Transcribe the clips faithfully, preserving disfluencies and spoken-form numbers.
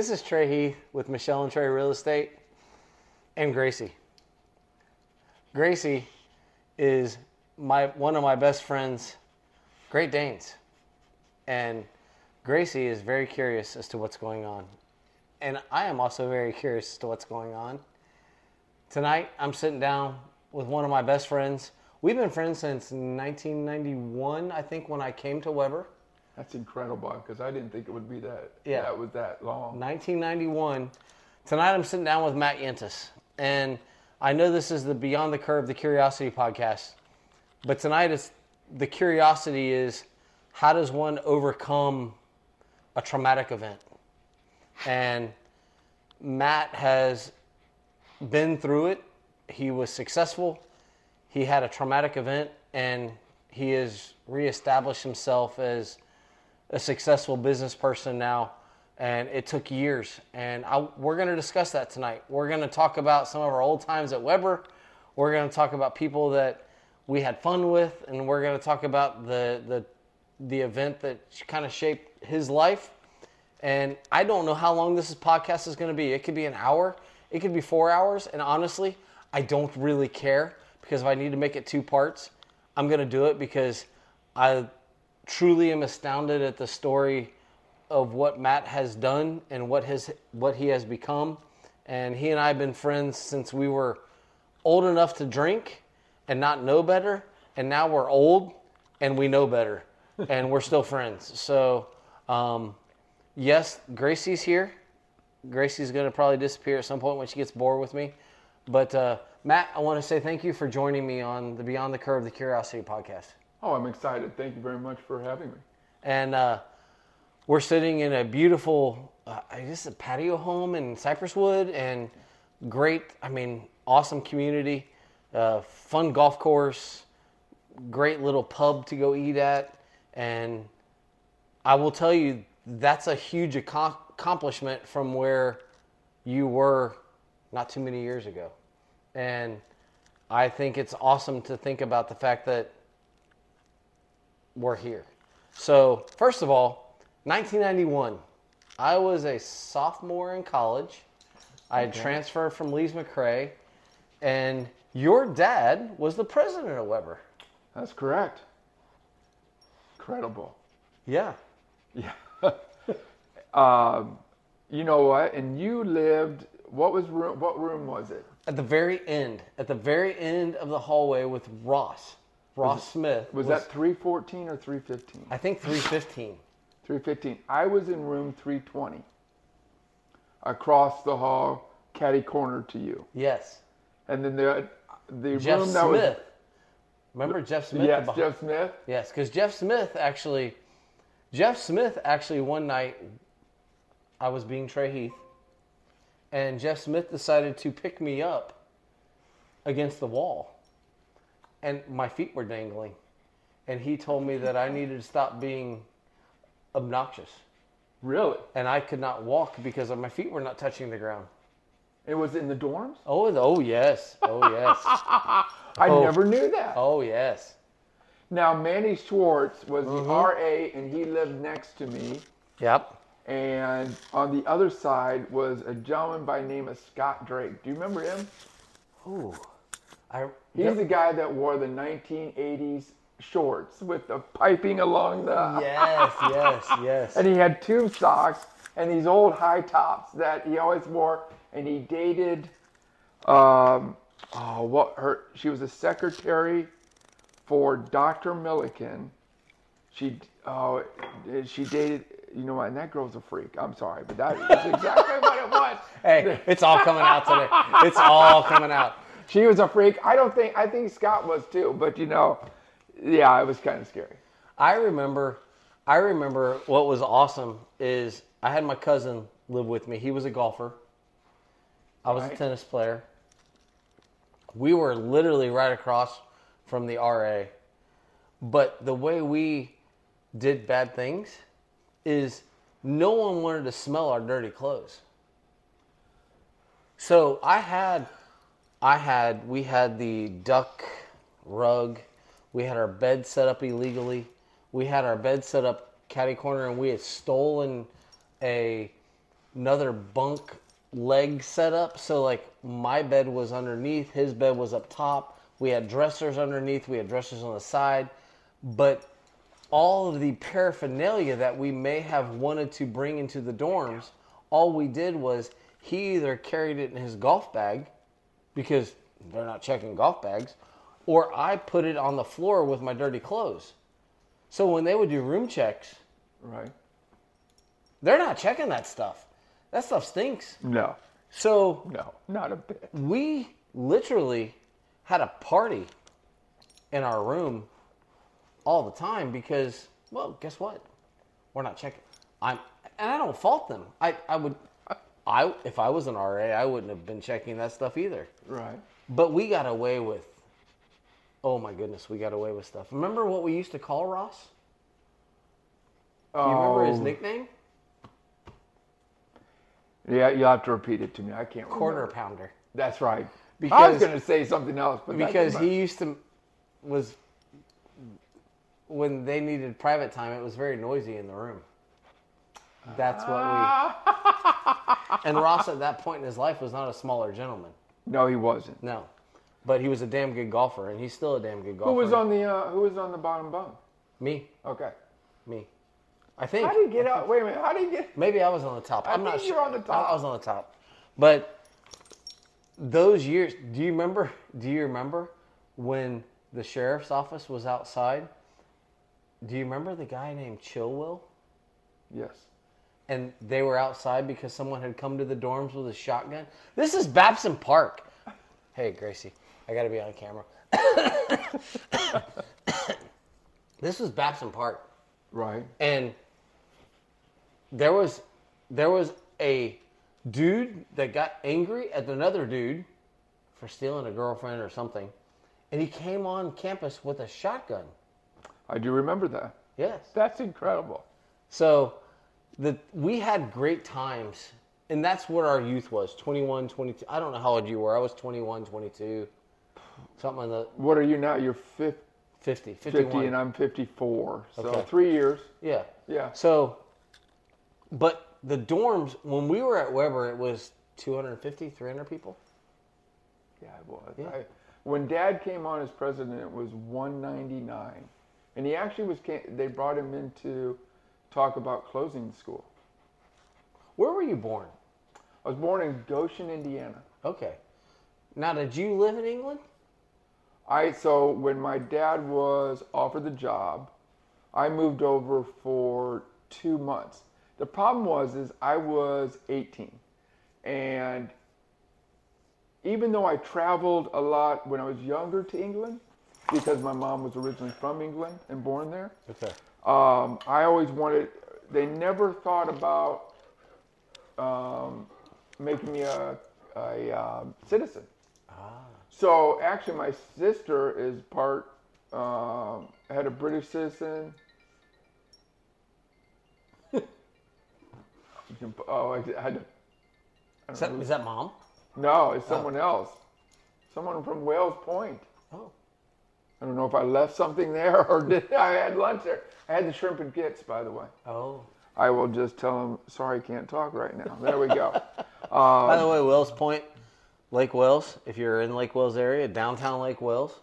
This is Trey Heath with Michelle and Trey Real Estate and Gracie. Gracie is my one of my best friends, Great Danes. And Gracie is very curious as to what's going on. And I am also very curious as to what's going on. Tonight, I'm sitting down with one of my best friends. We've been friends since nineteen ninety-one, I think, when I came to Weber. That's incredible, because I didn't think it would be that, yeah. that was that long. nineteen ninety-one. Tonight, I'm sitting down with Matt Yentes. And I know this is the Beyond the Curve, the Curiosity podcast. But tonight, it's, the curiosity is, how does one overcome a traumatic event? And Matt has been through it. He was successful. He had a traumatic event, and he has reestablished himself as a successful business person now. And it took years. And I, we're going to discuss that tonight. We're going to talk about some of our old times at Weber. We're going to talk about people that we had fun with, and we're going to talk about the the the event that kind of shaped his life. And I don't know how long this podcast is going to be. It could be an hour. It could be four hours. And honestly, I don't really care, because if I need to make it two parts, I'm going to do it, because I truly am astounded at the story of what Matt has done and what his what he has become. And he and I have been friends since we were old enough to drink and not know better. And now we're old and we know better. And we're still friends. So, um, yes, Gracie's here. Gracie's going to probably disappear at some point when she gets bored with me. But, uh, Matt, I want to say thank you for joining me on the Beyond the Curve, the Curiosity podcast. Oh, I'm excited. Thank you very much for having me. And uh, we're sitting in a beautiful, uh, I guess, a patio home in Cypresswood, and great, I mean, awesome community, uh, fun golf course, great little pub to go eat at. And I will tell you, that's a huge ac- accomplishment from where you were not too many years ago. And I think it's awesome to think about the fact that we're here. So, first of all, nineteen ninety-one, I was a sophomore in college. I had okay. transferred from Lees McRae, and your dad was the president of Weber. That's correct. Incredible. Yeah. Yeah. um, you know what? And you lived, what was room, what room was it? At the very end. At the very end of the hallway with Ross. Ross was it, Smith. Was, was that three fourteen or three fifteen? I think three fifteen. three fifteen. I was in room three twenty. Across the hall, catty corner to you. Yes. And then the, the Jeff room that Smith. was... Remember Jeff Smith? Yes, behind. Jeff Smith. Yes, because Jeff Smith actually, Jeff Smith actually one night, I was being Trey Heath, and Jeff Smith decided to pick me up against the wall, and my feet were dangling, and he told me that I needed to stop being obnoxious. Really? And I could not walk because my feet were not touching the ground. It was in the dorms? Oh, oh yes. Oh, yes. I oh. never knew that. Oh, yes. Now, Manny Schwartz was mm-hmm. the R A, and he lived next to me. Yep. And on the other side was a gentleman by the name of Scott Drake. Do you remember him? Ooh. I, He's yep. the guy that wore the nineteen eighties shorts with the piping along the... Yes, yes, yes. And he had tube socks and these old high tops that he always wore... And he dated, um, oh, what her? She was a secretary for Doctor Milliken. She, oh, she dated. You know what? And that girl's a freak. I'm sorry, but that is exactly what it was. Hey, it's all coming out today. It's all coming out. She was a freak. I don't think. I think Scott was too. But you know, yeah, it was kind of scary. I remember. I remember what was awesome is I had my cousin live with me. He was a golfer. I was right. a tennis player. We were literally right across from the R A. But the way we did bad things is no one wanted to smell our dirty clothes. So I had, I had, we had the duck rug. We had our bed set up illegally. We had our bed set up catty corner, and we had stolen a another bunk leg setup. So like my bed was underneath, his bed was up top. We had dressers underneath, we had dressers on the side, but all of the paraphernalia that we may have wanted to bring into the dorms, all we did was he either carried it in his golf bag because they're not checking golf bags, or I put it on the floor with my dirty clothes. So when they would do room checks, right, they're not checking that stuff. That stuff stinks. No. So no, not a bit. We literally had a party in our room all the time because, well, guess what? We're not checking. I'm, and I don't fault them. I, I would, I if I was an R A, I wouldn't have been checking that stuff either. Right. But we got away with. Oh my goodness, we got away with stuff. Remember what we used to call Ross? Do you oh. remember his nickname? Yeah, you'll have to repeat it to me. I can't remember. Quarter pounder. That's right. Because, I was going to say something else. But because he used to, was, when they needed private time, it was very noisy in the room. That's what we, and Ross at that point in his life was not a smaller gentleman. No, he wasn't. No. But he was a damn good golfer, and he's still a damn good golfer. Who was on the uh, Who was on the bottom bunk? Me. Okay. Me. I think. How do you get out? Wait a minute. How do you get? Maybe I was on the top. I'm not sure. I think you're on the top. I was on the top. But those years, do you remember? Do you remember when the sheriff's office was outside? Do you remember the guy named Chilwell? Yes. And they were outside because someone had come to the dorms with a shotgun. This is Babson Park. Hey, Gracie. I got to be on camera. This was Babson Park. Right. And there was there was a dude that got angry at another dude for stealing a girlfriend or something. And he came on campus with a shotgun. I do remember that. Yes. That's incredible. So the, we had great times. And that's what our youth was, twenty-one, twenty-two. I don't know how old you were. I was twenty-one, twenty-two. Something like that. What are you now? You're fifty. fifty, fifty, and I'm fifty-four. So okay. Three years. Yeah. Yeah. So, but the dorms, when we were at Weber, it was two hundred fifty, three hundred people. Yeah, it was. Yeah. I, when Dad came on as president, it was one ninety-nine. And he actually was, they brought him in to talk about closing the school. Where were you born? I was born in Goshen, Indiana. Okay. Now, did you live in England? I so when my dad was offered the job, I moved over for two months. The problem was is I was eighteen, and even though I traveled a lot when I was younger to England, because my mom was originally from England and born there. Okay. Um, I always wanted. They never thought about um, making me a, a um, citizen. Ah. So actually, my sister is part um, had a British citizen. oh, I had. I is, that, is that mom? No, it's someone oh. else. Someone from Wales Point. Oh. I don't know if I left something there or did I had lunch there. I had the shrimp and grits, by the way. Oh. I will just tell him. Sorry, I can't talk right now. There we go. um, by the way, Wales Point. Lake Wales, if you're in Lake Wales area, downtown Lake Wales,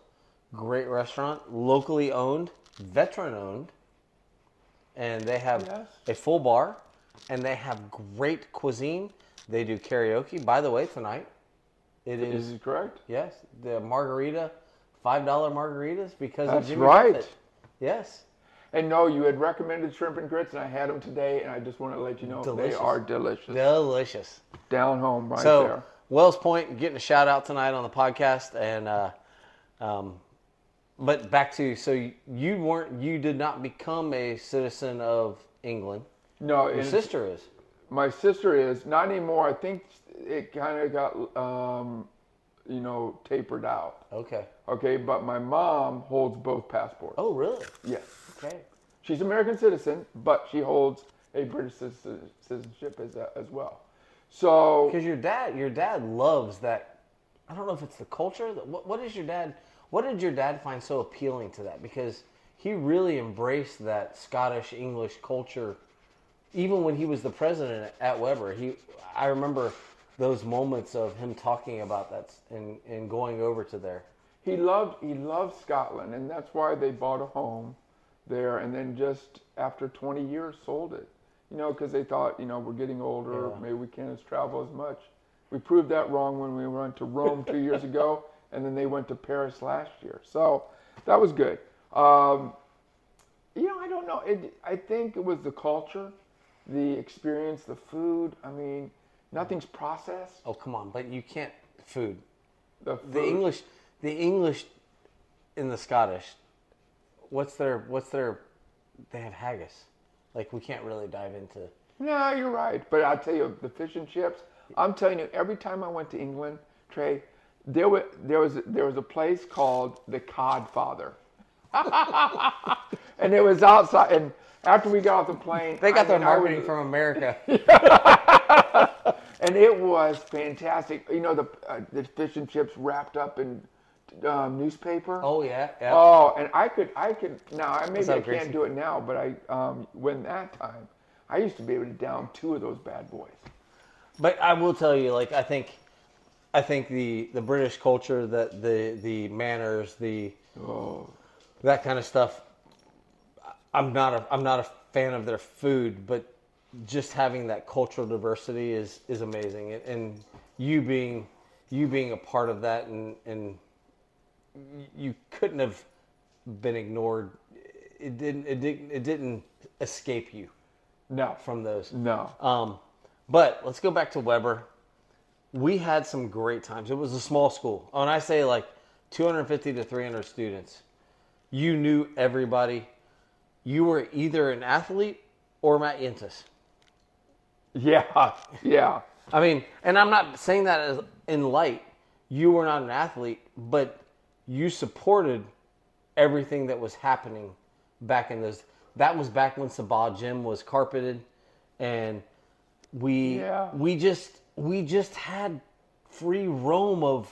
great restaurant, locally owned, veteran owned, and they have yes. a full bar, and they have great cuisine. They do karaoke. By the way, tonight, it is... Is it correct? Yes. The margarita, five dollar margaritas because That's of Jimmy right. Buffett. Yes. And no, you had recommended shrimp and grits, and I had them today, and I just want to let you know delicious. They are delicious. Delicious. Down home right so, there. Wales Point getting a shout out tonight on the podcast, and uh, um, but back to so you, you weren't you did not become a citizen of England. No, your sister is. My sister is not anymore. I think it kind of got um, you know tapered out. Okay. Okay, but my mom holds both passports. Oh, really? Yes. Okay. She's an American citizen, but she holds a British citizenship as uh, as well. So, because your dad, your dad loves that. I don't know if it's the culture. That, what, what is your dad? What did your dad find so appealing to that? Because he really embraced that Scottish English culture even when he was the president at Weber, he I remember those moments of him talking about that and, and going over to there. He loved he loved Scotland, and that's why they bought a home there, and then just after twenty years sold it. You know, because they thought, you know, we're getting older, yeah. maybe we can't travel as much. We proved that wrong when we went to Rome two years ago, and then they went to Paris last year. So that was good. Um, you know, I don't know. It, I think it was the culture, the experience, the food. I mean, nothing's processed. Oh, come on. But you can't food. The food. The English, the English and the Scottish, what's their, what's their, they have haggis. Like, we can't really dive into... No, you're right. But I'll tell you, the fish and chips, I'm telling you, every time I went to England, Trey, there was there was, there was a place called the Codfather. And it was outside. And after we got off the plane... They got I their mean, marketing was, from America. And it was fantastic. You know, the, uh, the fish and chips wrapped up in um, newspaper. Oh, yeah, yeah. Oh, and I could, I could, now, maybe I can't crazy? do it now, but I, um, when that time, I used to be able to down two of those bad boys. But I will tell you, like, I think, I think the, the British culture, the, the, the manners, the, oh. that kind of stuff, I'm not a, I'm not a fan of their food, but just having that cultural diversity is, is amazing. And, and you being, you being a part of that and, and, you couldn't have been ignored. It didn't. It didn't. It didn't escape you. No, from those. No. Um, but let's go back to Weber. We had some great times. It was a small school. When I say like two hundred fifty to three hundred students, you knew everybody. You were either an athlete or Matt Yentes. Yeah. Yeah. I mean, and I'm not saying that as in light. You were not an athlete, but you supported everything that was happening back in those. That was back when Sabah Gym was carpeted, and we yeah. we just we just had free roam of,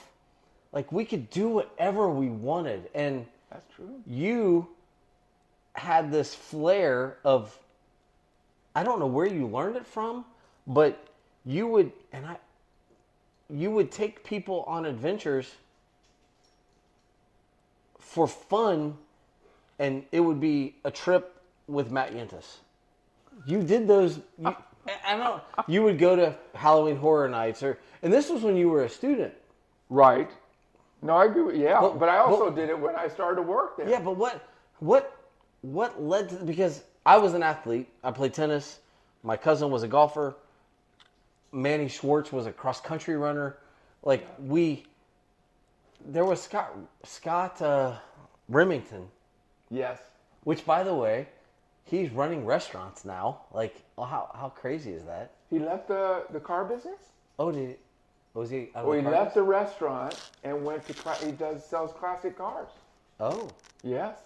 like, we could do whatever we wanted. And that's true. You had this flair of, I don't know where you learned it from, but you would and I you would take people on adventures for fun, and it would be a trip with Matt Yentes. You did those. You, I don't. You would go to Halloween Horror Nights, or and this was when you were a student, right? No, I agree with, yeah, but, but I also but, did it when I started to work there. Yeah, but what, what, what led to? Because I was an athlete. I played tennis. My cousin was a golfer. Manny Schwartz was a cross country runner. Like yeah. we. There was Scott Scott uh, Remington. Yes. Which, by the way, he's running restaurants now. Like, how how crazy is that? He left the, the car business? Oh, did he? Was he out of well, the car he left business? The restaurant and went to, he does sells classic cars. Oh. Yes.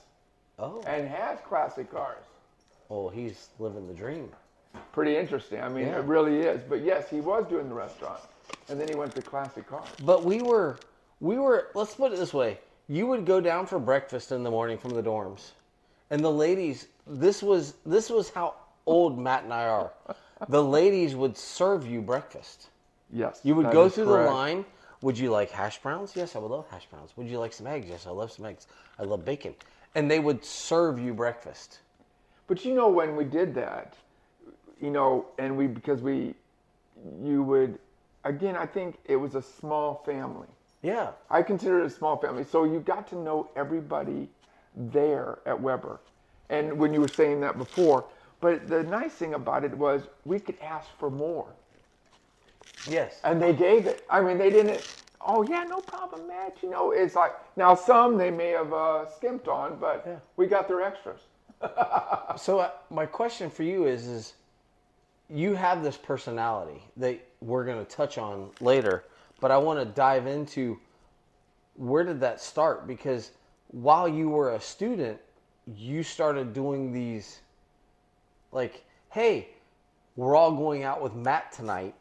Oh. And has classic cars. Oh, he's living the dream. Pretty interesting. I mean, yeah. It really is. But yes, he was doing the restaurant. And then he went to classic cars. But we were... We were, let's put it this way. You would go down for breakfast in the morning from the dorms. And the ladies, this was this was how old Matt and I are. The ladies would serve you breakfast. Yes. You would go through correct. the line. Would you like hash browns? Yes, I would love hash browns. Would you like some eggs? Yes, I love some eggs. I love bacon. And they would serve you breakfast. But you know, when we did that, you know, and we, because we, you would, again, I think it was a small family. Yeah. I consider it a small family. So you got to know everybody there at Weber. And when you were saying that before, but the nice thing about it was we could ask for more. Yes. And they gave it. I mean, they didn't, oh yeah, no problem, Matt. You know, it's like, now some they may have uh, skimped on, but yeah. we got their extras. So uh, my question for you is, is you have this personality that we're going to touch on later. But I want to dive into where did that start? Because while you were a student, you started doing these, like, hey, we're all going out with Matt tonight.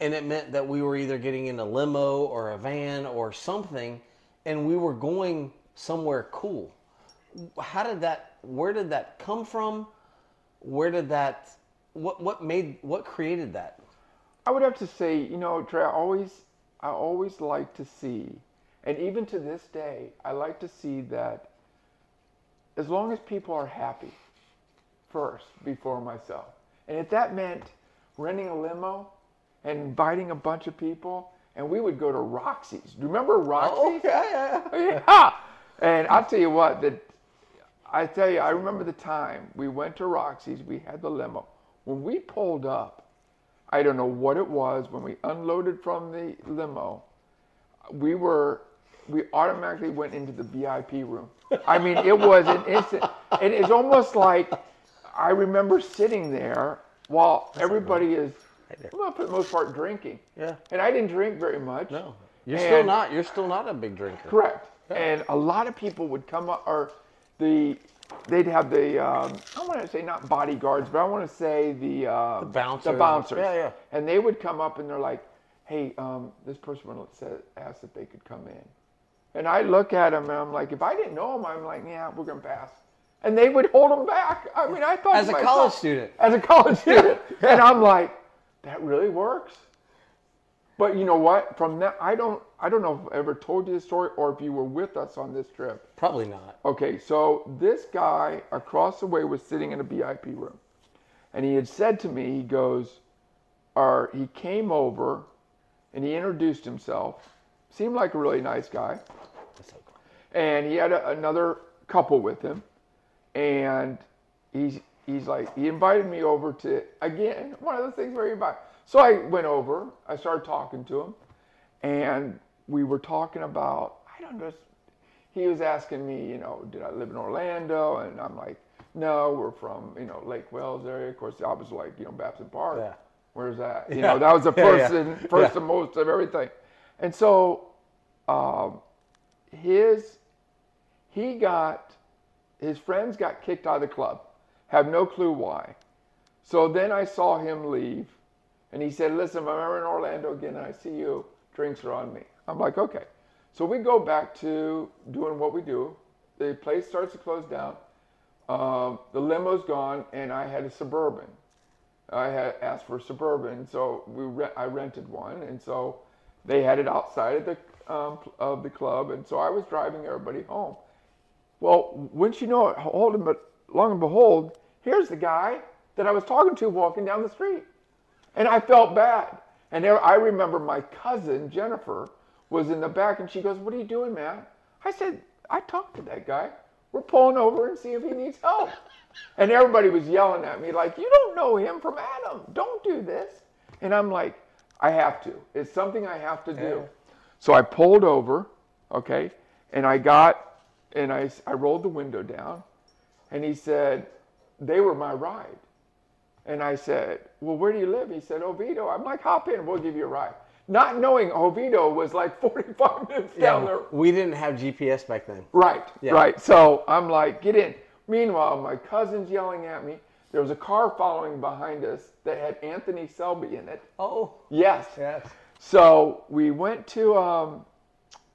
And it meant that we were either getting in a limo or a van or something, and we were going somewhere cool. How did that, where did that come from? where did that, what what made, what created that? I would have to say, you know, Trey, I always, I always like to see, and even to this day, I like to see that as long as people are happy first before myself. And if that meant renting a limo and inviting a bunch of people, and we would go to Roxy's. Do you remember Roxy's? Oh, yeah, yeah. yeah. And I'll tell you what, that I tell you, I remember the time we went to Roxy's, we had the limo. When we pulled up, I don't know what it was, when we unloaded from the limo, we were, we automatically went into the V I P room. I mean, it was an instant. And it's almost like I remember sitting there while That's everybody is, well, for the most part, drinking. Yeah. And I didn't drink very much. No. You're and, still not. You're still not a big drinker. Correct. Yeah. And a lot of people would come up, or the, they'd have the, um, I want to say not bodyguards, but I want to say the, uh, the, bouncer. the bouncers. Yeah, yeah. And they would come up and they're like, hey, um, this person asked if they could come in. And I look at them and I'm like, if I didn't know them, I'm like, yeah, we're going to pass. And they would hold them back. I mean, I thought as a myself, college student, as a college student, yeah. And I'm like, that really works. But you know what? From that, I don't, I don't know if I ever told you this story or if you were with us on this trip. Probably not. Okay, so this guy across the way was sitting in a V I P room, and he had said to me, he goes, or he came over, and he introduced himself. Seemed like a really nice guy, and he had a, another couple with him, and he's. He's like, he invited me over to, again, one of those things where he invited. So I went over, I started talking to him, and we were talking about, I don't know, he was asking me, you know, did I live in Orlando? And I'm like, no, we're from, you know, Lake Wales area. Of course, I was like, you know, Babson Park. Yeah. Where's that? You yeah. know, that was the first, yeah, yeah. And, first yeah. and most of everything. And so um, his, he got, his friends got kicked out of the club. Have no clue why. So then I saw him leave, and he said, listen, I'm ever in Orlando again, and I see you, drinks are on me. I'm like, okay. So we go back to doing what we do. The place starts to close down. Um, the limo's gone, and I had a Suburban. I had asked for a Suburban, so we re- I rented one, and so they had it outside of the, um, of the club, and so I was driving everybody home. Well, wouldn't you know it, hold him, but long and behold, here's the guy that I was talking to walking down the street. And I felt bad. And there, I remember my cousin, Jennifer, was in the back, and she goes, what are you doing, Matt? I said, I talked to that guy. We're pulling over and see if he needs help. And everybody was yelling at me like, you don't know him from Adam. Don't do this. And I'm like, I have to. It's something I have to do. Yeah. So I pulled over, okay, and I got, and I, I rolled the window down. And he said, they were my ride. And I said, well, where do you live? He said, Oviedo. I'm like, hop in, we'll give you a ride. Not knowing Oviedo was like forty-five minutes yeah, down there. We didn't have G P S back then. Right, yeah. right. So I'm like, get in. Meanwhile, my cousin's yelling at me. There was a car following behind us that had Anthony Selby in it. Oh. Yes. Yes. So we went to... Um,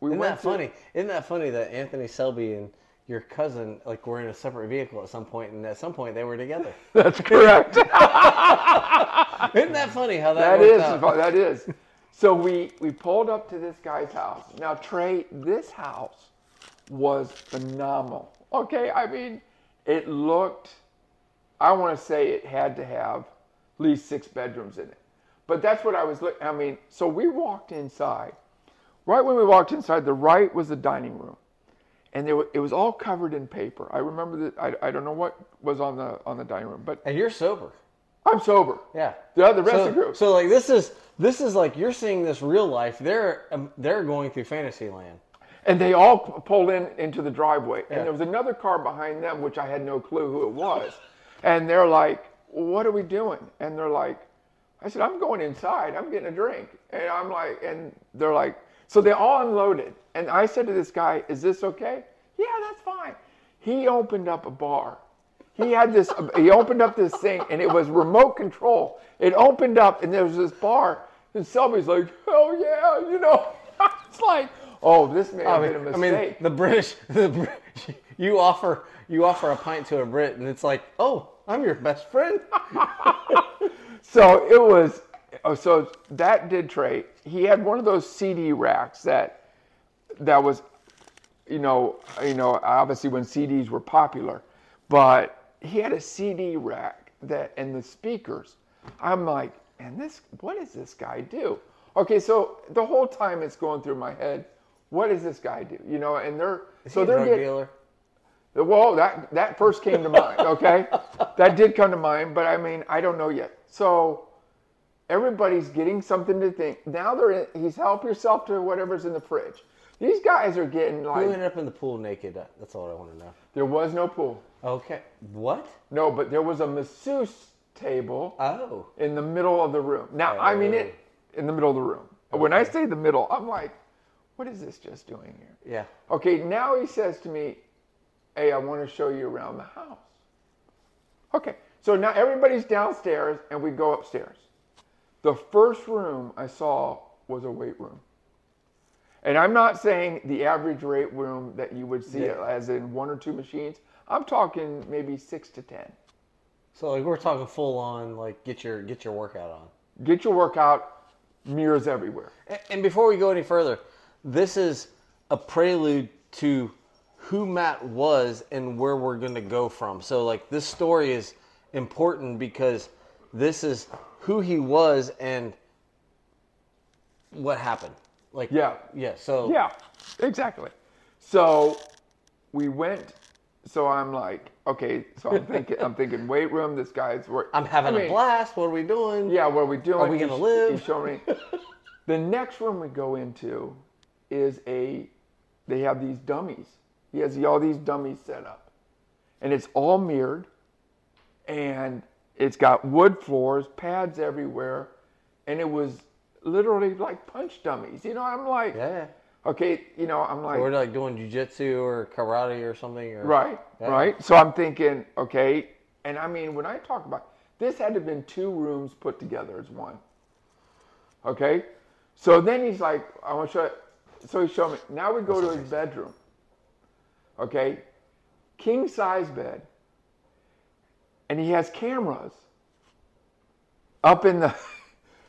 we Isn't went that to, funny? Isn't that funny that Anthony Selby and... your cousin, like, were in a separate vehicle at some point, and at some point they were together. That's correct. Isn't that funny how that, that is out? That is. So we, we pulled up to this guy's house. Now, Trey, this house was phenomenal. Okay, I mean, it looked, I want to say it had to have at least six bedrooms in it. But that's what I was looking, I mean, so we walked inside. Right when we walked inside, the right was the dining room. And there, it was all covered in paper. I remember that. I, I don't know what was on the on the dining room, but and you're sober. I'm sober. Yeah. The other rest so, of the group. So like this is this is like you're seeing this real life. They're um, they're going through fantasy land. And they all pulled in into the driveway, yeah. And there was another car behind them, which I had no clue who it was. And they're like, "What are we doing?" And they're like, "I said I'm going inside. I'm getting a drink." And I'm like, and they're like. So they all unloaded. And I said to this guy, is this okay? Yeah, that's fine. He opened up a bar. He had this, he opened up this thing, and it was remote control. It opened up, and there was this bar. And Selby's like, oh, yeah, you know. It's like, oh, this may have been a mistake. I mean, the British, the, you offer you offer a pint to a Brit, and it's like, oh, I'm your best friend. So it was, so that did Trey. He had one of those C D racks that, that was, you know, you know, obviously when C Ds were popular, but he had a C D rack that, and the speakers. I'm like, and this, what does this guy do? Okay, so the whole time it's going through my head, what does this guy do? You know, and they're, Is so he a they're drug getting, dealer? Well, that, that first came to mind, okay? That did come to mind, but I mean, I don't know yet. So everybody's getting something to think. Now they're in, he's help yourself to whatever's in the fridge. These guys are getting like... Who ended up in the pool naked? That's all I want to know. There was no pool. Okay. What? No, but there was a masseuse table oh. in the middle of the room. Now, oh. I mean, it in the middle of the room. Okay. When I say the middle, I'm like, what is this just doing here? Yeah. Okay, now he says to me, hey, I want to show you around the house. Okay, so now everybody's downstairs and we go upstairs. The first room I saw was a weight room. And I'm not saying the average weight room that you would see yeah. it as in one or two machines. I'm talking maybe six to ten. So like we're talking full on, like get your get your workout on. Get your workout, mirrors everywhere. And, and before we go any further, this is a prelude to who Matt was and where we're going to go from. So like this story is important because this is who he was and what happened. Like yeah, yeah. So yeah, exactly. So we went. So I'm like, okay. So I'm thinking, I'm thinking, weight room. This guy's work. I'm having I mean, a blast. What are we doing? Yeah, what are we doing? Are we gonna he's, live? He's showing me. The next room we go into is a. They have these dummies. He has all these dummies set up, and it's all mirrored, and it's got wood floors, pads everywhere, and it was. Literally like punch dummies, you know. I'm like, yeah, okay, you know. I'm like, we're like doing jujitsu or karate or something, or, right? Yeah. Right. So I'm thinking, okay, and I mean, when I talk about this, had to have been two rooms put together as one. Okay, so then he's like, I want to show. You. So he showed me. Now we go That's to his bedroom. Okay, king size bed, and he has cameras up in the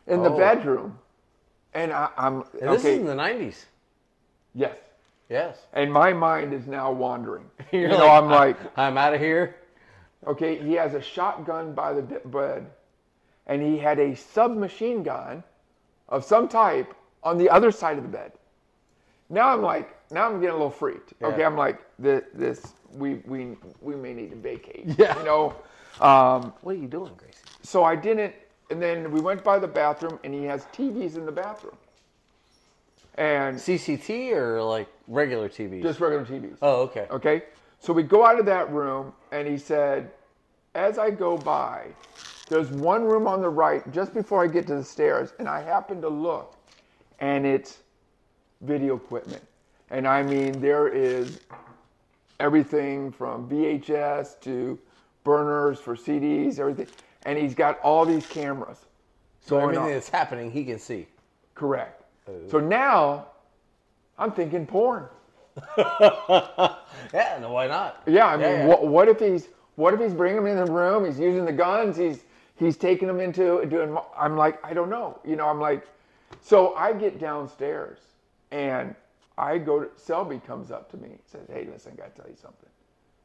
in oh. the bedroom. And I, I'm and this okay. is in the nineties. Yes. Yes. And my mind is now wandering. You're you know, like, I'm like, I'm out of here. Okay, he has a shotgun by the bed, and he had a submachine gun of some type on the other side of the bed. Now I'm like, now I'm getting a little freaked. Yeah. Okay, I'm like, this, this we we we may need to vacate. Yeah. You know, um, what are you doing, Gracie? So I didn't. And then we went by the bathroom, and he has T Vs in the bathroom. And C C T or like regular T Vs? Just regular T Vs. Oh, okay. Okay. So we go out of that room, and he said, as I go by, there's one room on the right just before I get to the stairs, and I happen to look, and it's video equipment. And I mean, there is everything from V H S to burners for C Ds, everything. And he's got all these cameras. So everything that's happening, he can see. Correct. Ooh. So now, I'm thinking porn. Yeah, no, why not? Yeah, I mean, yeah, yeah. What, what if he's what if he's bringing them in the room? He's using the guns. He's he's taking them into doing. I'm like, I don't know. You know, I'm like, so I get downstairs and I go to Selby comes up to me and says, "Hey, listen, I got to tell you something."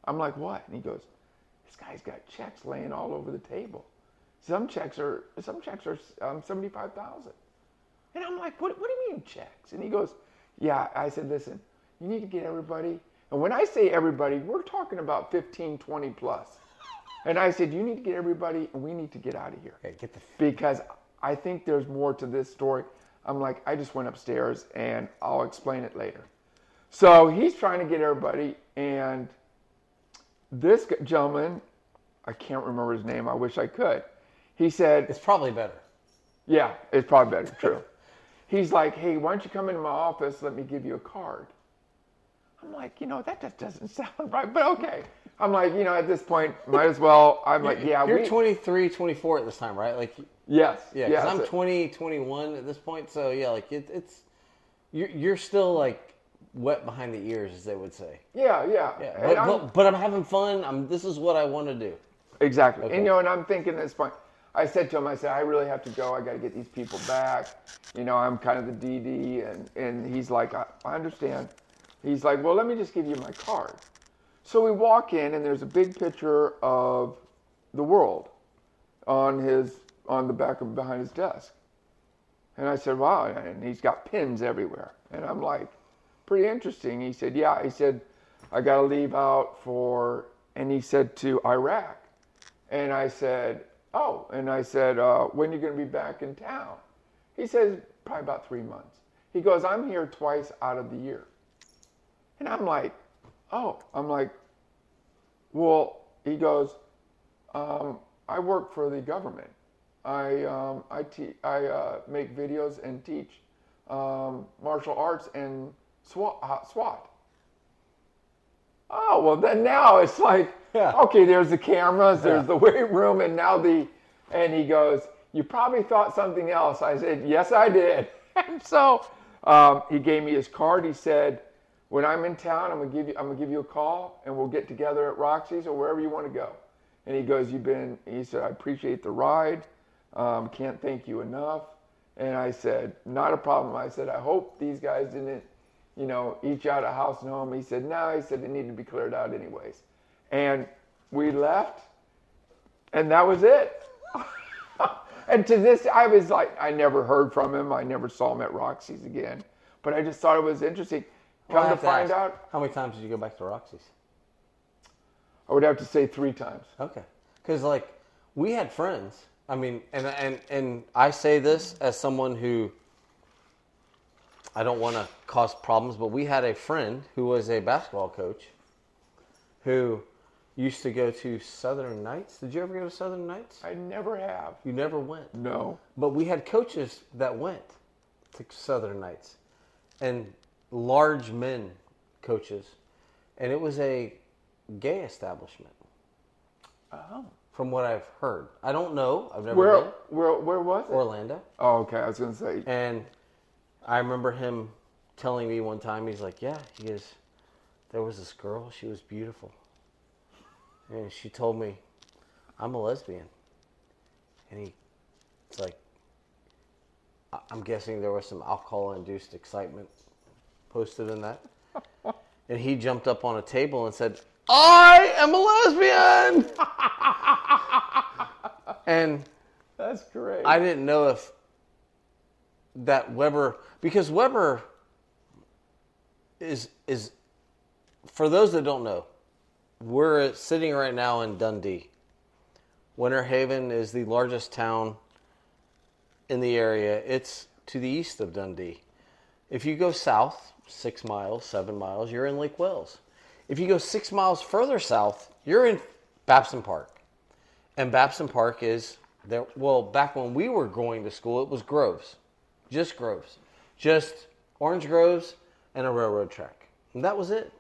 I'm like, "What?" And he goes, "This guy's got checks laying all over the table. Some checks are some checks are um, seventy-five thousand." And I'm like, "What? What do you mean checks?" And he goes, "Yeah." I said, "Listen, you need to get everybody." And when I say everybody, we're talking about fifteen, twenty plus. And I said, "You need to get everybody, and we need to get out of here." Okay, get the because I think there's more to this story. I'm like, I just went upstairs, and I'll explain it later. So he's trying to get everybody, and. This gentleman, I can't remember his name. I wish I could. He said... It's probably better. Yeah, it's probably better. True. He's like, "Hey, why don't you come into my office? Let me give you a card." I'm like, you know, that just doesn't sound right, but okay. I'm like, you know, at this point, might as well. I'm like, yeah. You're we... twenty-three, twenty-four at this time, right? Like, yes. Yeah, because yes, I'm it... twenty, twenty-one at this point. So, yeah, like, it, it's... You're, you're still, like... wet behind the ears, as they would say. Yeah, yeah. yeah. But, but, but I'm having fun. I'm. This is what I want to do. Exactly. Okay. And, you know, and I'm thinking at this point, I said to him, I said, I really have to go. I got to get these people back. You know, I'm kind of the D D. And, and he's like, I, I understand. He's like, well, let me just give you my card. So we walk in, and there's a big picture of the world on his on the back of behind his desk. And I said, wow. And he's got pins everywhere. And I'm like, pretty interesting. He said, yeah. He said, I got to leave out for, and he said, to Iraq. And I said, oh. And I said, uh, when are you going to be back in town? He says, probably about three months. He goes, I'm here twice out of the year. And I'm like, oh. I'm like, well, he goes, um, I work for the government. I um, I, te- I uh, make videos and teach um, martial arts and SWAT. Oh, well, then now it's like, yeah. Okay, there's the cameras, there's yeah. the weight room, and now the, and he goes, you probably thought something else. I said, yes, I did. And so um, he gave me his card. He said, when I'm in town, I'm gonna give you, I'm gonna give you a call, and we'll get together at Roxy's or wherever you want to go. And he goes, you've been, he said, I appreciate the ride. Um, can't thank you enough. And I said, not a problem. I said, I hope these guys didn't, you know, each out of house and home. He said, no, he said, they need to be cleared out anyways. And we left, and that was it. And to this, I was like, I never heard from him. I never saw him at Roxy's again. But I just thought it was interesting. Come well, to find to out. How many times did you go back to Roxy's? I would have to say three times. Okay. Because, like, we had friends. I mean, and, and, and I say this as someone who, I don't want to cause problems, but we had a friend who was a basketball coach who used to go to Southern Nights. Did you ever go to Southern Nights? I never have. You never went? No. But we had coaches that went to Southern Nights, and large men coaches, and it was a gay establishment. Oh. From what I've heard. I don't know. I've never where, been. Where, where was it? Orlando. Oh, okay. I was going to say. And I remember him telling me one time, he's like, yeah, he goes, there was this girl. She was beautiful. And she told me, I'm a lesbian. And he, it's like, I'm guessing there was some alcohol-induced excitement posted in that. And he jumped up on a table and said, I am a lesbian! And that's great. I didn't know if that Weber, because Weber is, is for those that don't know, we're sitting right now in Dundee. Winter Haven is the largest town in the area. It's to the east of Dundee. If you go south, six miles, seven miles, you're in Lake Wales. If you go six miles further south, you're in Babson Park. And Babson Park is, there. Well, back when we were going to school, it was groves. Just groves. Just orange groves and a railroad track. And that was it.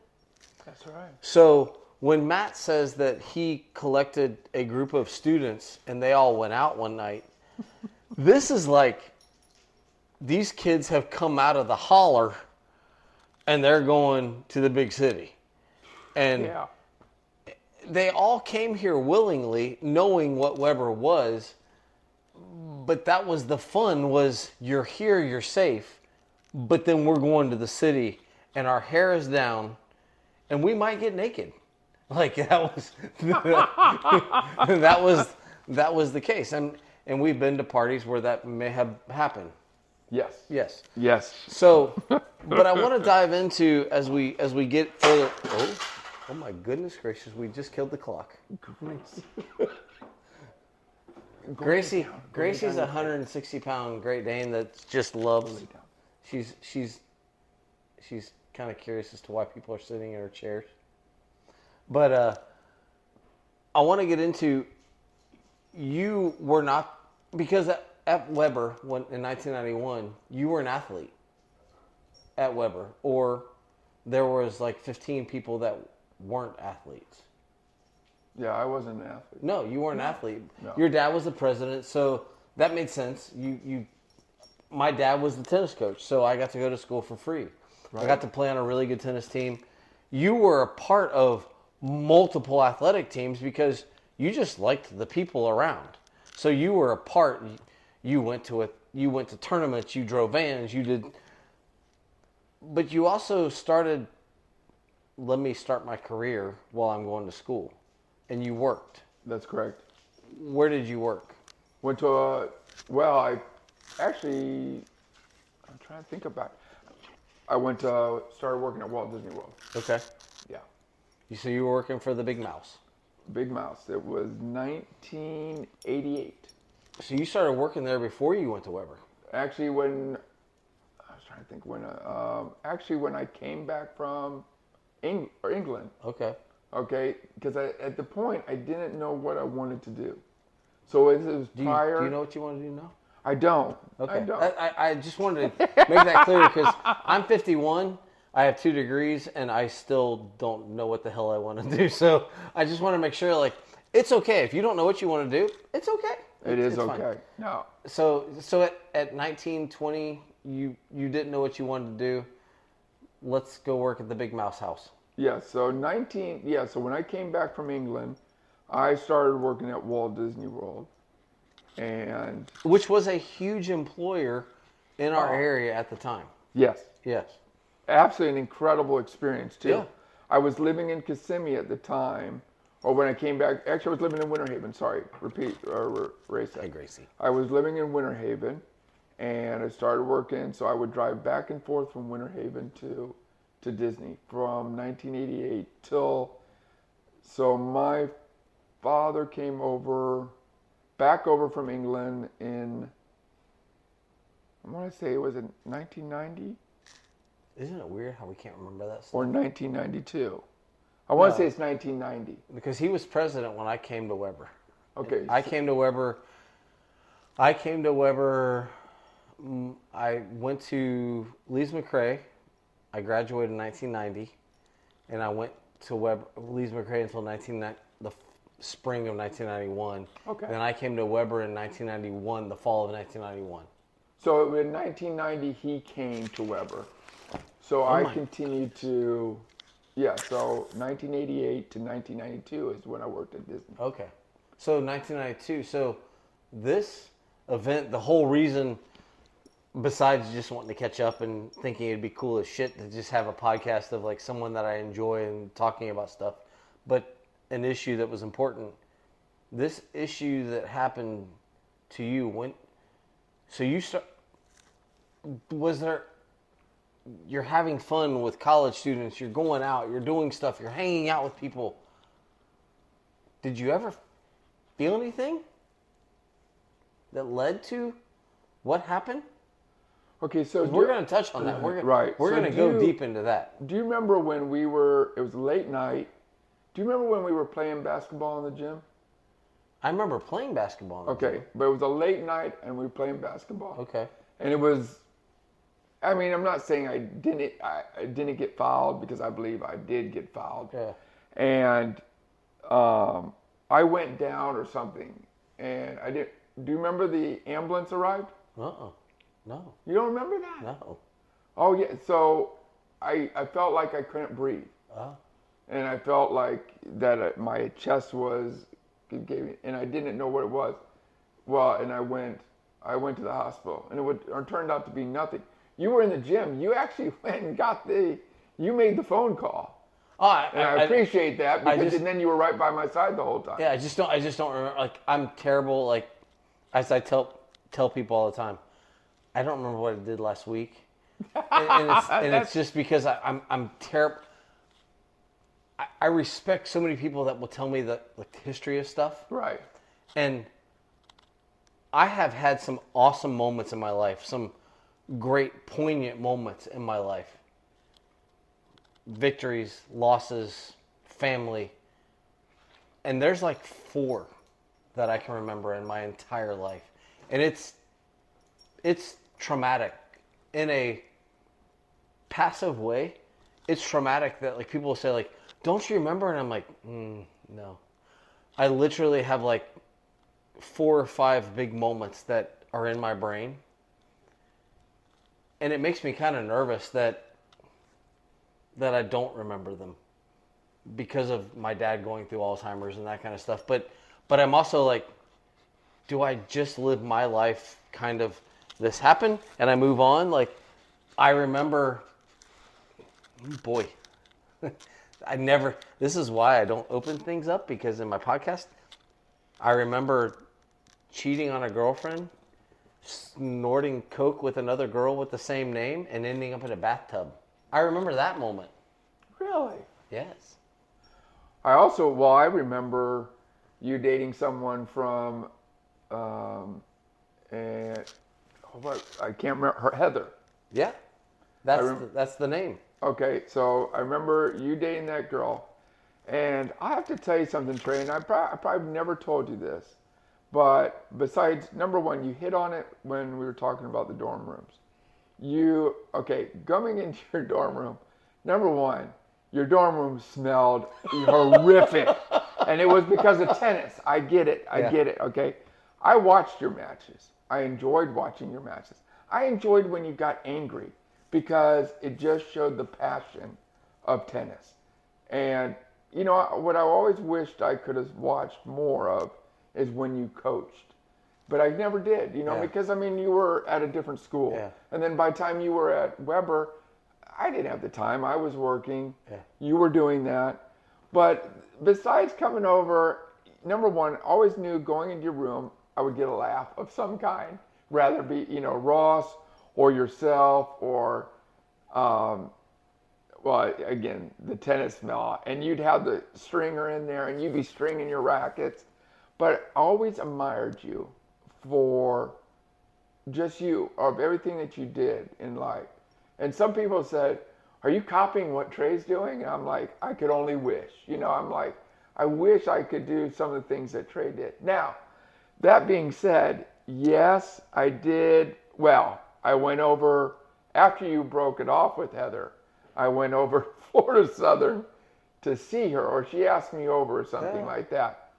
That's right. So when Matt says that he collected a group of students and they all went out one night, this is like these kids have come out of the holler and they're going to the big city. And yeah. They all came here willingly, knowing what Weber was. But that was the fun, was you're here, you're safe. But then we're going to the city and our hair is down and we might get naked. Like that was that was that was the case. And and we've been to parties where that may have happened. Yes. Yes. Yes. So but I want to dive into as we as we get further. Oh, oh my goodness gracious, we just killed the clock. Grace. Gracie Gracie's a one hundred sixty pound Great Dane that just loves she's she's she's kind of curious as to why people are sitting in her chairs. But uh, I want to get into, you were not, because at Weber when, in nineteen ninety-one, you were an athlete at Weber, or there was like fifteen people that weren't athletes. Yeah, I wasn't an athlete. No, you weren't an athlete. No. Your dad was the president, so that made sense. You, you, my dad was the tennis coach, so I got to go to school for free. Right. I got to play on a really good tennis team. You were a part of multiple athletic teams because You just liked the people around. So you were a part. You went to a, you went to tournaments. You drove vans. You did. But you also started, let me start my career while I'm going to school. And you worked. That's correct. Where did you work? Went to a, well, I actually, I'm trying to think about it. I went to, started working at Walt Disney World. Okay. Yeah. You so you were working for the Big Mouse. Big Mouse. It was nineteen eighty-eight. So you started working there before you went to Weber. Actually, when... I think when uh, um, actually when I came back from Eng- or England. Okay. Okay, because at the point I didn't know what I wanted to do. So it was do you, prior. Do you know what you want to do now? I don't. Okay. I don't. I, I just wanted to make that clear because I'm fifty-one. I have two degrees and I still don't know what the hell I want to do. So I just want to make sure, like, it's okay if you don't know what you want to do. It's okay. It it's, is it's okay. Fine. No. So so at at nineteen, twenty. You you didn't know what you wanted to do. Let's go work at the Big Mouse house. Yeah, so nineteen yeah, so when I came back from England, I started working at Walt Disney World. And which was a huge employer in our oh, area at the time. Yes. Yes. Absolutely an incredible experience too. Yeah. I was living in Kissimmee at the time. Or when I came back, actually I was living in Winter Haven, sorry. Repeat or erase that. Hey, Gracie. I was living in Winter Haven. And I started working, so I would drive back and forth from Winter Haven to to Disney from nineteen eighty-eight till, so my father came over, back over from England in, I want to say it was in nineteen ninety? Isn't it weird how we can't remember that stuff? Or nineteen ninety-two. I want no, to say it's nineteen ninety. Because he was president when I came to Weber. Okay. I so, came to Weber, I came to Weber... I went to Lees McRae. I graduated in nineteen ninety, and I went to Weber, Lees McRae until nineteen, the spring of nineteen ninety-one. Okay. And then I came to Weber in nineteen ninety-one, the fall of nineteen ninety-one. So in nineteen ninety, he came to Weber. So oh I continued goodness. to, yeah, so nineteen eighty-eight to nineteen ninety-two is when I worked at Disney. Okay. So nineteen ninety-two. So this event, the whole reason... Besides just wanting to catch up and thinking it'd be cool as shit to just have a podcast of like someone that I enjoy and talking about stuff, but an issue that was important. This issue that happened to you when, so you start, was there, you're having fun with college students, you're going out, you're doing stuff, you're hanging out with people. Did you ever feel anything that led to what happened? Okay, so we're going to touch on that. We're gonna, right. We're so going to go you, deep into that. Do you remember when we were, it was late night. Do you remember when we were playing basketball in the gym? I remember playing basketball in the okay, gym. Okay, but it was a late night and we were playing basketball. Okay. And it was, I mean, I'm not saying I didn't, I, I didn't get fouled because I believe I did get fouled. Yeah. And um, I went down or something and I didn't, do you remember the ambulance arrived? Uh-uh. No. You don't remember that? No. Oh, yeah. So I I felt like I couldn't breathe. Oh. And I felt like that my chest was, it gave me, and I didn't know what it was. Well, and I went, I went to the hospital, and it, would, it turned out to be nothing. You were in the gym. You actually went and got the, you made the phone call. Oh, I, and I, I appreciate I, that, because just, and then you were right by my side the whole time. Yeah, I just don't, I just don't remember. Like, I'm terrible, like, as I tell tell people all the time. I don't remember what I did last week, and, and, it's, and it's just because I, I'm I'm terrible. I, I respect so many people that will tell me the like the history of stuff, right? And I have had some awesome moments in my life, some great poignant moments in my life. Victories, losses, family, and there's like four that I can remember in my entire life, and it's. It's traumatic in a passive way. It's traumatic that like people say like, don't you remember? And I'm like, mm, no. I literally have like four or five big moments that are in my brain. And it makes me kind of nervous that that I don't remember them because of my dad going through Alzheimer's and that kind of stuff. But But I'm also like, do I just live my life kind of this happened and I move on? Like, I remember, boy, I never, this is why I don't open things up, because in my podcast, I remember cheating on a girlfriend, snorting coke with another girl with the same name, and ending up in a bathtub. I remember that moment. Really? Yes. I also, well, I remember you dating someone from... Um, and oh, I can't remember her, Heather. Yeah, that's rem- the, that's the name. Okay, so I remember you dating that girl, and I have to tell you something, Trey. And I, pro- I probably never told you this, but besides number one, you hit on it when we were talking about the dorm rooms. You okay? Coming into your dorm room, number one, your dorm room smelled horrific, and it was because of tennis. I get it. I yeah. get it. Okay. I watched your matches. I enjoyed watching your matches. I enjoyed when you got angry because it just showed the passion of tennis. And, you know, what I always wished I could have watched more of is when you coached. But I never did, you know, yeah. because, I mean, you were at a different school. Yeah. And then by the time you were at Weber, I didn't have the time. I was working. Yeah. You were doing that. But besides coming over, number one, always knew going into your room, I would get a laugh of some kind, rather be, you know, Ross or yourself or, um, well, again, the tennis smell. And you'd have the stringer in there and you'd be stringing your rackets. But I always admired you for just you, of everything that you did in life. And some people said, are you copying what Trey's doing? And I'm like, I could only wish. You know, I'm like, I wish I could do some of the things that Trey did. Now, that being said, yes, I did. Well, I went over, after you broke it off with Heather, I went over to Florida Southern to see her, or she asked me over or something yeah. like that.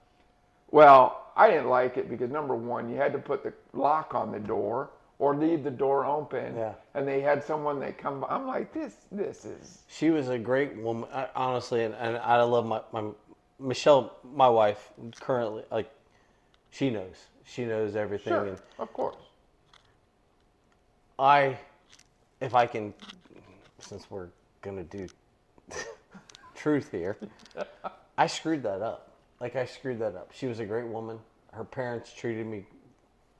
Well, I didn't like it because, number one, you had to put the lock on the door or leave the door open, yeah. and they had someone that come by. I'm like, this this is... She was a great woman, honestly, and, and I love my, my... Michelle, my wife, currently, like, she knows. She knows everything. Sure, and of course. I, if I can, since we're going to do truth here, I screwed that up. Like, I screwed that up. She was a great woman. Her parents treated me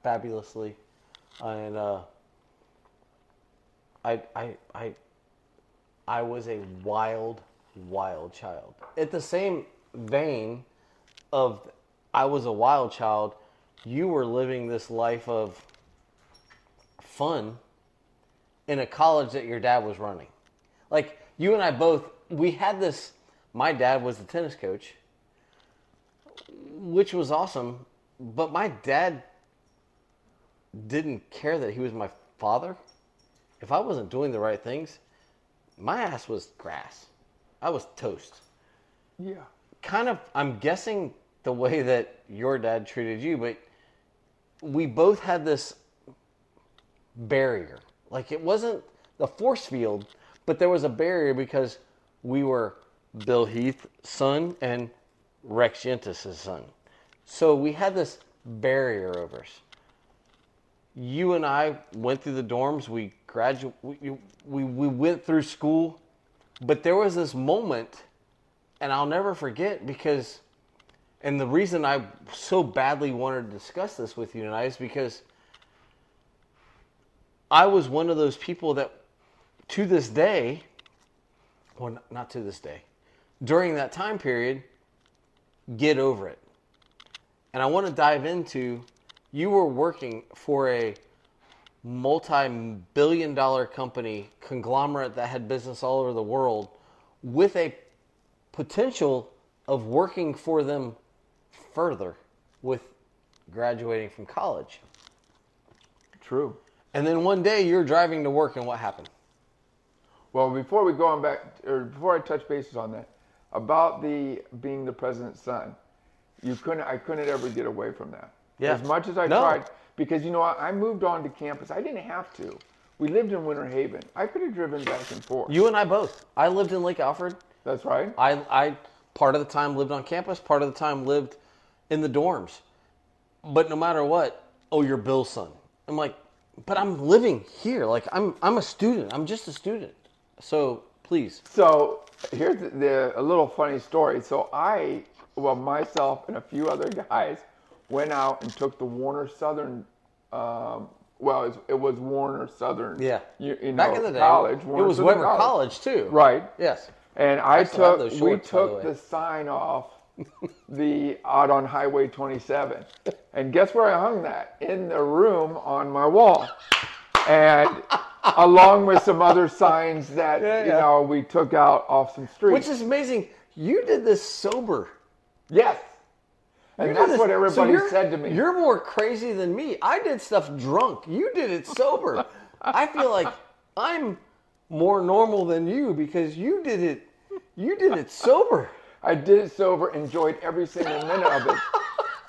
fabulously. And uh, I, I, I, I was a wild, wild child. At the same vein of... I was a wild child. You were living this life of fun in a college that your dad was running. Like, you and I both, we had this, my dad was the tennis coach, which was awesome, but my dad didn't care that he was my father. If I wasn't doing the right things, my ass was grass. I was toast. Yeah. Kind of, I'm guessing... the way that your dad treated you, but we both had this barrier. Like, it wasn't the force field, but there was a barrier because we were Bill Heath's son and Rex Yentes' son. So we had this barrier over us. You and I went through the dorms. We gradu- we, we, we went through school, but there was this moment, and I'll never forget because... And the reason I so badly wanted to discuss this with you tonight is because I was one of those people that to this day, well, not to this day, during that time period, get over it. And I want to dive into, you were working for a multi-billion dollar company, conglomerate that had business all over the world with a potential of working for them further with graduating from college. True. And then one day you're driving to work, and what happened? Well, before we go on back, or before I touch bases on that, about the being the president's son, you couldn't. I couldn't ever get away from that. Yeah. As much as I no. tried, because you know I, I moved on to campus. I didn't have to. We lived in Winter Haven. I could have driven back and forth. You and I both. I lived in Lake Alfred. That's right. I I part of the time lived on campus. Part of the time lived in the dorms. But no matter what, oh, you're Bill's son. I'm like, but I'm living here. Like, I'm I'm a student. I'm just a student. So, please. So, here's the, the, a little funny story. So, I, well, myself and a few other guys went out and took the Warner Southern, um, well, it, it was Warner Southern. Yeah. You, you know, back in the day, college, Warner it was Weber college. college, too. Right. Yes. And I, I took, shorts, we took the, the sign off the out on Highway twenty-seven. And guess where I hung that? In the room on my wall. And along with some other signs that, yeah, yeah. you know, we took out off some streets. Which is amazing. You did this sober. Yes. And you that's what everybody so said to me. You're more crazy than me. I did stuff drunk. You did it sober. I feel like I'm more normal than you because you did it, you did it sober. I did it sober, enjoyed every single minute of it.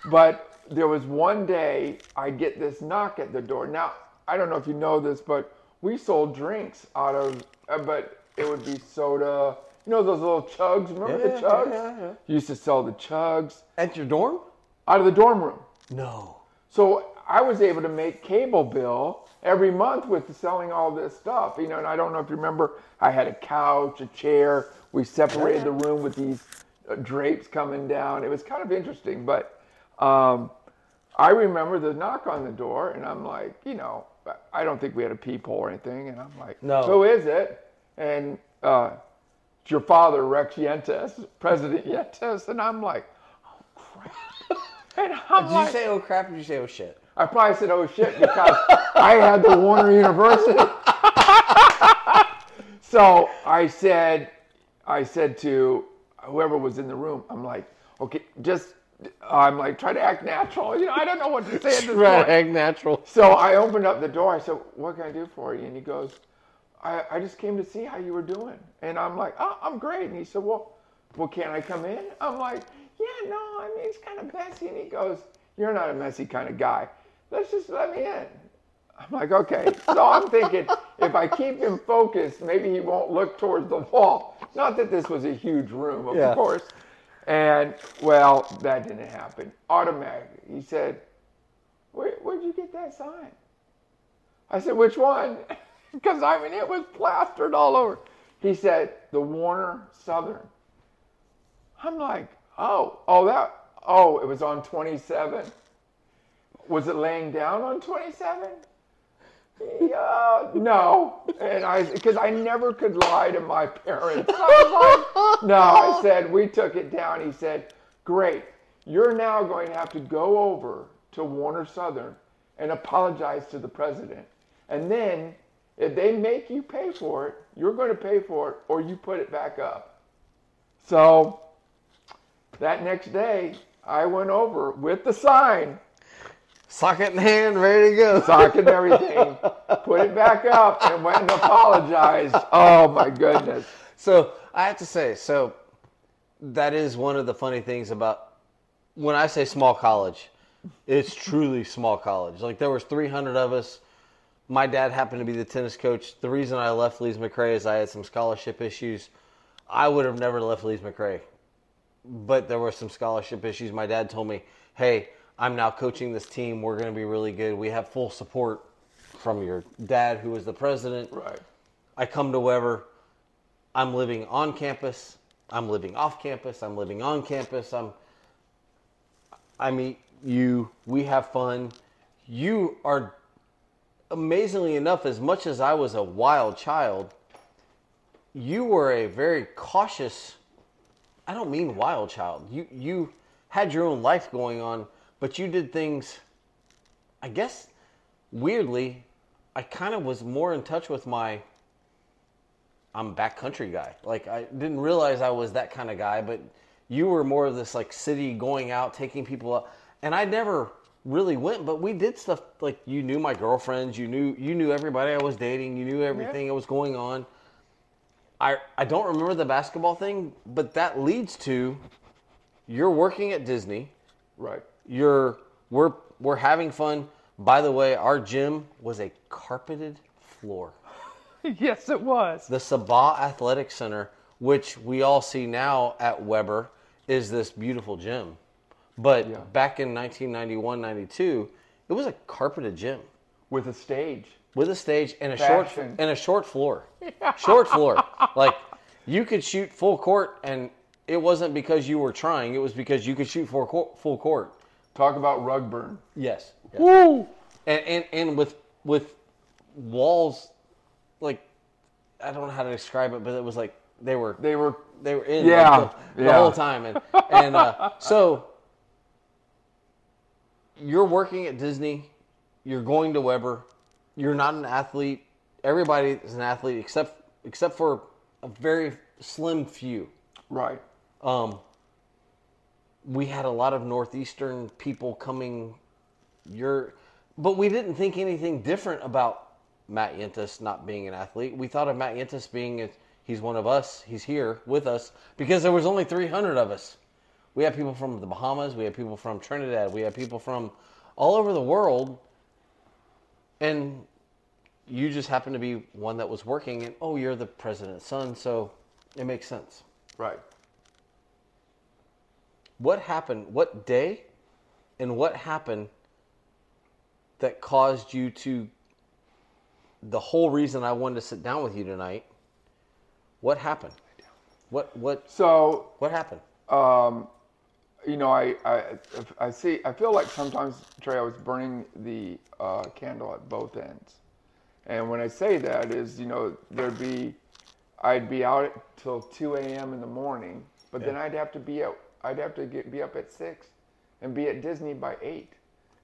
But there was one day I get this knock at the door. Now, I don't know if you know this, but we sold drinks out of, uh, but it would be soda. You know those little chugs? Remember yeah, the chugs? Yeah, yeah. You used to sell the chugs. At your dorm? Out of the dorm room. No. So I was able to make cable bill every month with selling all this stuff. You know, and I don't know if you remember, I had a couch, a chair. We separated the room with these drapes coming down. It was kind of interesting, but um, I remember the knock on the door, and I'm like, you know, I don't think we had a peephole or anything. And I'm like, no. Who is it? And uh, it's your father, Rex Yentes, President Yentes. And I'm like, oh, crap. And I'm did like, you say, oh, crap, or did you say, oh, shit? I probably said, oh, shit, because I had the Warner University. So I said... I said to whoever was in the room, I'm like, okay, just, I'm like, try to act natural. You know, I don't know what to say at this point. Act natural. So I opened up the door. I said, what can I do for you? And he goes, I, I just came to see how you were doing. And I'm like, oh, I'm great. And he said, well, well, can I come in? I'm like, yeah, no, I mean, it's kind of messy. And he goes, you're not a messy kind of guy. Let's just let me in. I'm like, okay. So I'm thinking, if I keep him focused, maybe he won't look towards the wall. Not that this was a huge room, of yeah. course. And, well, that didn't happen. Automatically. He said, Where, where'd you get that sign? I said, which one? Because, I mean, it was plastered all over. He said, the Warner Southern. I'm like, oh, oh, that, oh, it was on twenty-seven. Was it laying down on twenty-seven? Uh, no, and I because I never could lie to my parents. I was like, no, I said we took it down. He said, "Great, you're now going to have to go over to Warner Southern and apologize to the president, and then if they make you pay for it, you're going to pay for it, or you put it back up." So that next day, I went over with the sign. Socket in hand, ready to go. Socket and everything. Put it back up and went and apologized. Oh, my goodness. So, I have to say, so that is one of the funny things about when I say small college, it's truly small college. Like, there was three hundred of us. My dad happened to be the tennis coach. The reason I left Lees McRae is I had some scholarship issues. I would have never left Lees McRae, but there were some scholarship issues. My dad told me, hey, I'm now coaching this team. We're going to be really good. We have full support from your dad, who is the president. Right. I come to Weber. I'm living on campus. I'm living off campus. I'm living on campus. I'm. I meet you. We have fun. You are, amazingly enough, as much as I was a wild child, you were a very cautious. I don't mean wild child. You you had your own life going on. But you did things, I guess, weirdly, I kind of was more in touch with my, I'm backcountry guy. Like, I didn't realize I was that kind of guy, but you were more of this, like, city going out, taking people up. And I never really went, but we did stuff, like, you knew my girlfriends, you knew you knew everybody I was dating, you knew everything yeah. that was going on. I I don't remember the basketball thing, but that leads to, you're working at Disney. Right. You're we're we're having fun. By the way, our gym was a carpeted floor. Yes, it was. The Sabah Athletic Center, which we all see now at Weber, is this beautiful gym. But yeah. back in nineteen ninety-one, ninety-two, it was a carpeted gym with a stage, with a stage and a Fashion. short and a short floor, short floor. Like you could shoot full court, and it wasn't because you were trying. It was because you could shoot full court. Full court. Talk about rug burn. Yes. yes. Woo. And, and and with with walls, like I don't know how to describe it, but it was like they were they were they were in yeah, like the, yeah. the whole time, and and uh, so. You're working at Disney, you're going to Weber, you're not an athlete. Everybody is an athlete except except for a very slim few. Right. Um, we had a lot of Northeastern people coming. Your, but we didn't think anything different about Matt Yentes not being an athlete. We thought of Matt Yentes being, a, he's one of us, he's here with us, because there was only three hundred of us. We had people from the Bahamas. We had people from Trinidad. We had people from all over the world. And you just happened to be one that was working. And, oh, you're the president's son, so it makes sense. Right. What happened? What day and what happened that caused you to, the whole reason I wanted to sit down with you tonight, what happened? What, what, so, what happened? Um, You know, I, I, I see, I feel like sometimes, Trey, I was burning the uh, candle at both ends. And when I say that is, you know, there'd be, I'd be out till two a.m. in the morning, but yeah. then I'd have to be out, I'd have to get, be up at six and be at Disney by eight.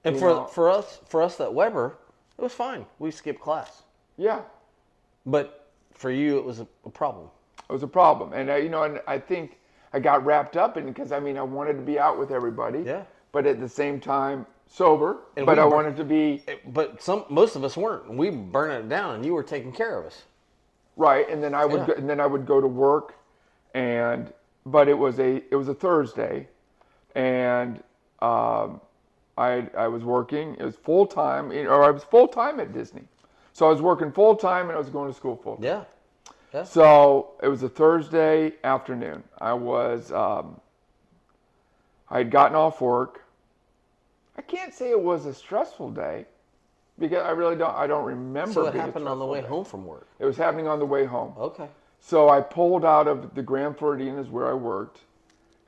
And you for know? for us, for us at Weber, it was fine. We skipped class. Yeah. But for you, it was a, a problem. It was a problem. And, I, you know, and I think... I got wrapped up in because I mean I wanted to be out with everybody, yeah. But at the same time sober. And but I burn, wanted to be. But some most of us weren't. We burned it down, and you were taking care of us. Right, and then I would yeah. go, and then I would go to work, and but it was a it was a Thursday, and um, I I was working. It was full time, or I was full time at Disney, so I was working full time and I was going to school full time. Yeah. Yeah. So it was a Thursday afternoon. I was, um, I had gotten off work. I can't say it was a stressful day because I really don't, I don't remember. So it happened on the way home from work. It was happening on the way home. Okay. So I pulled out of the Grand Floridian is where I worked,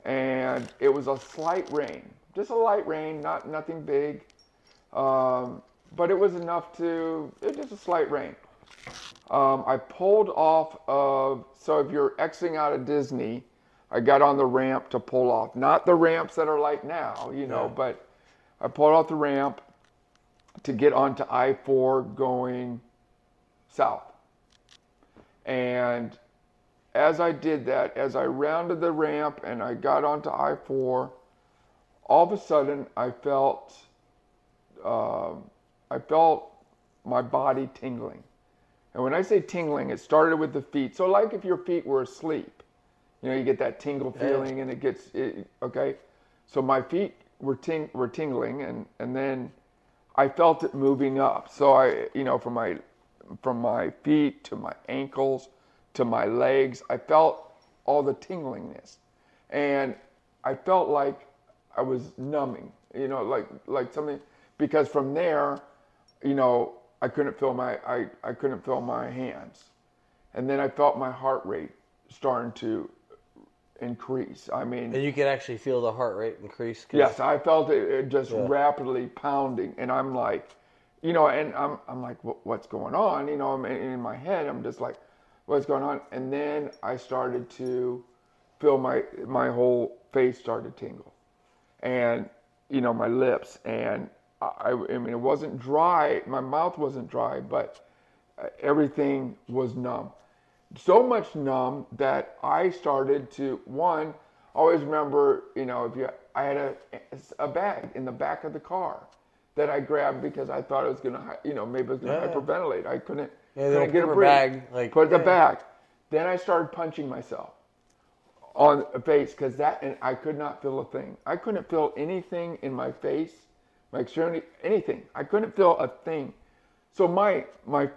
and it was a slight rain, just a light rain, not nothing big, um, but it was enough to, it was just a slight rain. Um, I pulled off of, so if you're exiting out of Disney, I got on the ramp to pull off. Not the ramps that are like now, you know, yeah. but I pulled off the ramp to get onto I four going south. And as I did that, as I rounded the ramp and I got onto I four, all of a sudden I felt, uh, I felt my body tingling. And when I say tingling, it started with the feet. So like if your feet were asleep, you know, you get that tingle feeling yeah. and it gets, it, okay. So my feet were, ting- were tingling and, and then I felt it moving up. So I, you know, from my, from my feet to my ankles, to my legs, I felt all the tinglingness. And I felt like I was numbing, you know, like, like something, because from there, you know, I couldn't feel my I, I couldn't feel my hands, and then I felt my heart rate starting to increase. I mean, and you could actually feel the heart rate increase. Yes, I felt it, it just yeah. rapidly pounding, and I'm like, you know, and I'm I'm like, what, what's going on? You know, I'm in, in my head, I'm just like, what's going on? And then I started to feel my my whole face started to tingle, and you know, my lips and. I, I mean, it wasn't dry. My mouth wasn't dry, but everything was numb. So much numb that I started to, one, always remember, you know, if you, I had a, a bag in the back of the car that I grabbed because I thought it was going to, you know, maybe it was going to yeah. hyperventilate. I couldn't, yeah, couldn't get a breathe. Bag, like, Put yeah. the bag. Then I started punching myself on the face because that, and I could not feel a thing. I couldn't feel anything in my face. My extremity, anything. I couldn't feel a thing. So my my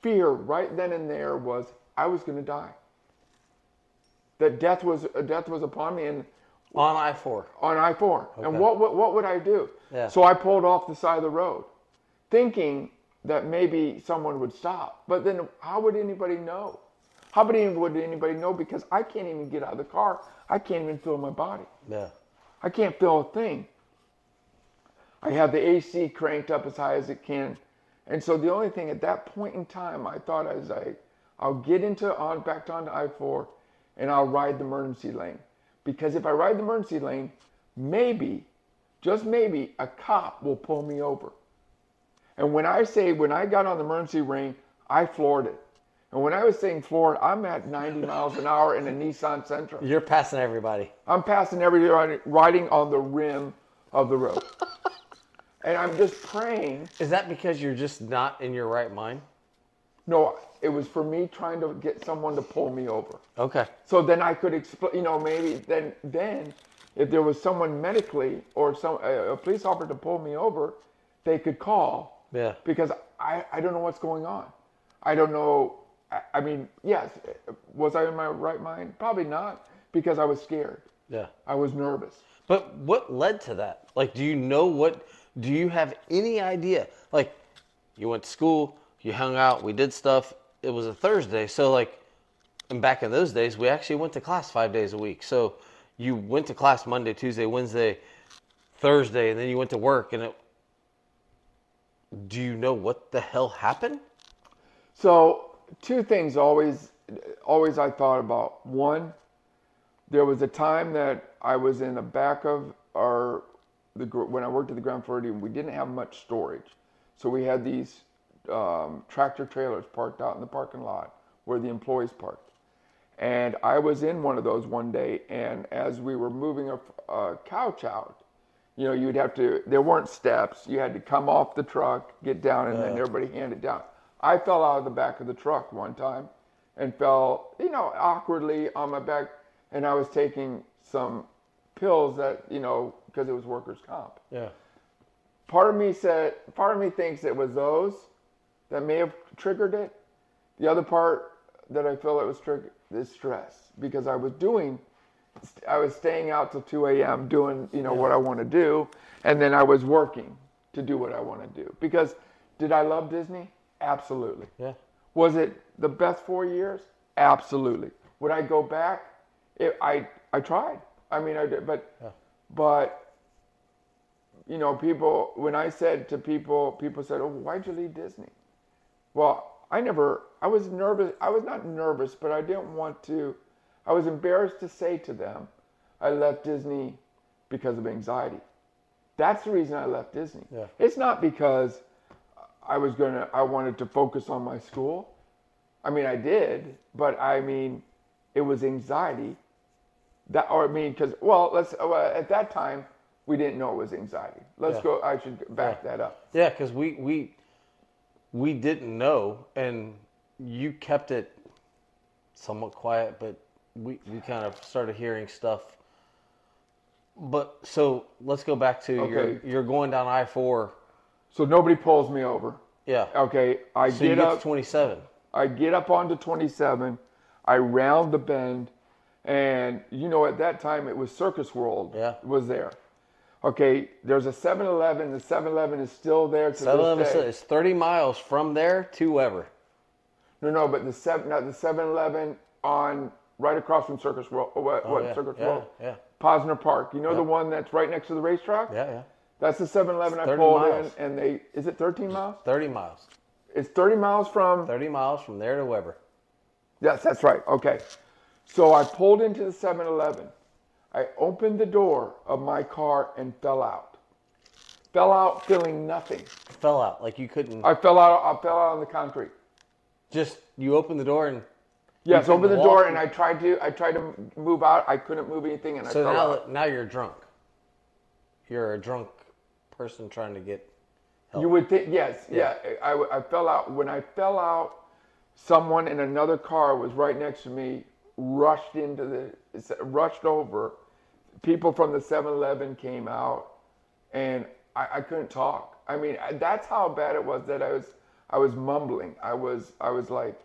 fear right then and there was I was going to die. That death was death was upon me, and On I four. On I four. Okay. And what, what what would I do? Yeah. So I pulled off the side of the road, thinking that maybe someone would stop. But then how would anybody know? How would anybody know? Because I can't even get out of the car. I can't even feel my body. Yeah. I can't feel a thing. I had the A C cranked up as high as it can. And so the only thing at that point in time, I thought I was like, I'll get into on back onto I four and I'll ride the emergency lane. Because if I ride the emergency lane, maybe, just maybe, a cop will pull me over. And when I say, when I got on the emergency lane, I floored it. And when I was saying floored, I'm at ninety miles an hour in a Nissan Sentra. You're passing everybody. I'm passing everybody, riding on the rim of the road. And I'm just praying. Is that because you're just not in your right mind? No, it was for me trying to get someone to pull me over. Okay. So then I could explain, you know, maybe then, then if there was someone medically or some a, a police officer to pull me over, they could call. Yeah. Because I, I don't know what's going on. I don't know. I, I mean, yes, was I in my right mind? Probably not, because I was scared. Yeah. I was nervous. But what led to that? Like, do you know what... Do you have any idea? Like, you went to school, you hung out, we did stuff. It was a Thursday. So, like, and back in those days, we actually went to class five days a week. So you went to class Monday, Tuesday, Wednesday, Thursday, and then you went to work. And it, do you know what the hell happened? So two things always, always I thought about. One, there was a time that I was in the back of our... The, when I worked at the Grand Floridian, we didn't have much storage. So we had these um, tractor trailers parked out in the parking lot where the employees parked. And I was in one of those one day, and as we were moving a, a couch out, you know, you'd have to, there weren't steps. You had to come off the truck, get down, and yeah. then everybody handed down. I fell out of the back of the truck one time and fell, you know, awkwardly on my back, and I was taking some pills that, you know, because it was workers' comp. Yeah. Part of me said, part of me thinks it was those that may have triggered it. The other part that I feel it was triggered is stress, because I was doing, I was staying out till two a.m. doing, you know, yeah. what I want to do, and then I was working to do what I want to do. Because did I love Disney? Absolutely. Yeah. Was it the best four years? Absolutely. Would I go back? It, I I tried. I mean, I did, but. Yeah. But, you know, people, when I said to people, people said, oh, why'd you leave Disney? Well, I never, I was nervous. I was not nervous, but I didn't want to, I was embarrassed to say to them, I left Disney because of anxiety. That's the reason I left Disney. Yeah. It's not because I was going to, I wanted to focus on my school. I mean, I did, but I mean, it was anxiety. That, or I mean, because, well, let's, uh, at that time, we didn't know it was anxiety. Let's yeah. go, I should back yeah. that up. Yeah, because we, we, we didn't know, and you kept it somewhat quiet, but we, we kind of started hearing stuff. But, so, let's go back to okay. your, you're going down I four. So, nobody pulls me over. Yeah. Okay, I so get, you get up. to twenty-seven. I get up onto twenty-seven, I round the bend. And, you know, at that time, it was Circus World yeah. was there. Okay, there's a seven eleven. The seven eleven is still there to this day. It's thirty miles from there to Weber. No, no, but the seven, not the seven eleven on right across from Circus World. What, oh, what yeah, Circus yeah, World? Yeah. Posner Park. You know yeah. the one that's right next to the racetrack? Yeah, yeah. That's the seven eleven I pulled miles. in. And they, is it thirteen miles? thirty miles. It's thirty miles from? thirty miles from there to Weber. Yes, that's right. Okay. So I pulled into the seven eleven. I opened the door of my car and fell out. Fell out feeling nothing. Fell out like you couldn't. I fell out. I fell out on the concrete. Just you opened the door and. Yes, opened the door and I tried to. I tried to move out. I couldn't move anything and I fell out. So now, now you're drunk. You're a drunk person trying to get help. You would think yes, yeah. yeah I, I fell out. When I fell out, someone in another car was right next to me. Rushed into the, rushed over. People from the seven eleven came out, and I, I couldn't talk. I mean, I, that's how bad it was that I was, I was mumbling. I was, I was like,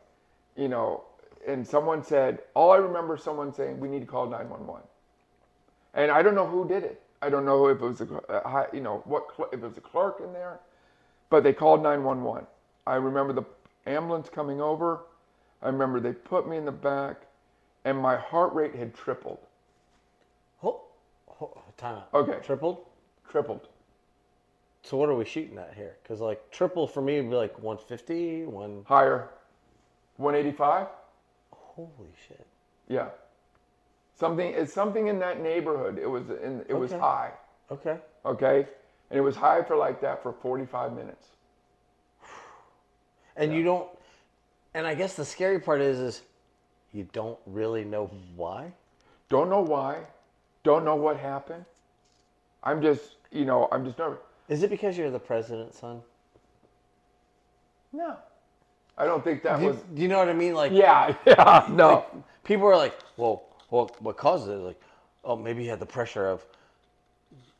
you know. And someone said, all I remember someone saying, "We need to call nine one one." And I don't know who did it. I don't know if it was a, you know, what, if it was a clerk in there, but they called nine one one. I remember the ambulance coming over. I remember they put me in the back, and my heart rate had tripled. Oh, oh time out. Okay. Tripled? Tripled. So what are we shooting at here? Because, like, triple for me would be, like, one fifty, one... Higher. one eighty-five? Holy shit. Yeah. Something, it's something in that neighborhood. It was in, it okay. was high. Okay. Okay? And it was high for like that for forty-five minutes. And yeah. you don't, and I guess the scary part is, is you don't really know why. Don't know why. Don't know what happened. I'm just, you know, I'm just nervous. Is it because you're the president's son? No. I don't think that do, was. Do you know what I mean? Like, yeah, yeah, no. Like, people are like, well, well, what caused it? Like, oh, maybe you had the pressure of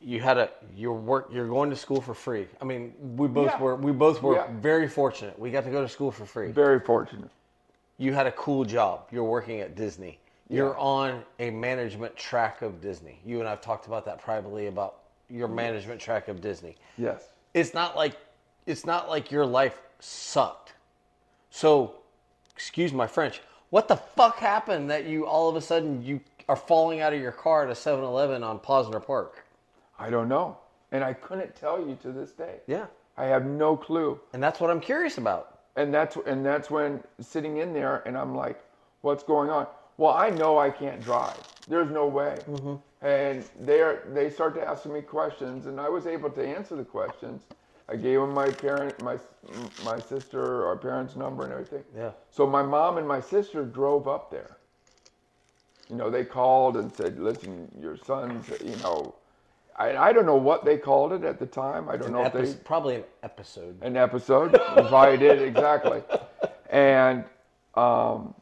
you had a your work. You're going to school for free. I mean, we both yeah. were. We both were yeah. very fortunate. We got to go to school for free. Very fortunate. You had a cool job. You're working at Disney. You're yeah. on a management track of Disney. You and I've talked about that privately about your management track of Disney. Yes. It's not like it's not like your life sucked. So, excuse my French. What the fuck happened that you all of a sudden you are falling out of your car at a seven eleven on Posner Park? I don't know. And I couldn't tell you to this day. Yeah. I have no clue. And that's what I'm curious about. And that's and that's when sitting in there and I'm like, what's going on? Well, I know I can't drive. There's no way. Mm-hmm. And they are, they start to ask me questions and I was able to answer the questions. I gave them my parent, my my sister, our parents' number and everything. Yeah. So my mom and my sister drove up there. You know, they called and said, "Listen, your son's," you know, I I don't know what they called it at the time. I don't an know epi- if they probably an episode. An episode, probably did exactly. And um,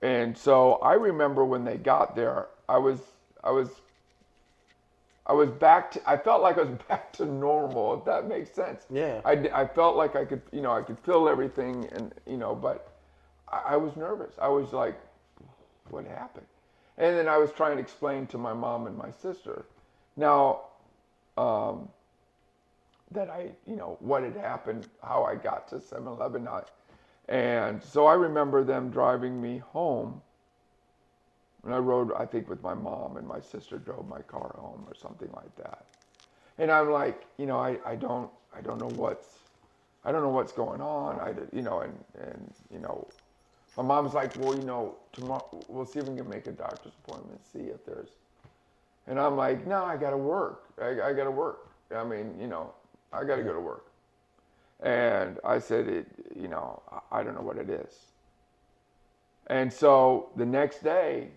and so I remember when they got there, I was I was. I was back to, I felt like I was back to normal, if that makes sense. Yeah. I, I felt like I could, you know, I could feel everything and, you know, but I, I was nervous. I was like, what happened? And then I was trying to explain to my mom and my sister now um, that I, you know, what had happened, how I got to seven eleven. And so I remember them driving me home. And I rode, I think, with my mom and my sister drove my car home or something like that. And I'm like, you know, I, I don't I don't know what's I don't know what's going on. I you know and and you know, my mom's like, well, you know, tomorrow we'll see if we can make a doctor's appointment, see if there's. And I'm like, no, I gotta work. I, I gotta work. I mean, you know, I gotta go to work. And I said, it, you know, I, I don't know what it is. And so the next day.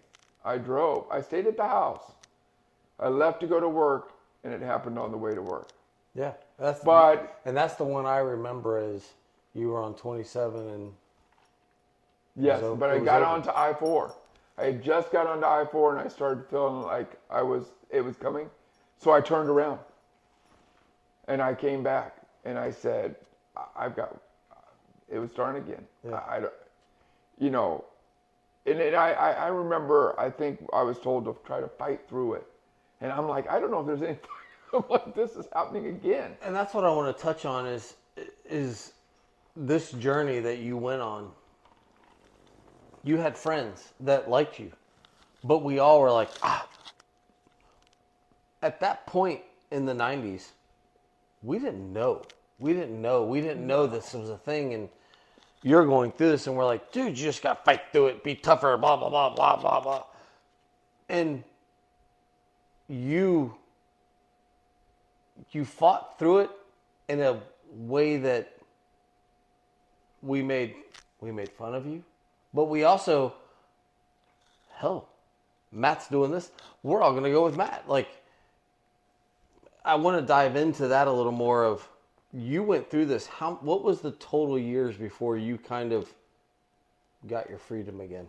I drove. I stayed at the house. I left to go to work, and it happened on the way to work. Yeah, that's but the, and that's the one I remember is you were on twenty-seven and yes, over, but I got onto I four. I had just got onto I four, and I started feeling like I was it was coming, so I turned around, and I came back, and I said, "I've got it was starting again." Yeah. I, I, you know. And, and I, I remember, I think I was told to try to fight through it. And I'm like, I don't know if there's anything. I'm like, this is happening again. And that's what I want to touch on is, is this journey that you went on. You had friends that liked you. But we all were like, ah. At that point in the nineties, we didn't know. We didn't know. We didn't know this was a thing. And you're going through this, and we're like, dude, you just got to fight through it, be tougher, blah, blah, blah, blah, blah, blah. And you, you fought through it in a way that we made, we made fun of you, but we also, hell, Matt's doing this. We're all going to go with Matt. Like, I want to dive into that a little more of, you went through this. How? What was the total years before you kind of got your freedom again?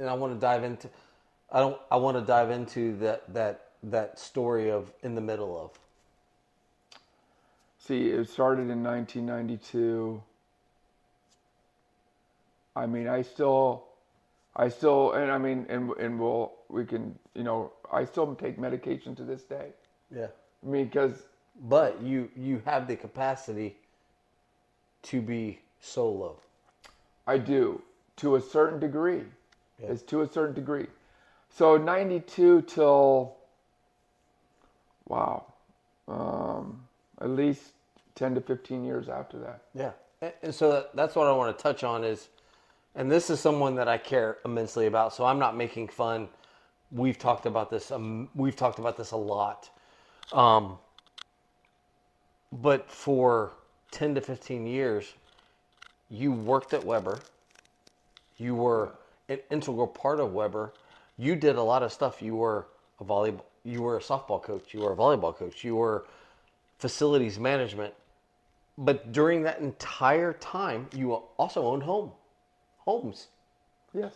And I want to dive into. I don't. I want to dive into that that that story of in the middle of. See, it started in nineteen ninety-two. I mean, I still, I still, and I mean, and and we'll we can, you know, I still take medication to this day. Yeah. I mean, because... But you, you have the capacity to be solo. I do, to a certain degree. Yeah. It's to a certain degree. So ninety-two till, wow, um, at least ten to fifteen years after that. Yeah. And, and so that's what I want to touch on is, and this is someone that I care immensely about, so I'm not making fun. We've talked about this. Um, we've talked about this a lot. Um, but for ten to fifteen years, you worked at Weber. You were an integral part of Weber. You did a lot of stuff. You were a volleyball, you were a softball coach. You were a volleyball coach. You were facilities management. But during that entire time, you also owned home, homes. Yes.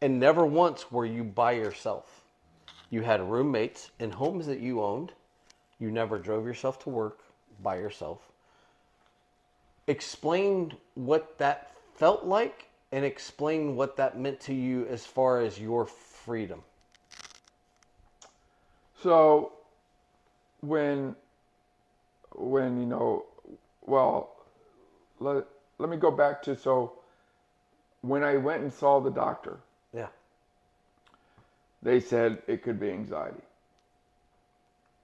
And never once were you by yourself. You had roommates in homes that you owned. You never drove yourself to work by yourself. Explain what that felt like and explain what that meant to you as far as your freedom. So when, when, you know, well, let, let me go back to, so when I went and saw the doctor, yeah, they said it could be anxiety,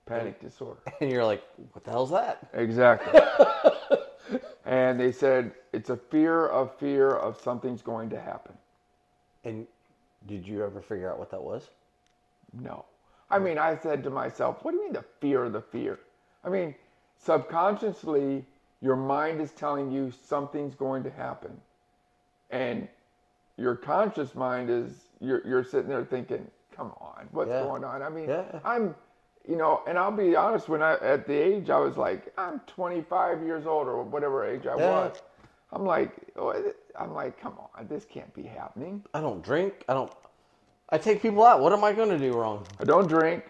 panic and, disorder. And you're like, what the hell's that? Exactly. And they said, it's a fear of fear of something's going to happen. And did you ever figure out what that was? No. I mean, I said to myself, what do you mean the fear of the fear? I mean, subconsciously, your mind is telling you something's going to happen. And your conscious mind is, you're, you're sitting there thinking, come on, what's yeah. going on? I mean, yeah. I'm, you know, and I'll be honest, when I, at the age I was like, I'm twenty-five years old or whatever age I yeah. was. I'm like, I'm like, come on, this can't be happening. I don't drink. I don't, I take people out. What am I going to do wrong? I don't drink.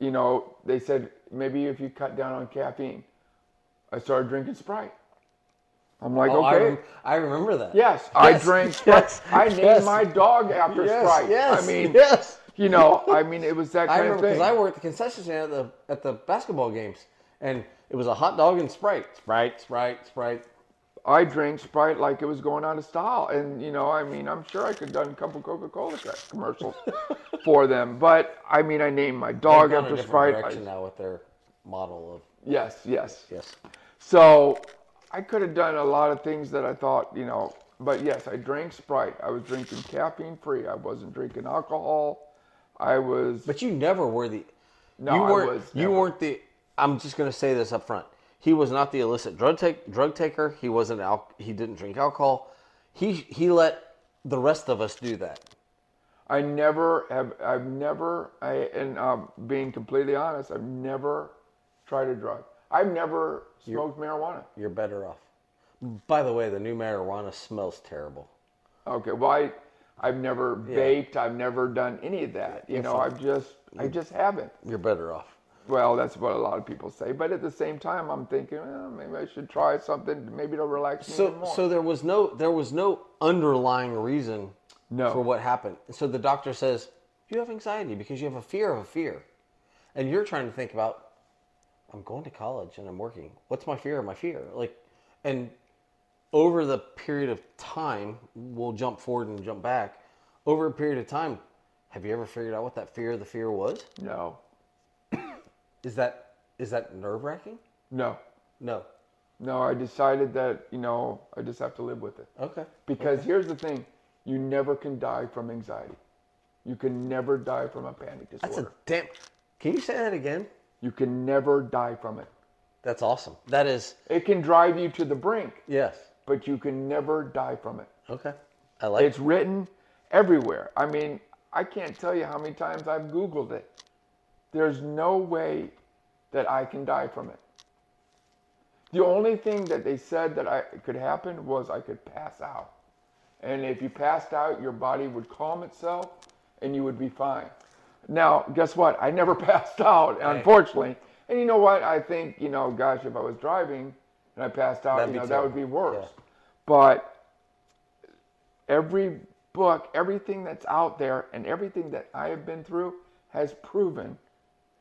You know, they said, maybe if you cut down on caffeine. I started drinking Sprite. I'm like, oh, okay. I, rem- I remember that. Yes, yes. I drank Sprite. Yes. I named yes. my dog after yes. Sprite. Yes. I mean, yes. you know, I mean, it was that kind I remember, of thing. Because I worked at the concession stand at the, at the basketball games, and it was a hot dog and Sprite. Sprite, Sprite, Sprite. I drank Sprite like it was going out of style. And, you know, I mean, I'm sure I could have done a couple Coca-Cola commercials for them. But, I mean, I named my dog after Sprite. They've gone a different direction now with their model of... Yes, yes. Yes. So... I could have done a lot of things that I thought, you know, but yes, I drank Sprite. I was drinking caffeine free. I wasn't drinking alcohol. I was. But you never were the. No, you weren't, I was. You never. weren't the. I'm just going to say this up front. He was not the illicit drug take drug taker. He wasn't. Al, he didn't drink alcohol. He he let the rest of us do that. I never have. I've never. I and um, being completely honest, I've never tried a drug. I've never smoked you're, marijuana. You're better off. By the way, the new marijuana smells terrible. Okay, well, I, I've never yeah. vaped. I've never done any of that. You it's know, I've just, I just haven't. You're better off. Well, that's what a lot of people say. But at the same time, I'm thinking, well, maybe I should try something. Maybe it'll relax me so, even more. So there was no, there was no underlying reason no. for what happened. So the doctor says, you have anxiety because you have a fear of a fear. And you're trying to think about, I'm going to college and I'm working. What's my fear? My fear. Like, and over the period of time, we'll jump forward and jump back. Over a period of time, have you ever figured out what that fear of the fear was? No. Is that, is that nerve-wracking? No. No. No, I decided that, you know, I just have to live with it. Okay. Because okay. here's the thing. You never can die from anxiety. You can never die from a panic disorder. That's a damn... Can you say that again? You can never die from it. That's awesome. That is... It can drive you to the brink. Yes. But you can never die from it. Okay. I like it. It's written everywhere. I mean, I can't tell you how many times I've Googled it. There's no way that I can die from it. The only thing that they said that I could happen was I could pass out. And if you passed out, your body would calm itself and you would be fine. Now, guess what? I never passed out, unfortunately. And you know what? I think, you know, gosh, if I was driving and I passed out, That'd you know, terrible. that would be worse. Yeah. But every book, everything that's out there and everything that I have been through has proven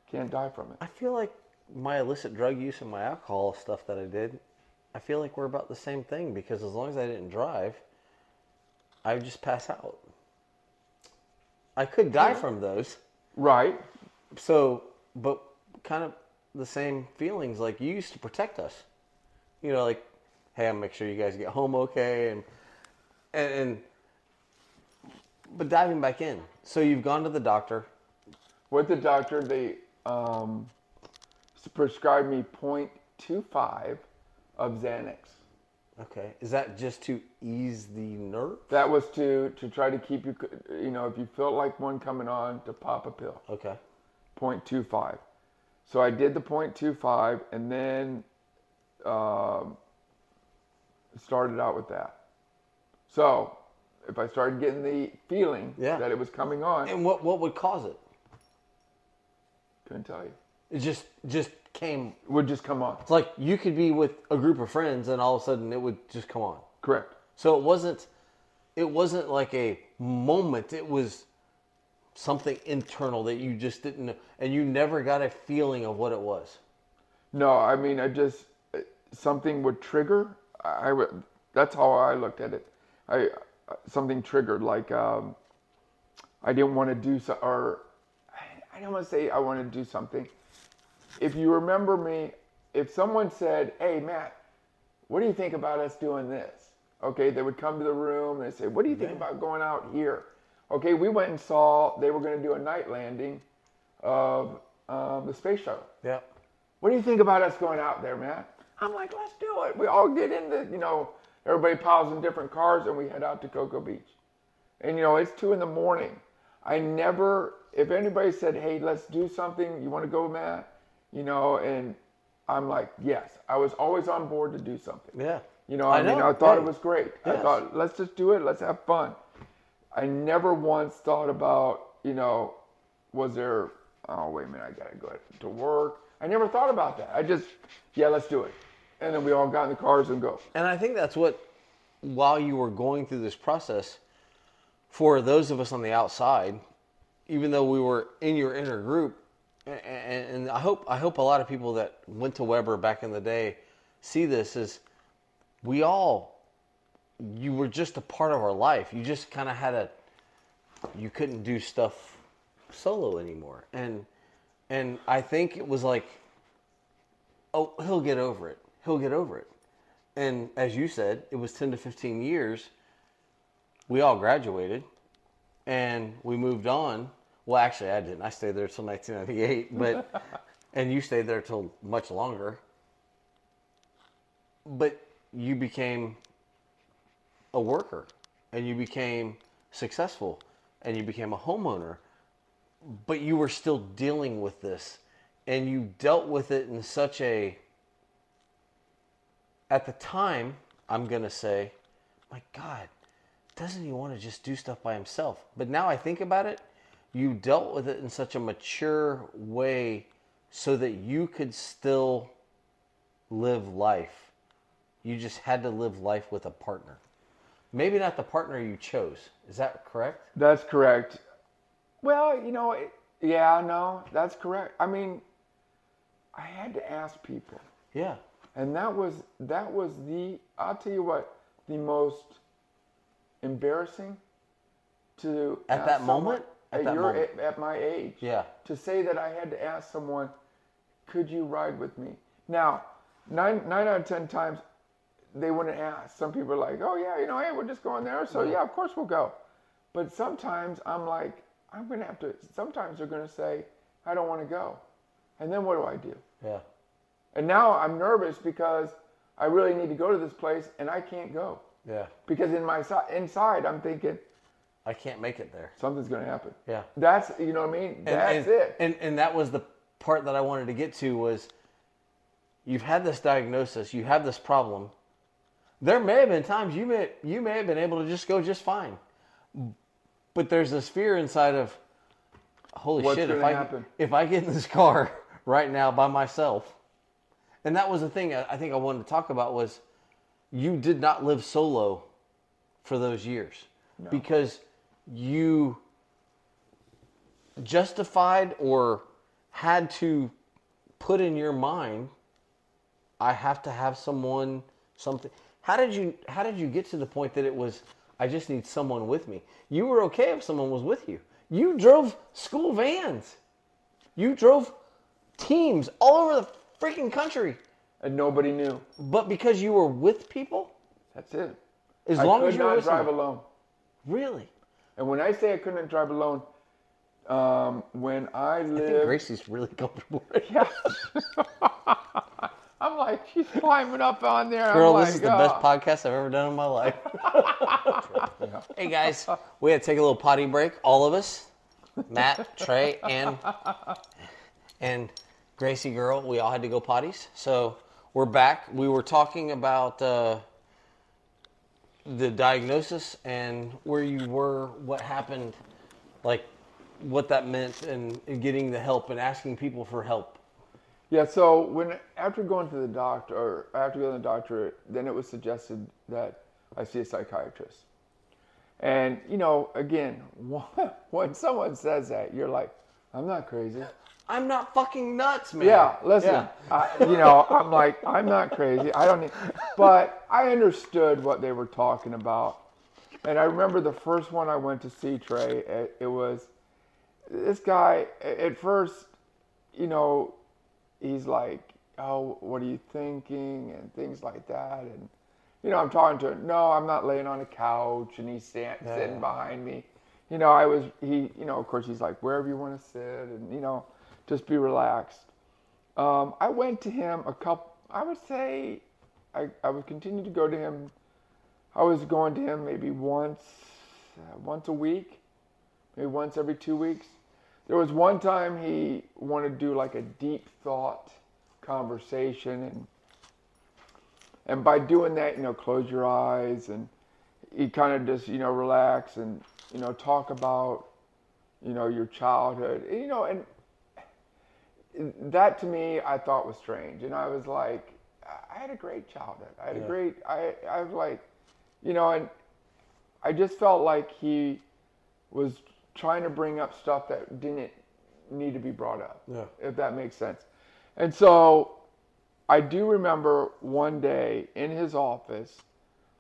can't die from it. I feel like my illicit drug use and my alcohol stuff that I did, I feel like we're about the same thing, because as long as I didn't drive, I would just pass out. I could die yeah. from those. Right. So, but kind of the same feelings, like you used to protect us. You know, like, hey, I'll make sure you guys get home okay, and, and, and but diving back in. So you've gone to the doctor. With the doctor, they um, prescribed me point two five of Xanax. Okay. Is that just to ease the nerve? That was to, to try to keep you, you know, if you felt like one coming on, to pop a pill. Okay. point two five. So I did the point two five and then um, started out with that. So if I started getting the feeling yeah. that it was coming on. And what, what would cause it? Couldn't tell you. It just just came. Would just come on. It's like you could be with a group of friends and all of a sudden it would just come on. Correct. So it wasn't, it wasn't like a moment. It was something internal that you just didn't know, and you never got a feeling of what it was. No, I mean, I just, something would trigger. I would, that's how I looked at it. I something triggered, like um, I didn't want to do so, or I don't want to say I want to do something. If you remember me, if someone said, hey, Matt, what do you think about us doing this? Okay, they would come to the room and they'd say, what do you think yeah. about going out here? Okay, we went and saw they were going to do a night landing of um, the space shuttle. Yeah. What do you think about us going out there, Matt? I'm like, let's do it. We all get in the, you know, everybody piles in different cars and we head out to Cocoa Beach. And, you know, it's two in the morning. I never, if anybody said, hey, let's do something, you want to go, Matt? You know, and I'm like, yes. I was always on board to do something. Yeah. You know, I, I mean, know. I thought hey. it was great. Yes. I thought, let's just do it. Let's have fun. I never once thought about, you know, was there, oh, wait a minute, I got to go to work. I never thought about that. I just, yeah, let's do it. And then we all got in the cars and go. And I think that's what, while you were going through this process, for those of us on the outside, even though we were in your inner group, and, and I hope I hope a lot of people that went to Weber back in the day see this, is we all, you were just a part of our life. You just kind of had a, you couldn't do stuff solo anymore. And and I think it was like, oh, he'll get over it. He'll get over it. And as you said, it was ten to fifteen years. We all graduated and we moved on. Well, actually, I didn't. I stayed there till nineteen ninety-eight, but and you stayed there till much longer. But you became a worker, and you became successful, and you became a homeowner, but you were still dealing with this, and you dealt with it in such a, at the time, I'm going to say, my God, doesn't he want to just do stuff by himself? But now I think about it, you dealt with it in such a mature way so that you could still live life. You just had to live life with a partner. Maybe not the partner you chose. Is that correct? That's correct. Well, you know, it, yeah, no, that's correct. I mean, I had to ask people. Yeah. And that was, that was the, I'll tell you what, the most embarrassing to At that someone, moment? At, at, that your, moment. At, at my age. Yeah. To say that I had to ask someone, could you ride with me? Now, nine, nine out of ten times, they wouldn't ask. Some people are like, oh, yeah, you know, hey, we're just going there. So, yeah, of course we'll go. But sometimes I'm like, I'm going to have to, sometimes they're going to say, I don't want to go. And then what do I do? Yeah. And now I'm nervous because I really need to go to this place and I can't go. Yeah. Because in my inside, I'm thinking, I can't make it there. Something's going to happen. Yeah. That's, you know what I mean? And, That's and, it. And, and that was the part that I wanted to get to was you've had this diagnosis, you have this problem. There may have been times you may you may have been able to just go just fine, but there's this fear inside of, holy What's shit! If I happen? if I get in this car right now by myself, and that was the thing I think I wanted to talk about was, you did not live solo for those years. no. because you justified or had to put in your mind, I have to have someone, something. How did you how did you get to the point that it was, I just need someone with me? You were okay if someone was with you. You drove school vans. You drove teams all over the freaking country. And nobody knew. But because you were with people? That's it. As I long as you were with I could not drive alone. Really? And when I say I couldn't drive alone, um, when I lived... I think Gracie's really comfortable. Yeah. I'm like, she's climbing up on there. Girl, I'm this like, is the oh. best podcast I've ever done in my life. Hey, guys, we had to take a little potty break. All of us, Matt, Trey, and and Gracie Girl, we all had to go potties. So we're back. We were talking about uh, the diagnosis and where you were, what happened, like what that meant, and, and getting the help and asking people for help. Yeah, so when after going to the doctor, or after going to the doctor, then it was suggested that I see a psychiatrist. And, you know, again, when someone says that, you're like, I'm not crazy. I'm not fucking nuts, man. Yeah, listen, yeah. I, you know, I'm like, I'm not crazy. I don't need, but I understood what they were talking about. And I remember the first one I went to see, Trey, it, it was this guy, at first, you know, he's like, oh, what are you thinking? And things like that. And, you know, I'm talking to him. No, I'm not laying on a couch. And he's stand, yeah. sitting behind me. You know, I was, he, you know, of course, he's like, wherever you want to sit. And, you know, just be relaxed. Um, I went to him a couple, I would say, I, I would continue to go to him. I was going to him maybe once, uh, once a week, maybe once every two weeks. There was one time he wanted to do like a deep thought conversation, and and by doing that, you know, close your eyes, and he kind of just, you know, relax and, you know, talk about, you know, your childhood, you know, and that to me I thought was strange, and I was like, I had a great childhood, I had yeah. a great, I I was like, you know, and I just felt like he was trying to bring up stuff that didn't need to be brought up, yeah. if that makes sense. And so I do remember one day in his office,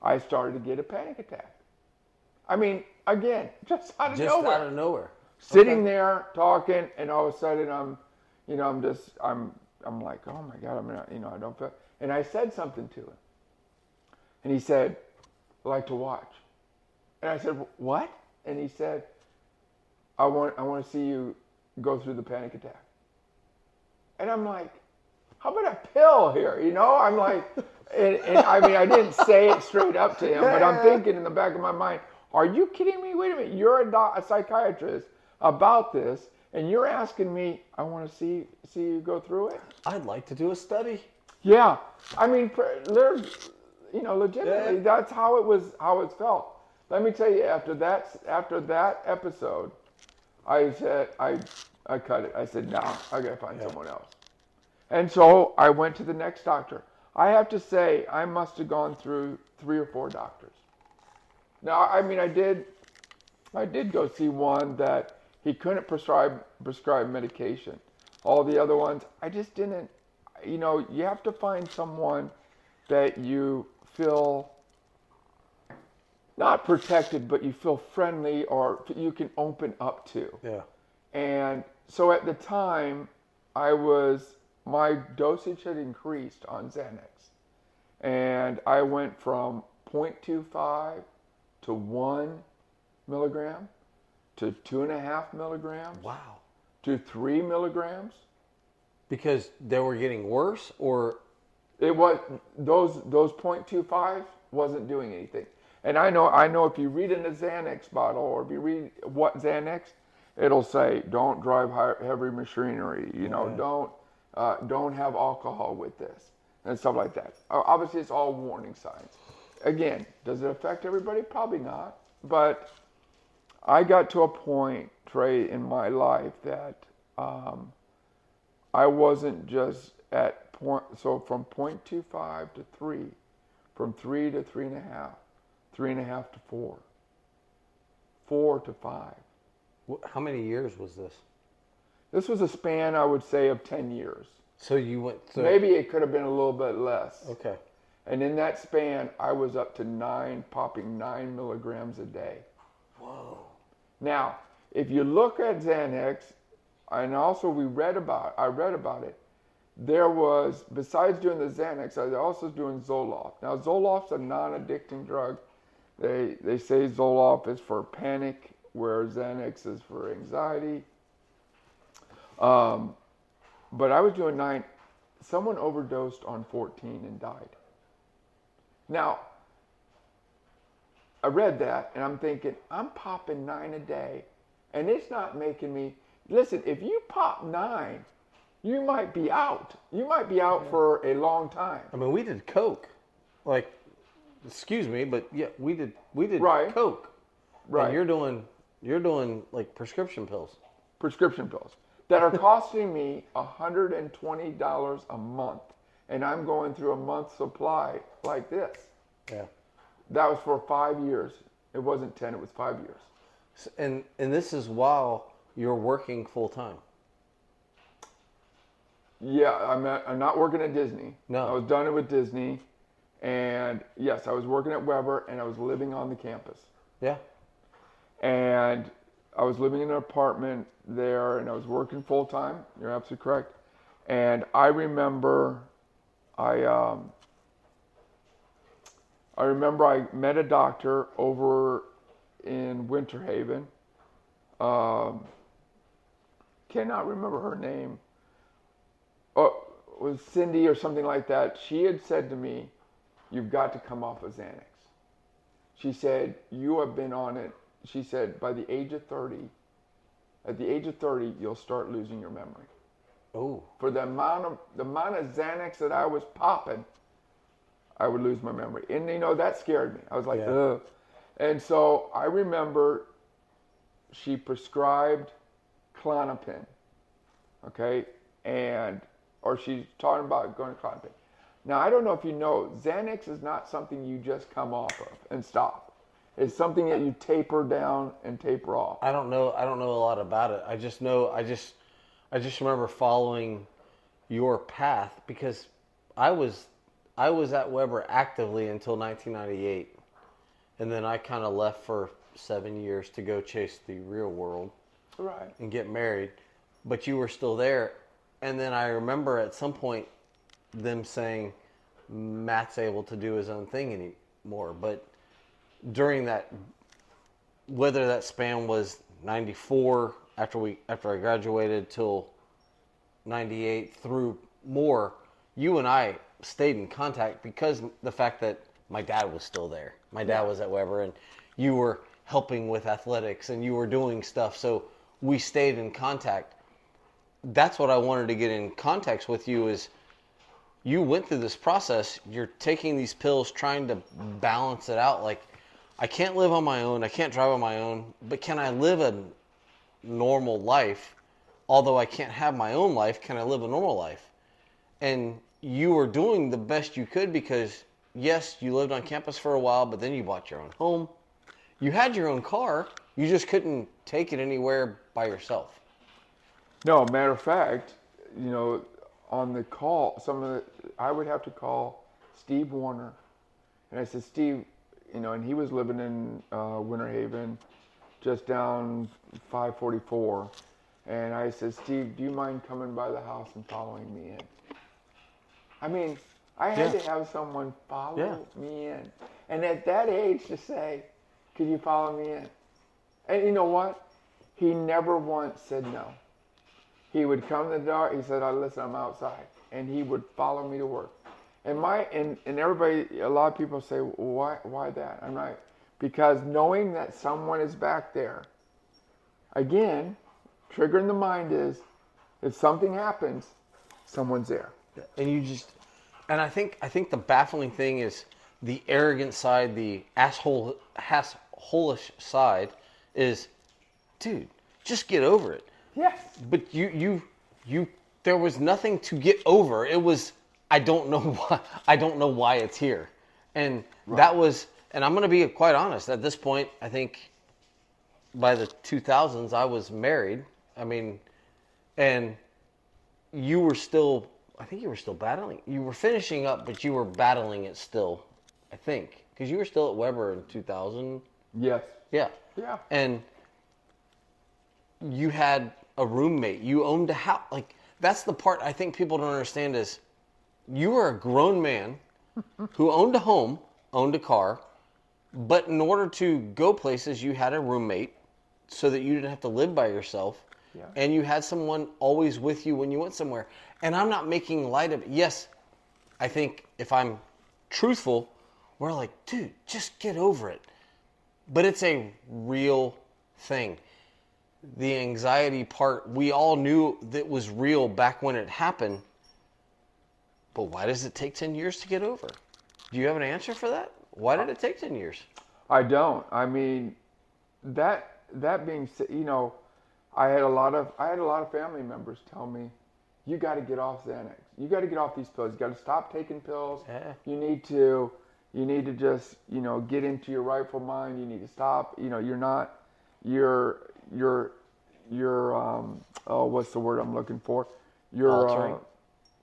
I started to get a panic attack. I mean, again, just out of just nowhere. Just out of nowhere. Sitting okay. there talking, and all of a sudden I'm, you know, I'm just, I'm, I'm like, oh my God, I'm not, you know, I don't feel, and I said something to him. And he said, I like to watch. And I said, what? And he said, I want I want to see you go through the panic attack. And I'm like, how about a pill here? You know, I'm like, and, and I mean, I didn't say it straight up to him, but I'm thinking in the back of my mind, are you kidding me? Wait a minute, you're a, doc, a psychiatrist about this, and you're asking me, I want to see see you go through it? I'd like to do a study. Yeah, I mean, you know, legitimately, yeah. that's how it was, how it felt. Let me tell you, after that, after that episode, I said, I I cut it. I said, no, I got to find yeah. someone else. And so I went to the next doctor. I have to say, I must have gone through three or four doctors. Now, I mean, I did I did go see one that he couldn't prescribe, prescribe medication. All the other ones, I just didn't, you know, you have to find someone that you feel not protected, but you feel friendly or you can open up to. Yeah. And so at the time, I was, my dosage had increased on Xanax. And I went from zero point two five to one milligram to two and a half milligrams. Wow. To three milligrams. Because they were getting worse, or? It was, those, those zero point two five wasn't doing anything. And I know, I know if you read in a Xanax bottle, or if you read what Xanax, it'll say, don't drive high, heavy machinery. You know, yeah. don't uh, don't have alcohol with this and stuff like that. Obviously, it's all warning signs. Again, does it affect everybody? Probably not. But I got to a point, Trey, in my life that um, I wasn't just at point. So from zero point two five to three, from three to three and a half. Three and a half to four, four to five. How many years was this? This was a span, I would say, of ten years. So you went through. Maybe it could have been a little bit less. Okay. And in that span, I was up to nine, popping nine milligrams a day. Whoa. Now, if you look at Xanax, and also we read about, I read about it, there was, besides doing the Xanax, I was also doing Zoloft. Now, Zoloft's a non-addicting drug. They they say Zoloft is for panic, where Xanax is for anxiety. Um, but I was doing nine. Someone overdosed on fourteen and died. Now, I read that, and I'm thinking, I'm popping nine a day, and it's not making me... Listen, if you pop nine, you might be out. You might be out yeah. for a long time. I mean, we did coke. Like, excuse me, but yeah, we did we did right. coke. Right. And you're doing, you're doing, like, prescription pills. Prescription pills. That are costing me one hundred twenty dollars a month, and I'm going through a month's supply like this. Yeah, that was for five years. It wasn't ten; it was five years. And and this is while you're working full time. Yeah, I'm at, I'm not working at Disney. No, I was done with Disney, and yes, I was working at Weber, and I was living on the campus. Yeah, and I was living in an apartment there, and I was working full time. You're absolutely correct. And I remember, I um, I remember I met a doctor over in Winter Haven. Um, cannot remember her name. Oh, it was Cindy or something like that. She had said to me, "You've got to come off of Xanax." She said, "You have been on it." She said, "By the age of thirty, at the age of thirty, you'll start losing your memory." Oh. For the amount of the amount of Xanax that I was popping, I would lose my memory. And you know, that scared me. I was like, yeah. Ugh. And so I remember she prescribed Klonopin. Okay? And or she's talking about going to Klonopin. Now I don't know if you know, Xanax is not something you just come off of and stop. It's something that you taper down and taper off. I don't know I don't know a lot about it. I just know I just I just remember following your path, because I was I was at Weber actively until nineteen ninety-eight, and then I kind of left for seven years to go chase the real world, right, and get married. But you were still there, and then I remember at some point them saying Matt's able to do his own thing anymore. But during that, whether that span was ninety-four after we after I graduated till ninety-eight through more, you and I stayed in contact because the fact that my dad was still there. My dad yeah. was at Weber, and you were helping with athletics, and you were doing stuff, so we stayed in contact. That's what I wanted to get in context with you is, you went through this process, you're taking these pills, trying to balance it out. Like, I can't live on my own, I can't drive on my own, but can I live a normal life? Although I can't have my own life, can I live a normal life? And you were doing the best you could because, yes, you lived on campus for a while, but then you bought your own home. You had your own car, you just couldn't take it anywhere by yourself. No, matter of fact, you know, on the call, some of the, I would have to call Steve Warner. And I said, Steve, you know, and he was living in uh, Winter Haven, just down five forty-four. And I said, Steve, do you mind coming by the house and following me in? I mean, I had yeah. to have someone follow yeah. me in. And at that age to say, could you follow me in? And you know what? He never once said no. He would come to the door, he said, I listen, I'm outside. And he would follow me to work. And my and, and everybody, a lot of people say, why why that? I'm like, because knowing that someone is back there, again, triggering the mind is, if something happens, someone's there. And you just, and I think I think the baffling thing is the arrogant side, the asshole, asshole-ish side is, dude, just get over it. Yes. But you, you, you, there was nothing to get over. It was, I don't know why, I don't know why it's here. And right. that was, and I'm going to be quite honest at this point. I think by the two thousands, I was married. I mean, and you were still, I think you were still battling. You were finishing up, but you were battling it still, I think. Because you were still at Weber in two thousand. Yes. Yeah. Yeah. And you had a roommate. You owned a house. Like, that's the part I think people don't understand is you were a grown man who owned a home, owned a car, but in order to go places, you had a roommate so that you didn't have to live by yourself. Yeah. And you had someone always with you when you went somewhere. And I'm not making light of it. Yes, I think if I'm truthful, we're like, dude, just get over it. But it's a real thing. The anxiety part, we all knew that was real back when it happened. But why does it take ten years to get over? Do you have an answer for that? Why did it take ten years? I don't. I mean, that that being said, you know, I had a lot of I had a lot of family members tell me, you got to get off Xanax. You got to get off these pills. You got to stop taking pills. Yeah. You need to you need to just, you know, get into your rightful mind. You need to stop. You know, you're not you're you're you're um oh, what's the word I'm looking for? You're altering. Uh,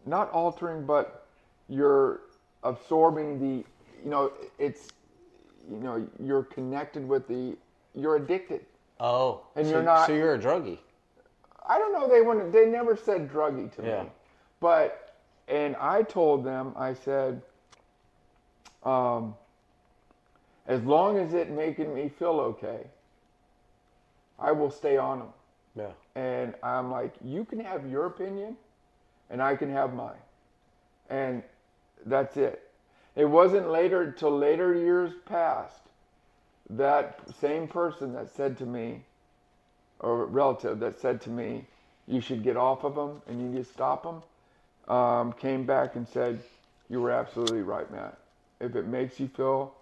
not altering, but you're absorbing the, you know, it's, you know, you're connected with the, you're addicted. Oh, and so, you're not. So you're a druggie. I don't know. They wouldn't. They never said druggie to yeah. me. But and I told them. I said, um, as long as it making me feel okay, I will stay on them. Yeah. And I'm like, you can have your opinion, and I can have mine, and that's it. It wasn't later till later years passed. That same person that said to me, or relative that said to me, you should get off of them and you need to stop them, um, came back and said, you were absolutely right, Matt. If it makes you feel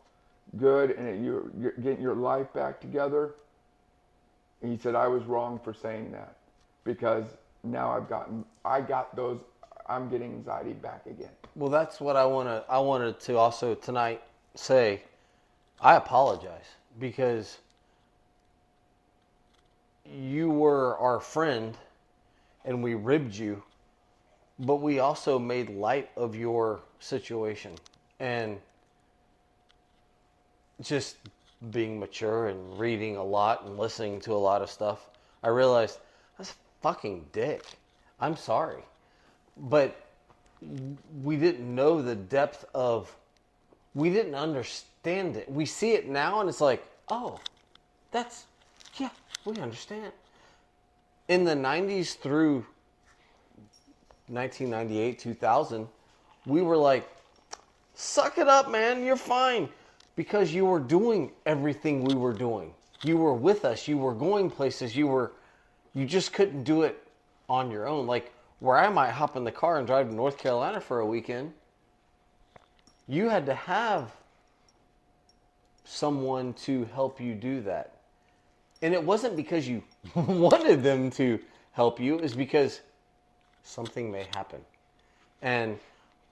good and it, you're, you're getting your life back together, and he said, I was wrong for saying that because now I've gotten, I got those, I'm getting anxiety back again. Well, that's what I want to, I wanted to also tonight say, I apologize because you were our friend and we ribbed you, but we also made light of your situation and just being mature and reading a lot and listening to a lot of stuff. I realized that's a fucking dick. I'm sorry, but we didn't know the depth of, we didn't understand it. We see it now and it's like, oh, that's, yeah, we understand. In the nineties through nineteen ninety-eight, two thousand, we were like, suck it up, man, you're fine. Because you were doing everything we were doing. You were with us, you were going places, you were, you just couldn't do it on your own. Like, where I might hop in the car and drive to North Carolina for a weekend, you had to have someone to help you do that. And it wasn't because you wanted them to help you, it's because something may happen. And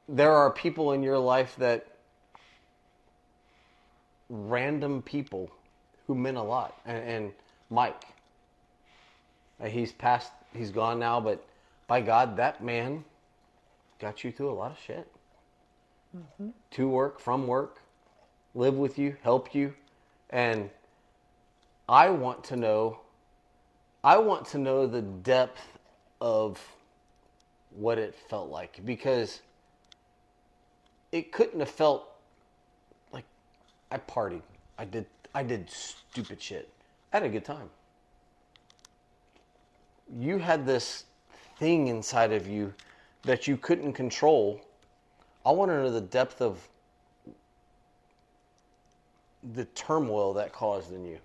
there are people in your life that, random people who meant a lot. And, and Mike, he's passed, he's gone now, but by God, that man got you through a lot of shit. Mm-hmm. To work, from work. Live with you, help you, and I want to know, I want to know the depth of what it felt like, because it couldn't have felt like I partied, I did, I did stupid shit, I had a good time. You had this thing inside of you that you couldn't control. I want to know the depth of the turmoil that caused in you.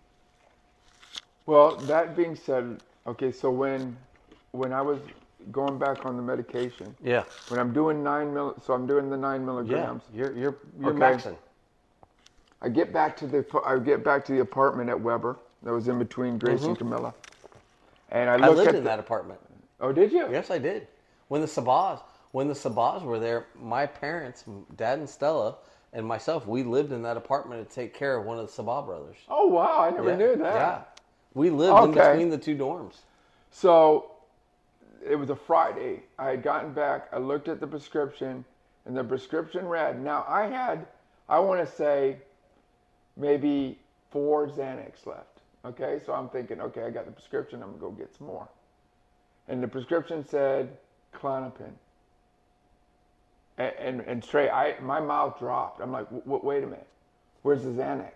Well, that being said, okay, so when when I was going back on the medication, yeah, when I'm doing nine mil, so I'm doing the nine milligrams. Yeah, you're you're you're okay. Maxing. I get back to the I get back to the apartment at Weber that was in between Grace mm-hmm. and Camilla, and I looked I lived at in the, that apartment. Oh, did you? Yes, I did. When the Sabahs when the Sabahs were there, my parents, Dad and Stella, and myself, we lived in that apartment to take care of one of the Sabah brothers. Oh, wow. I never yeah. knew that. Yeah. We lived okay. in between the two dorms. So it was a Friday. I had gotten back. I looked at the prescription, and the prescription read. Now, I had, I want to say, maybe four Xanax left. Okay, so I'm thinking, okay, I got the prescription. I'm going to go get some more. And the prescription said Klonopin. And, and, and Trey, I, my mouth dropped. I'm like, w- w- wait a minute. Where's the Xanax?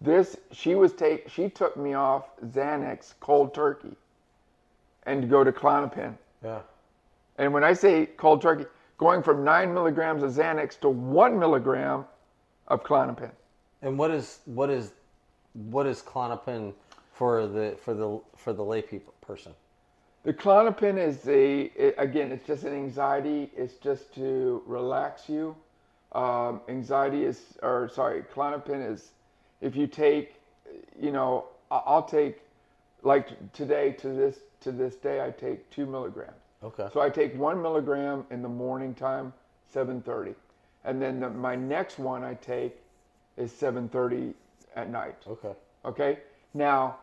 This, she was take, she took me off Xanax cold turkey and to go to Klonopin. Yeah. And when I say cold turkey, going from nine milligrams of Xanax to one milligram of Klonopin. And what is, what is, what is Klonopin for the, for the, for the lay people, person? The Klonopin is the, it, again, it's just an anxiety. It's just to relax you. Um, anxiety is, or sorry, Klonopin is, if you take, you know, I'll take, like today to this, to this day, I take two milligrams. Okay. So I take one milligram in the morning time, seven thirty. And then the, my next one I take is seven thirty at night. Okay. Okay. Now,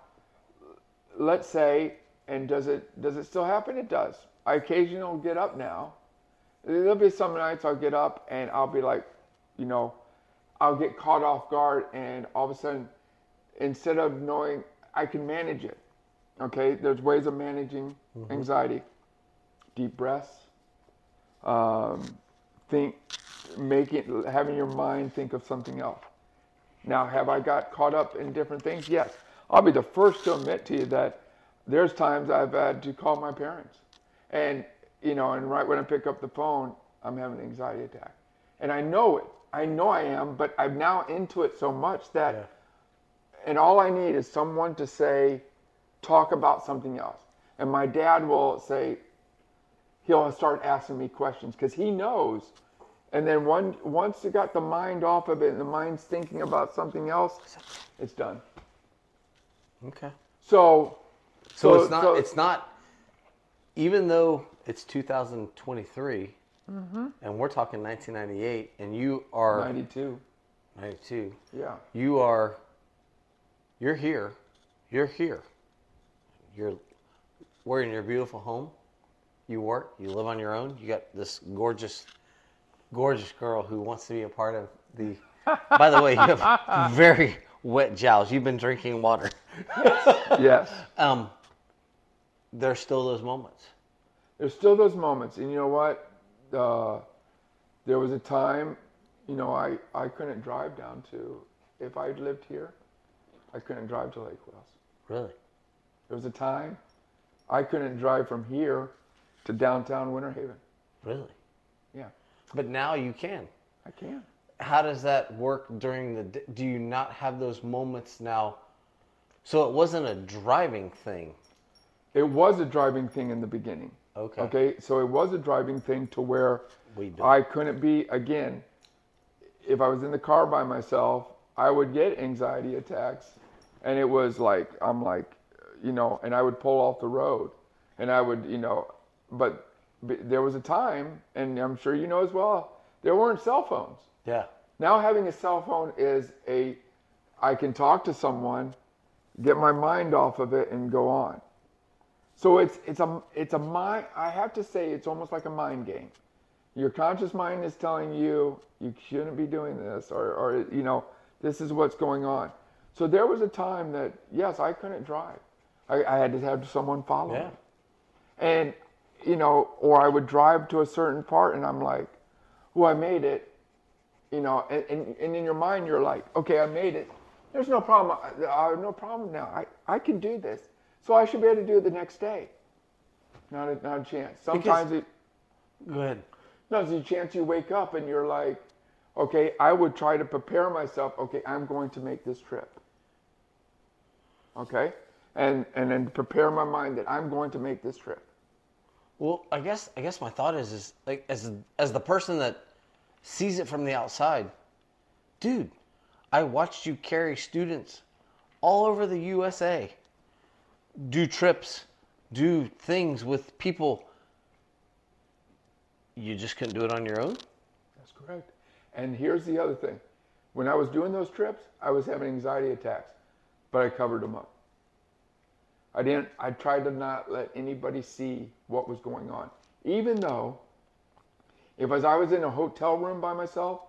let's say... And does it does it still happen? It does. I occasionally get up now. There'll be some nights I'll get up and I'll be like, you know, I'll get caught off guard and all of a sudden, instead of knowing, I can manage it. Okay, there's ways of managing mm-hmm. anxiety. Deep breaths. Um, think, making, having your mind think of something else. Now, have I got caught up in different things? Yes. I'll be the first to admit to you that there's times I've had to call my parents and, you know, and right when I pick up the phone, I'm having an anxiety attack and I know it, I know I am, but I'm now into it so much that, yeah. and all I need is someone to say, talk about something else. And my dad will say, he'll start asking me questions because he knows. And then one, once you got the mind off of it and the mind's thinking about something else, it's done. Okay. So... So, so it's not. So, it's not. Even though it's two thousand twenty-three, mm-hmm. and we're talking nineteen ninety-eight, and you are ninety-two. ninety-two. Yeah. You are. You're here. You're here. You're. We're in your beautiful home. You work. You live on your own. You got this gorgeous, gorgeous girl who wants to be a part of the. By the way, you have very wet jowls. You've been drinking water. Yes. Yes. Um. There's still those moments. There's still those moments. And you know what? Uh, there was a time, you know, I, I couldn't drive down to, if I lived here, I couldn't drive to Lake Wales. Really? There was a time I couldn't drive from here to downtown Winter Haven. Really? Yeah. But now you can. I can. How does that work during the, do you not have those moments now? So it wasn't a driving thing. It was a driving thing in the beginning. Okay. Okay. So it was a driving thing to where I couldn't be, again, if I was in the car by myself, I would get anxiety attacks. And it was like, I'm like, you know, and I would pull off the road and I would, you know, but, but there was a time, and I'm sure you know as well, there weren't cell phones. Yeah. Now having a cell phone is a, I can talk to someone, get my mind off of it and go on. So it's it's a it's a mind, I have to say it's almost like a mind game. Your conscious mind is telling you you shouldn't be doing this, or, or you know, this is what's going on. So there was a time that yes, I couldn't drive. I, I had to have someone follow yeah. me. And you know, or I would drive to a certain part and I'm like, well, I made it. You know, and, and, and in your mind you're like, okay, I made it. There's no problem. I, I, no problem now. I, I can do this. So I should be able to do it the next day. Not a, not a chance. Sometimes because, it... Go ahead. No, there's a chance you wake up and you're like, okay, I would try to prepare myself. Okay, I'm going to make this trip. Okay? And and then prepare my mind that I'm going to make this trip. Well, I guess I guess my thought is, is like as as the person that sees it from the outside, dude, I watched you carry students all over the U S A, do trips, do things with people. You just couldn't do it on your own? That's correct. And here's the other thing. When I was doing those trips, I was having anxiety attacks, but I covered them up. I didn't, I tried to not let anybody see what was going on. Even though, if as I was in a hotel room by myself,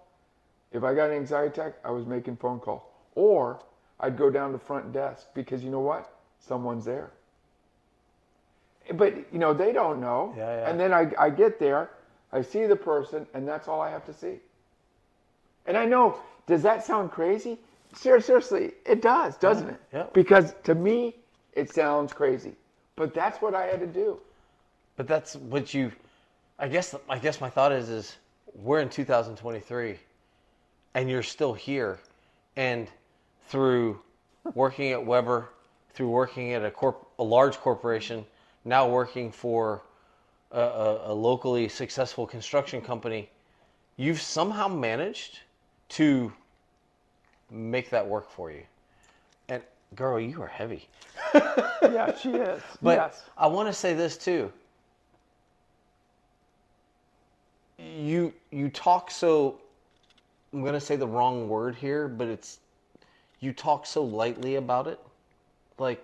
if I got an anxiety attack, I was making phone calls. Or I'd go down to front desk because you know what? Someone's there. But, you know, they don't know. Yeah, yeah. And then I, I get there, I see the person, and that's all I have to see. And I know, does that sound crazy? Seriously, it does, doesn't it? Yeah. Because to me, it sounds crazy. But that's what I had to do. But that's what you... I guess I guess my thought is, is we're in two thousand twenty-three, and you're still here. And through working at Weber, through working at a corp, a large corporation, now working for a, a, a locally successful construction company, you've somehow managed to make that work for you. And, girl, you are heavy. Yeah, she is. But yes. I want to say this, too. You you talk so, I'm going to say the wrong word here, but it's, you talk so lightly about it. Like,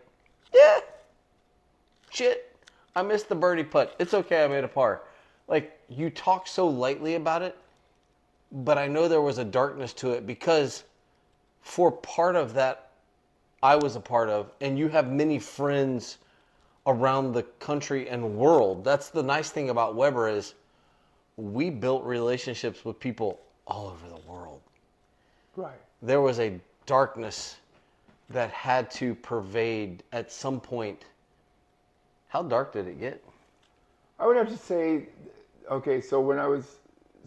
yeah, shit, I missed the birdie putt. It's okay, I made a par. Like, you talk so lightly about it, but I know there was a darkness to it because for part of that, I was a part of, and you have many friends around the country and world. That's the nice thing about Weber is, we built relationships with people all over the world. Right. There was a darkness that had to pervade at some point. How dark did it get? I would have to say, okay, so when I was,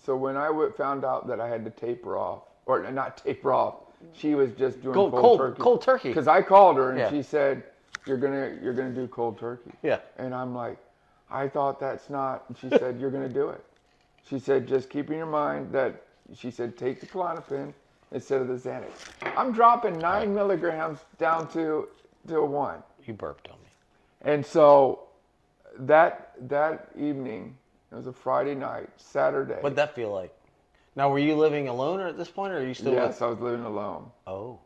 so when I found out that I had to taper off, or not taper off, she was just doing cold, cold, cold turkey. Cold turkey. Because I called her and yeah. she said, "You're gonna, you're gonna do cold turkey." Yeah. And I'm like, I thought that's not. And she said, "You're gonna do it." She said, just keep in your mind that, she said, take the Klonopin instead of the Xanax. I'm dropping nine right. milligrams down to to a one. You burped on me. And so that that evening, it was a Friday night, Saturday. What'd that feel like? Now, were you living alone at this point, or are you still Yes, with? I was living alone. Oh.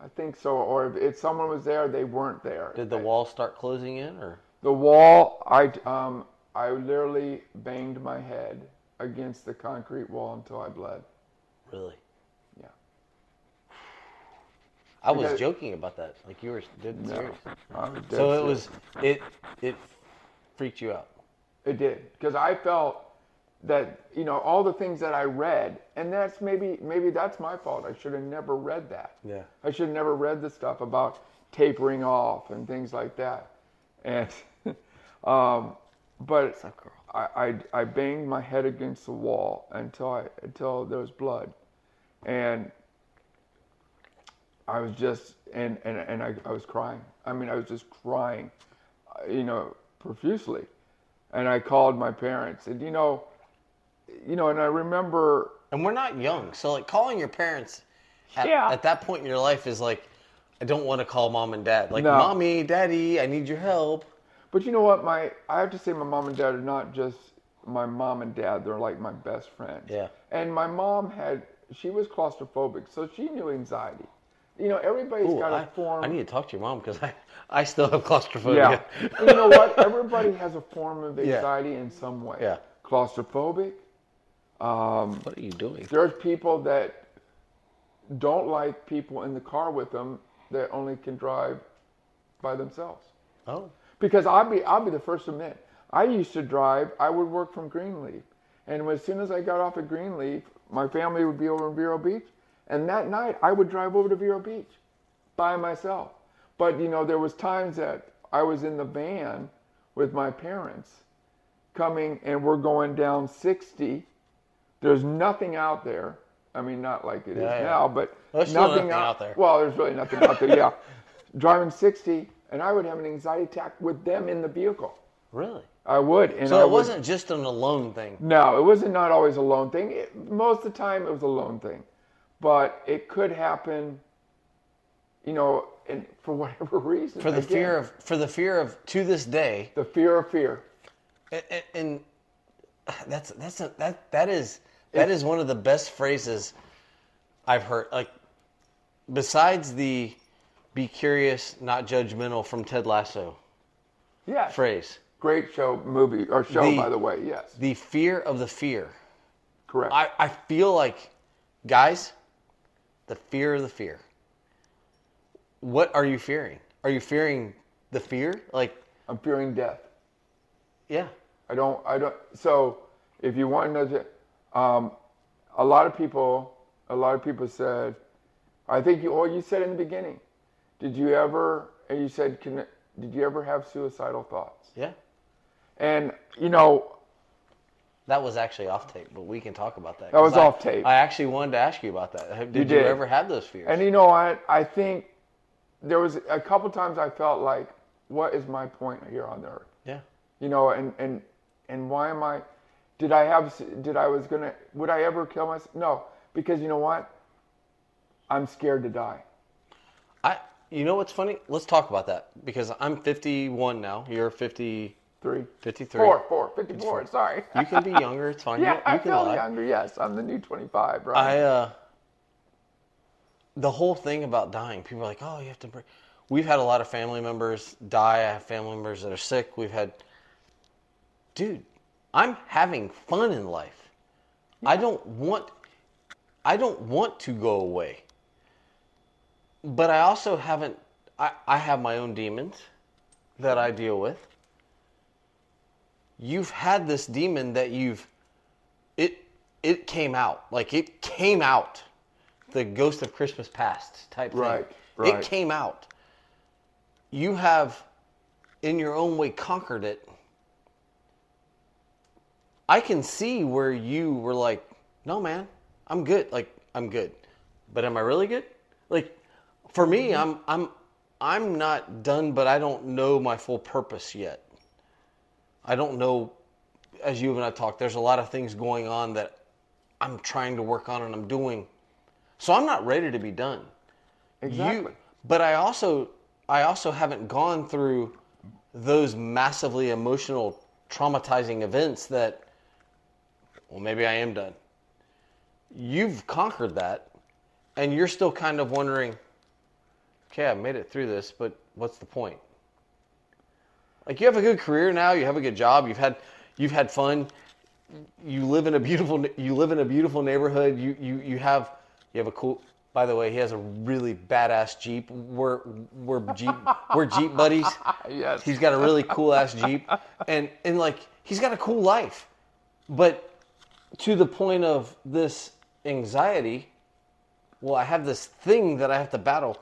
I think so. Or if someone was there, they weren't there. Did the I, wall start closing in? Or The wall, I... um. I literally banged my head against the concrete wall until I bled. Really? Yeah. I was I joking about that. Like you were dead serious. No, I was dead so serious. it was it it freaked you out. It did, because I felt that, you know, all the things that I read, and that's maybe maybe that's my fault. I should have never read that. Yeah. I should have never read the stuff about tapering off and things like that, and. um, But I, I I banged my head against the wall until I until there was blood, and I was just and and, and I, I was crying. I mean, I was just crying, you know, profusely, and I called my parents. And you know, you know, and I remember. And we're not young, so like calling your parents at, yeah. at that point in your life is like, I don't want to call mom and dad. Like, no. Mommy, daddy, I need your help. But you know what, my I have to say my mom and dad are not just my mom and dad. They're like my best friends. Yeah. And my mom had, she was claustrophobic, so she knew anxiety. You know, everybody's Ooh, got I, a form. I need to talk to your mom because I, I still have claustrophobia. Yeah. You know what, everybody has a form of anxiety yeah. in some way. Yeah. Claustrophobic. Um, what are you doing? There's people that don't like people in the car with them that only can drive by themselves. Oh. Because I'll be, I'll be the first to admit, I used to drive, I would work from Greenleaf. And as soon as I got off at Greenleaf, my family would be over in Vero Beach. And that night, I would drive over to Vero Beach by myself. But, you know, there was times that I was in the van with my parents coming, and we're going down sixty. There's nothing out there. I mean, not like it yeah, is yeah. now, but there's nothing, nothing out, out there. Well, there's really nothing out there, yeah. Driving sixty. And I would have an anxiety attack with them in the vehicle. Really? I would. And so it I wasn't would, just an alone thing. No, it wasn't not always a lone thing. It, most of the time it was a lone thing. But it could happen, you know, and for whatever reason. For the again, fear of, for the fear of, to this day. The fear of fear. And, and that's, that's, a, that, that is, that it, is one of the best phrases I've heard. Like, besides the, be curious, not judgmental, from Ted Lasso. Yeah. Phrase. Great show, movie, or show, the, by the way, yes. The fear of the fear. Correct. I, I feel like, guys, the fear of the fear. What are you fearing? Are you fearing the fear? Like, I'm fearing death. Yeah. I don't, I don't, so if you want to, um, a lot of people, a lot of people said, I think you, all you said in the beginning, did you ever, and you said, can, did you ever have suicidal thoughts? Yeah. And, you know. That was actually off tape, but we can talk about that. That was I, off tape. I actually wanted to ask you about that. Did you, did. you ever have those fears? And, you know, I, I think there was a couple times I felt like, what is my point here on earth? Yeah. You know, and, and, and why am I, did I have, did I was going to, would I ever kill myself? No, because you know what? I'm scared to die. I, you know what's funny? Let's talk about that because I'm fifty-one now. You're fifty-three. fifty-three. Four, four, fifty-four, fifty-four. Sorry. You can be younger. It's fine. Yeah, you, you I can feel lie. Younger. Yes, I'm the new twenty-five, right? I, uh, the whole thing about dying, people are like, oh, you have to break. We've had a lot of family members die. I have family members that are sick. We've had, dude, I'm having fun in life. Yeah. I don't want, I don't want to go away. But I also haven't, I, I have my own demons that I deal with. You've had this demon that you've, it it came out. Like, it came out. The Ghost of Christmas Past type thing. Right, right. It came out. You have, in your own way, conquered it. I can see where you were like, no, man, I'm good. Like, I'm good. But am I really good? Like, for me, I'm I'm I'm not done, but I don't know my full purpose yet. I don't know, as you and I talked, there's a lot of things going on that I'm trying to work on and I'm doing. So I'm not ready to be done. Exactly. You, but I also I also haven't gone through those massively emotional, traumatizing events that, well, maybe I am done. You've conquered that, and you're still kind of wondering, okay, I made it through this, but what's the point? Like, you have a good career now, you have a good job, you've had you've had fun, you live in a beautiful you live in a beautiful neighborhood, you you you have you have a cool, by the way, he has a really badass Jeep. We're we're Jeep we're Jeep buddies. Yes. He's got a really cool ass Jeep. And and like, he's got a cool life. But to the point of this anxiety, well, I have this thing that I have to battle.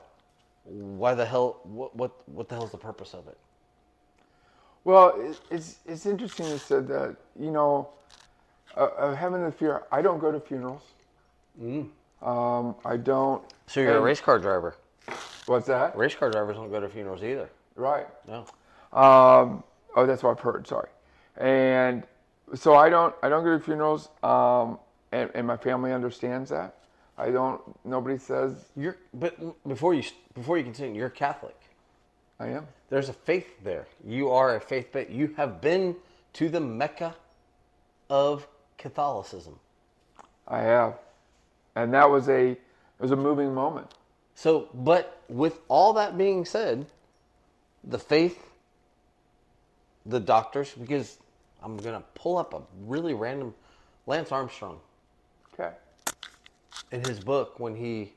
Why the hell? What what what the hell's the purpose of it? Well, it's it's interesting you said that. You know, uh, uh, having the fear. I don't go to funerals. Mm. Um, I don't. So you're and, a race car driver. What's that? Race car drivers don't go to funerals either. Right. No. Um, oh, that's what I've heard. Sorry. And so I don't I don't go to funerals. Um, and, and my family understands that. I don't. Nobody says you're. But before you before you continue, you're Catholic. I am. There's a faith there. You are a faith, but you have been to the Mecca of Catholicism. I have, and that was a it was a moving moment. So, but with all that being said, the faith, the doctors, because I'm gonna pull up a really random Lance Armstrong. Okay. In his book, when he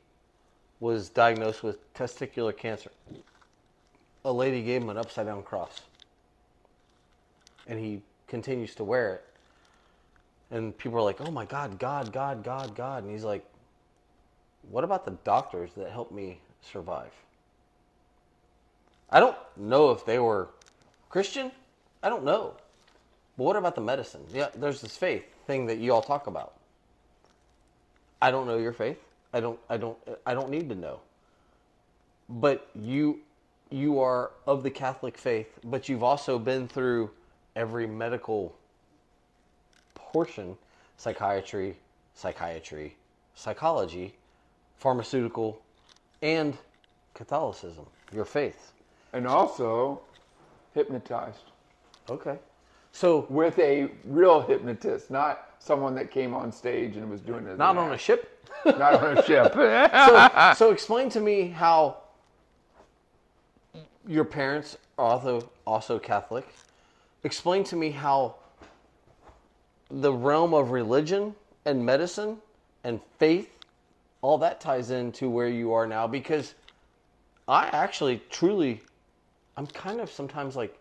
was diagnosed with testicular cancer, a lady gave him an upside-down cross. And he continues to wear it. And people are like, oh my God, God, God, God, God. And he's like, what about the doctors that helped me survive? I don't know if they were Christian. I don't know. But what about the medicine? Yeah, there's this faith thing that you all talk about. I don't know your faith. I don't. I don't. I don't need to know. But you, you are of the Catholic faith. But you've also been through every medical portion: psychiatry, psychiatry, psychology, pharmaceutical, and Catholicism. Your faith, and also hypnotized. Okay. So with a real hypnotist, not someone that came on stage and was doing it. Not on a ship. Not on a ship. So, so explain to me how your parents are also, also Catholic. Explain to me how the realm of religion and medicine and faith, all that ties into where you are now, because I actually truly, I'm kind of sometimes like,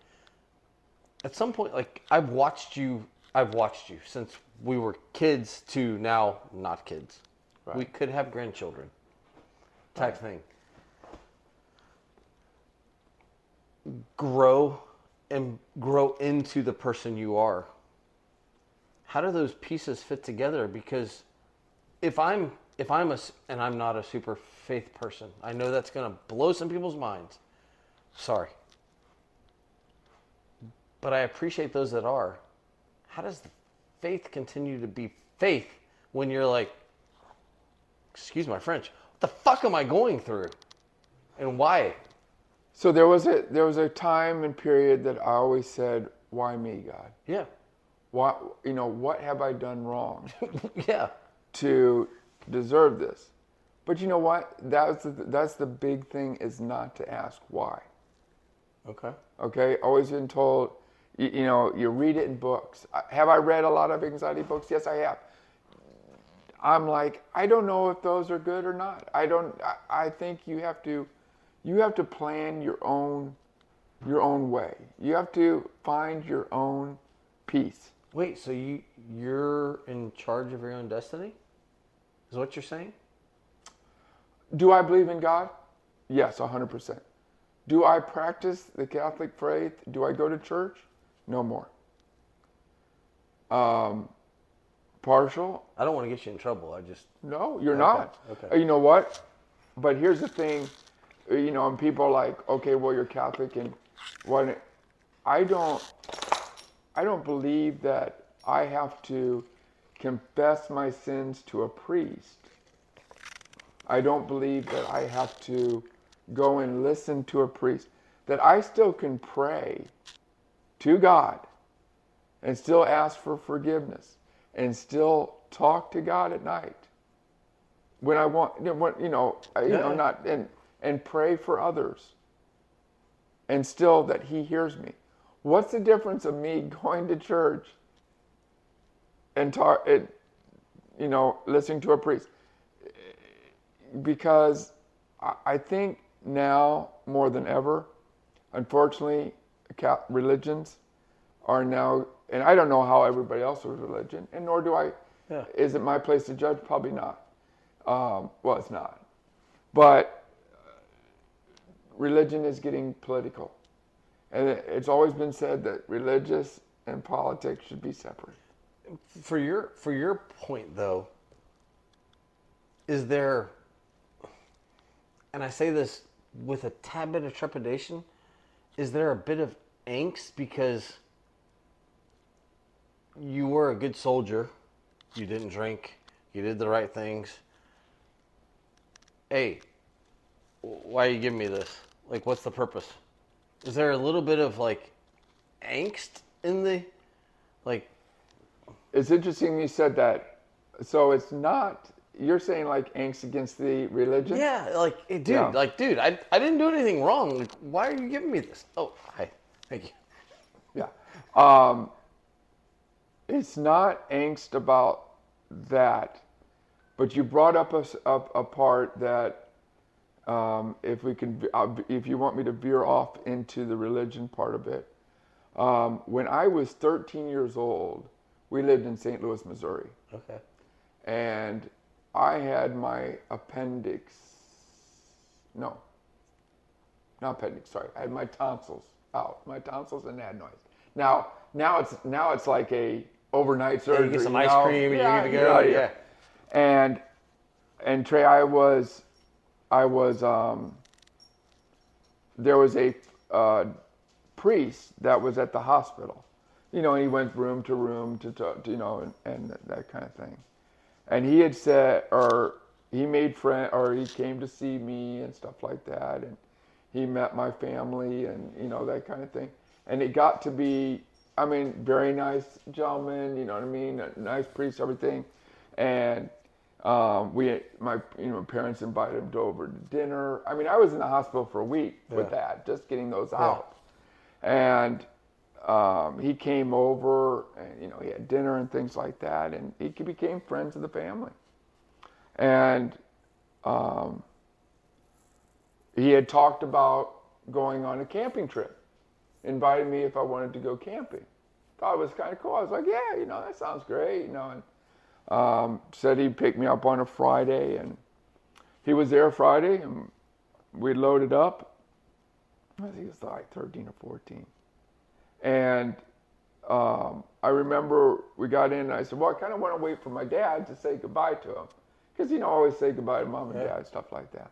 at some point, like I've watched you, I've watched you since we were kids to now not kids. Right. We could have grandchildren type right. thing. Grow and grow into the person you are. How do those pieces fit together? Because if I'm if I'm a and I'm not a super faith person, I know that's going to blow some people's minds. Sorry, but I appreciate those that are. How does the faith continue to be faith when you're like, excuse my French, what the fuck am I going through, and why? So there was a there was a time and period that I always said, "Why me, God? Yeah, why? You know, what have I done wrong? yeah, to deserve this." But you know what? That's the, that's the big thing, is not to ask why. Okay. Okay. Always been told, you, you know, you read it in books. Have I read a lot of anxiety books? Yes, I have. I'm like, I don't know if those are good or not. I don't. I, I think you have to. You have to plan your own, your own way. You have to find your own peace. Wait, so you you're in charge of your own destiny? Is what you're saying? Do I believe in God? Yes, one hundred percent. Do I practice the Catholic faith? Do I go to church? No more. Um, partial. I don't want to get you in trouble. I just no, you're okay. not. Okay. You know what? But here's the thing. You know, and people are like, okay, well, you're Catholic, and what? I don't, I don't believe that I have to confess my sins to a priest. I don't believe that I have to go and listen to a priest. That I still can pray to God, and still ask for forgiveness, and still talk to God at night when I want. You know, you know, not and. and pray for others, and still that he hears me. What's the difference of me going to church and, tar- and you know, listening to a priest? Because I think now more than ever, unfortunately, religions are now, and I don't know how everybody else's religion, and nor do I, yeah. Is it my place to judge? Probably not. Um, well, it's not. But religion is getting political. And it's always been said that religious and politics should be separate. For your for your point, though, is there, and I say this with a tad bit of trepidation, is there a bit of angst because you were a good soldier, you didn't drink, you did the right things. Hey, why are you giving me this? Like, what's the purpose? Is there a little bit of, like, angst in the, like... It's interesting you said that. So it's not... You're saying, like, angst against the religion? Yeah, like, hey, dude, yeah. like, dude, I I didn't do anything wrong. Like, why are you giving me this? Oh, hi. Thank you. Yeah. Um, it's not angst about that, but you brought up a, up a part that... Um, if we can, if you want me to veer off into the religion part of it, um, when I was thirteen years old, we lived in Saint Louis, Missouri. Okay. And I had my appendix. No. Not appendix. Sorry, I had my tonsils out. My tonsils and adenoids. Now, now it's now it's like a overnight surgery. You get some ice now, cream. And yeah, you're gonna go. Yeah, yeah. yeah. And and Trey, I was. I was, um, there was a uh, priest that was at the hospital, you know, and he went room to room to, to, to you know, and, and that kind of thing. And he had said, or he made friend, or he came to see me and stuff like that. And he met my family and, you know, that kind of thing. And it got to be, I mean, very nice gentleman, you know what I mean? A nice priest, everything. And Um, we, my, you know, parents invited him to over to dinner. I mean, I was in the hospital for a week yeah. with that, just getting those yeah. out. And um, he came over, and you know, he had dinner and things like that, and he became friends of the family. And um, he had talked about going on a camping trip, invited me if I wanted to go camping. Thought it was kind of cool. I was like, yeah, you know, that sounds great, you know. And Um, said he'd pick me up on a Friday, and he was there Friday, and we loaded up. I think it was like thirteen or fourteen. And um, I remember we got in, and I said, well, I kind of want to wait for my dad to say goodbye to him. Because, you know, I always say goodbye to mom and yeah. dad, stuff like that.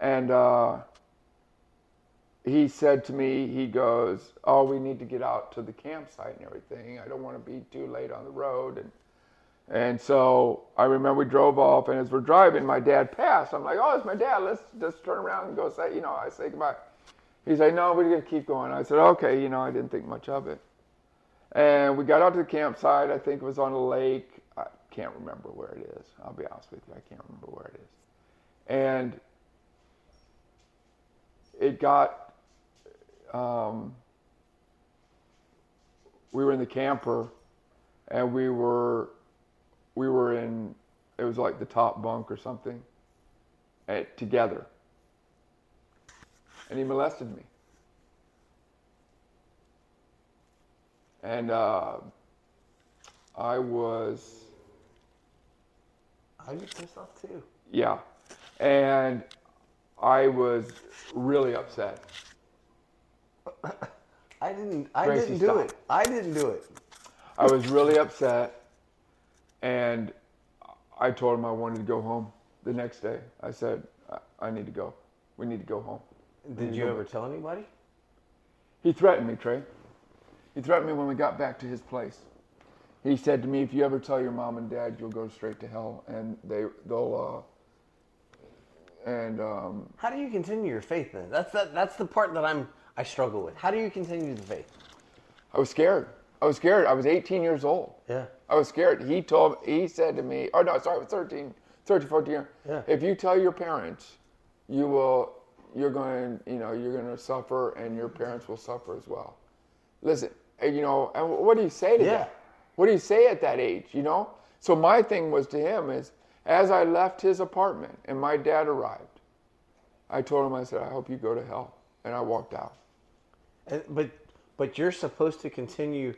And uh, he said to me, he goes, oh, we need to get out to the campsite and everything. I don't want to be too late on the road. And And so I remember we drove off, and as we're driving, my dad passed. I'm like, oh, it's my dad. Let's just turn around and go say, you know, I say goodbye. He's like, no, we're going to keep going. I said, okay, you know, I didn't think much of it. And we got out to the campsite. I think it was on a lake. I can't remember where it is. I'll be honest with you. I can't remember where it is. And it got, um, we were in the camper, and we were, we were in, it was like the top bunk or something, at, together. And he molested me. And uh, I was... I was pissed off too. Yeah. And I was really upset. I didn't, I Gracie didn't do stop. it. I didn't do it. I was really upset. And I told him I wanted to go home the next day. I said, I, I need to go. We need to go home. We Did you ever tell anybody? He threatened me, Trey. He threatened me when we got back to his place. He said to me, if you ever tell your mom and dad, you'll go straight to hell. And they, they'll, uh, and, um. How do you continue your faith then? That's that, that's the part that I'm, I struggle with. How do you continue the faith? I was scared. I was scared. I was eighteen years old. Yeah. I was scared. He told, he said to me, oh no, sorry, I was thirteen, thirteen, fourteen. Yeah. If you tell your parents, you will, you're going, you know, you're going to suffer, and your parents will suffer as well. Listen, you know, and what do you say to yeah. that? What do you say at that age, you know? So my thing was to him is, as I left his apartment and my dad arrived, I told him, I said, I hope you go to hell. And I walked out. And, but, but you're supposed to continue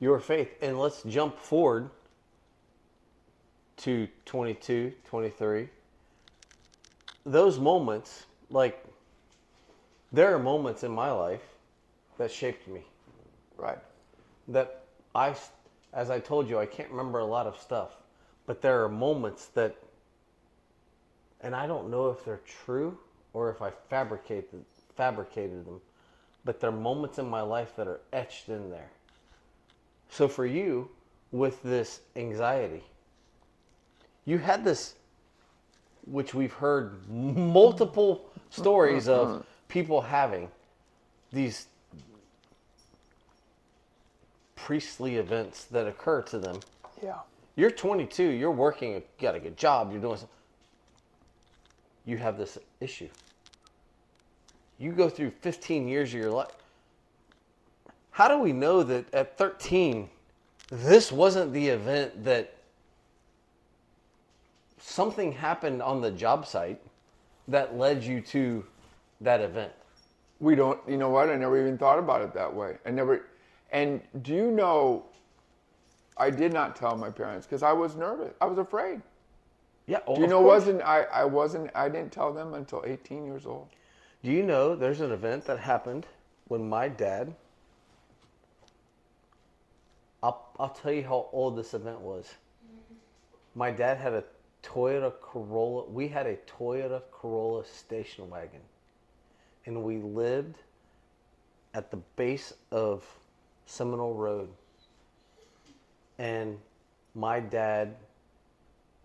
your faith. And let's jump forward to twenty-two, twenty-three. Those moments, like, there are moments in my life that shaped me. Right. That I, as I told you, I can't remember a lot of stuff. But there are moments that, and I don't know if they're true or if I fabricated, fabricated them. But there are moments in my life that are etched in there. So for you, with this anxiety, you had this, which we've heard multiple stories of people having these priestly events that occur to them. Yeah. You're twenty-two, you're working, you got a good job, you're doing something. You have this issue. You go through fifteen years of your life. How do we know that at thirteen, this wasn't the event that something happened on the job site that led you to that event? We don't, you know what? I never even thought about it that way. I never, and do you know, I did not tell my parents because I was nervous. I was afraid. Yeah. Do you know, wasn't, I, I wasn't, I didn't tell them until eighteen years old. Do you know there's an event that happened when my dad... I'll, I'll tell you how old this event was. My dad had a Toyota Corolla. We had a Toyota Corolla station wagon. And we lived at the base of Seminole Road. And my dad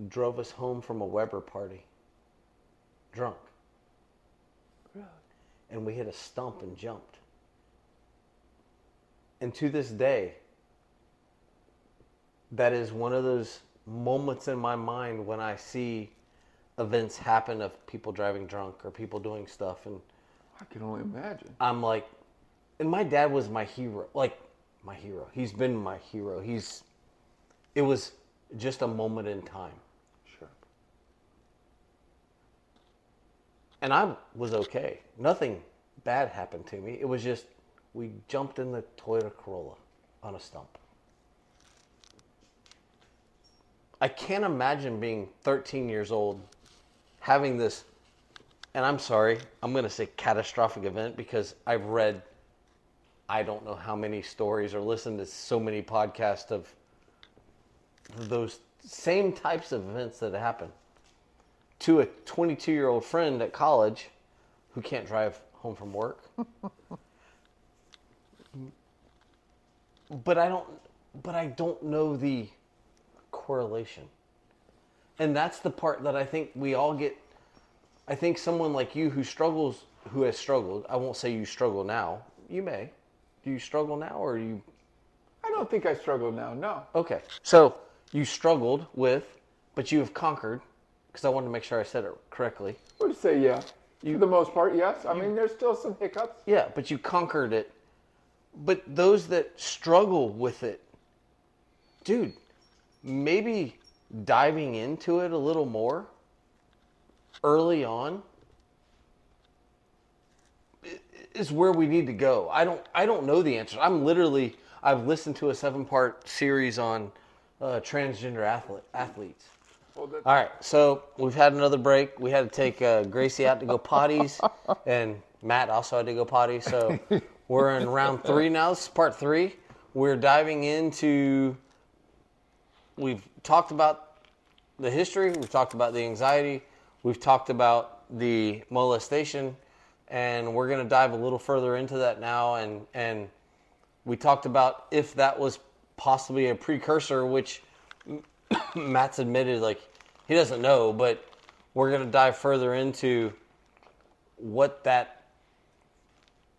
drove us home from a Weber party. Drunk. And we hit a stump and jumped. And to this day... That is one of those moments in my mind when I see events happen of people driving drunk or people doing stuff, and I can only imagine. I'm like, and my dad was my hero. Like, my hero. He's been my hero. He's, it was just a moment in time. Sure. And I was okay. Nothing bad happened to me. It was just, we jumped in the Toyota Corolla on a stump. I can't imagine being thirteen years old, having this, and I'm sorry, I'm going to say catastrophic event, because I've read I don't know how many stories or listened to so many podcasts of those same types of events that happen to a twenty-two-year-old friend at college who can't drive home from work. But I don't, but I don't know the correlation. And that's the part that I think we all get. I think someone like you who struggles, who has struggled, I won't say you struggle now. You may. Do you struggle now, or you? I don't think I struggle now, no. Okay. So you struggled with, but you have conquered, because I wanted to make sure I said it correctly. I would say, yeah. You, for the most part, yes. I you, mean, there's still some hiccups. Yeah, but you conquered it. But those that struggle with it, dude, maybe diving into it a little more early on is where we need to go. I don't I don't know the answers. I'm literally, I've listened to a seven-part series on uh, transgender athlete, athletes. All right, so we've had another break. We had to take uh, Gracie out to go potties, and Matt also had to go potty, so we're in round three now. This is part three. We're diving into, we've talked about the history, we've talked about the anxiety, we've talked about the molestation, and we're going to dive a little further into that now. And, and we talked about if that was possibly a precursor, which Matt's admitted, like, he doesn't know, but we're going to dive further into what that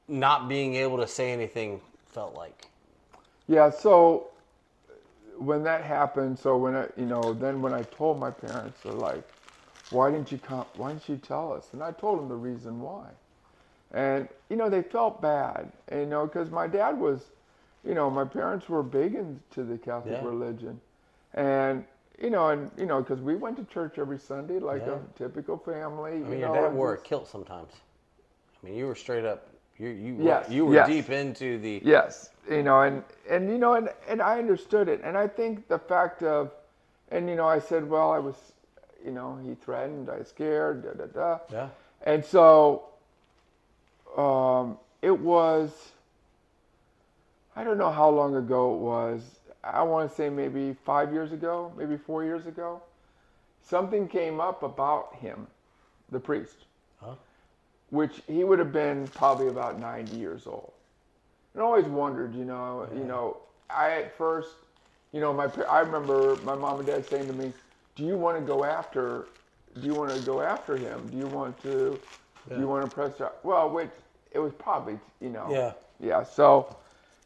not being able to say anything felt like. Yeah, so when that happened, so when I, you know, then when I told my parents, they're like, why didn't you come, why didn't you tell us? And I told them the reason why. And, you know, they felt bad, you know, because my dad was, you know, my parents were big into the Catholic yeah. religion. And, you know, and, you know, because we went to church every Sunday, like yeah. a typical family. I mean, you your know, dad wore was, a kilt sometimes. I mean, you were straight up. You you yes, were, you were yes. deep into the yes you know and and you know and, and I understood it, and I think the fact of, and you know I said, well, I was, you know, he threatened, I was scared, da da da yeah and so um, it was, I don't know how long ago it was, I want to say maybe five years ago, maybe four years ago, something came up about him, the priest. Huh. Which he would have been probably about ninety years old. And I always wondered, you know, yeah. you know, I at first, you know, my I remember my mom and dad saying to me, "Do you want to go after? Do you want to go after him? Do you want to? Yeah. Do you want to press?" Well, which it was probably, you know, yeah, yeah. So,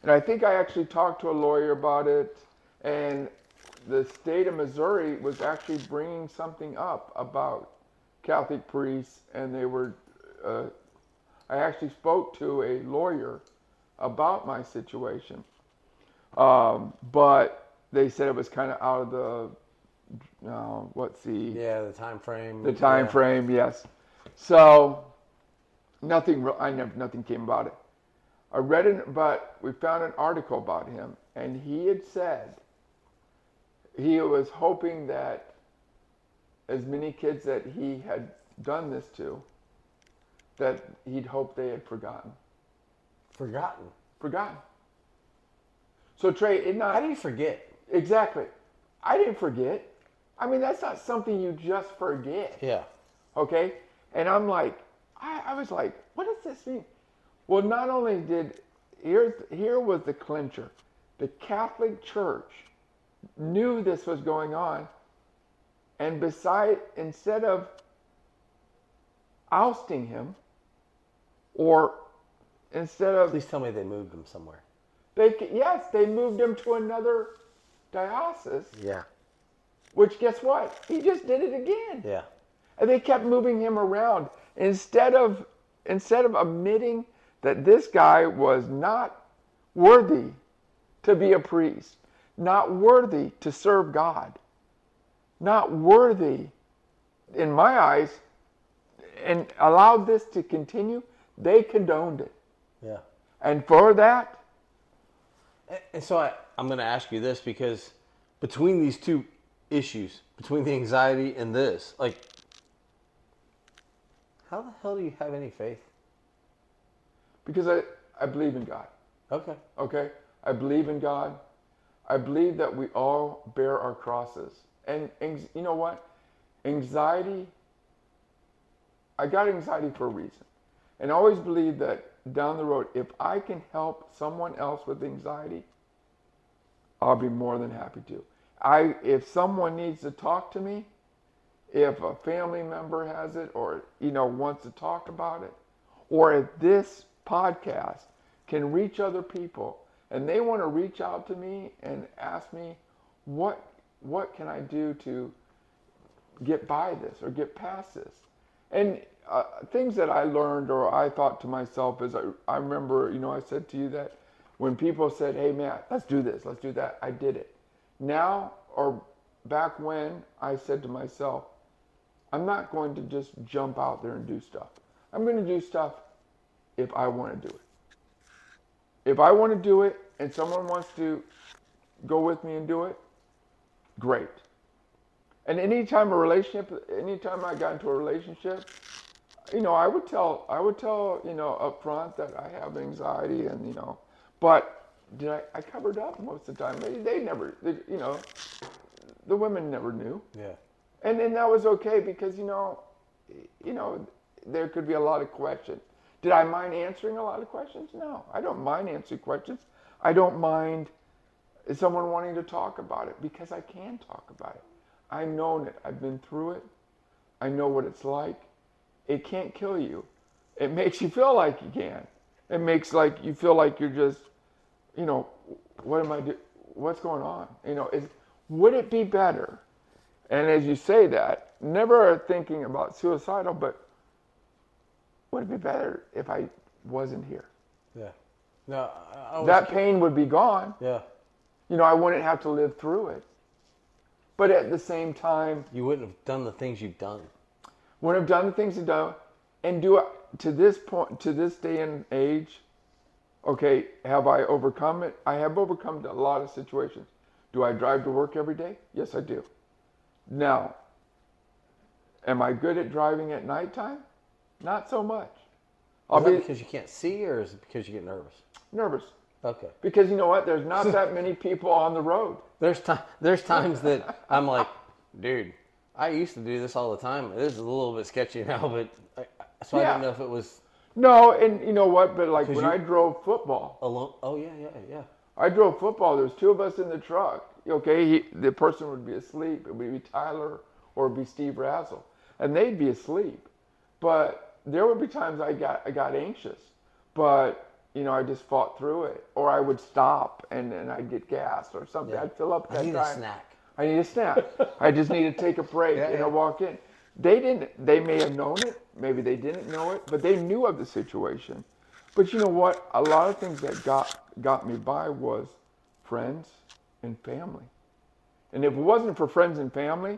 and I think I actually talked to a lawyer about it, and the state of Missouri was actually bringing something up about Catholic priests, and they were. Uh, I actually spoke to a lawyer about my situation, um, but they said it was kind of out of the, uh, what's the... Yeah, the time frame. The time yeah. frame, yes. So, nothing, I never, nothing came about it. I read it, but we found an article about him, and he had said he was hoping that as many kids that he had done this to, that he'd hoped they had forgotten. Forgotten? Forgotten. So Trey, it not... I didn't forget. Exactly. I didn't forget. I mean, that's not something you just forget. Yeah. Okay? And I'm like, I, I was like, what does this mean? Well, not only did... Here's, here was the clincher. The Catholic Church knew this was going on, and beside, instead of ousting him, or instead of... Please tell me they moved him somewhere. They Yes, they moved him to another diocese. Yeah. Which, guess what? He just did it again. Yeah. And they kept moving him around. Instead of instead of admitting that this guy was not worthy to be a priest, not worthy to serve God, not worthy, in my eyes, and allowed this to continue, they condoned it. Yeah. And for that... And so I, I'm going to ask you this, because between these two issues, between the anxiety and this, like, how the hell do you have any faith? Because I, I believe in God. Okay. Okay? I believe in God. I believe that we all bear our crosses. And, and you know what? Anxiety, I got anxiety for a reason. And I always believe that down the road, if I can help someone else with anxiety, I'll be more than happy to. I, if someone needs to talk to me, if a family member has it or, you know, wants to talk about it, or if this podcast can reach other people and they want to reach out to me and ask me, what, what can I do to get by this or get past this? And uh, things that I learned or I thought to myself is, I, I remember, you know, I said to you that when people said, hey, Matt, let's do this, let's do that, I did it. Now, or back when, I said to myself, I'm not going to just jump out there and do stuff. I'm going to do stuff if I want to do it. If I want to do it and someone wants to go with me and do it, great. And anytime a relationship, anytime I got into a relationship, you know, I would tell, I would tell, you know, up front that I have anxiety and, you know, but did I, I covered up most of the time. They, they never, they, you know, the women never knew. Yeah. And then that was okay because, you know, you know, there could be a lot of questions. Did I mind answering a lot of questions? No, I don't mind answering questions. I don't mind someone wanting to talk about it because I can talk about it. I've known it. I've been through it. I know what it's like. It can't kill you. It makes you feel like you can. It makes like you feel like you're just, you know, what am I do? What's going on? You know, is, would it be better? And as you say that, never thinking about suicidal, but would it be better if I wasn't here? Yeah. No. I, I that pain would be gone. Yeah. You know, I wouldn't have to live through it. But at the same time... You wouldn't have done the things you've done. Wouldn't have done the things you've done. And do I, to this point, to this day and age, okay, have I overcome it? I have overcome a lot of situations. Do I drive to work every day? Yes, I do. Now, am I good at driving at nighttime? Not so much. I'll is that be, because you can't see, or is it because you get nervous? Nervous. Okay. Because you know what? There's not that many people on the road. There's time. There's times that I'm like, dude, I used to do this all the time. This is a little bit sketchy now, but I, so yeah. I didn't know if it was. No, and you know what? But like when you, I drove football. Alone? Oh yeah, yeah, yeah. I drove football. There's two of us in the truck. Okay, he, the person would be asleep. It would be Tyler or it would be Steve Razzle, and they'd be asleep. But there would be times I got I got anxious, but. You know, I just fought through it. Or I would stop and, and I'd get gas or something. Yeah. I'd fill up that I need time. a snack. I need a snack. I just need to take a break yeah, and yeah. I walk in. They didn't, they may have known it. Maybe they didn't know it, but they knew of the situation. But you know what? A lot of things that got, got me by was friends and family. And if it wasn't for friends and family,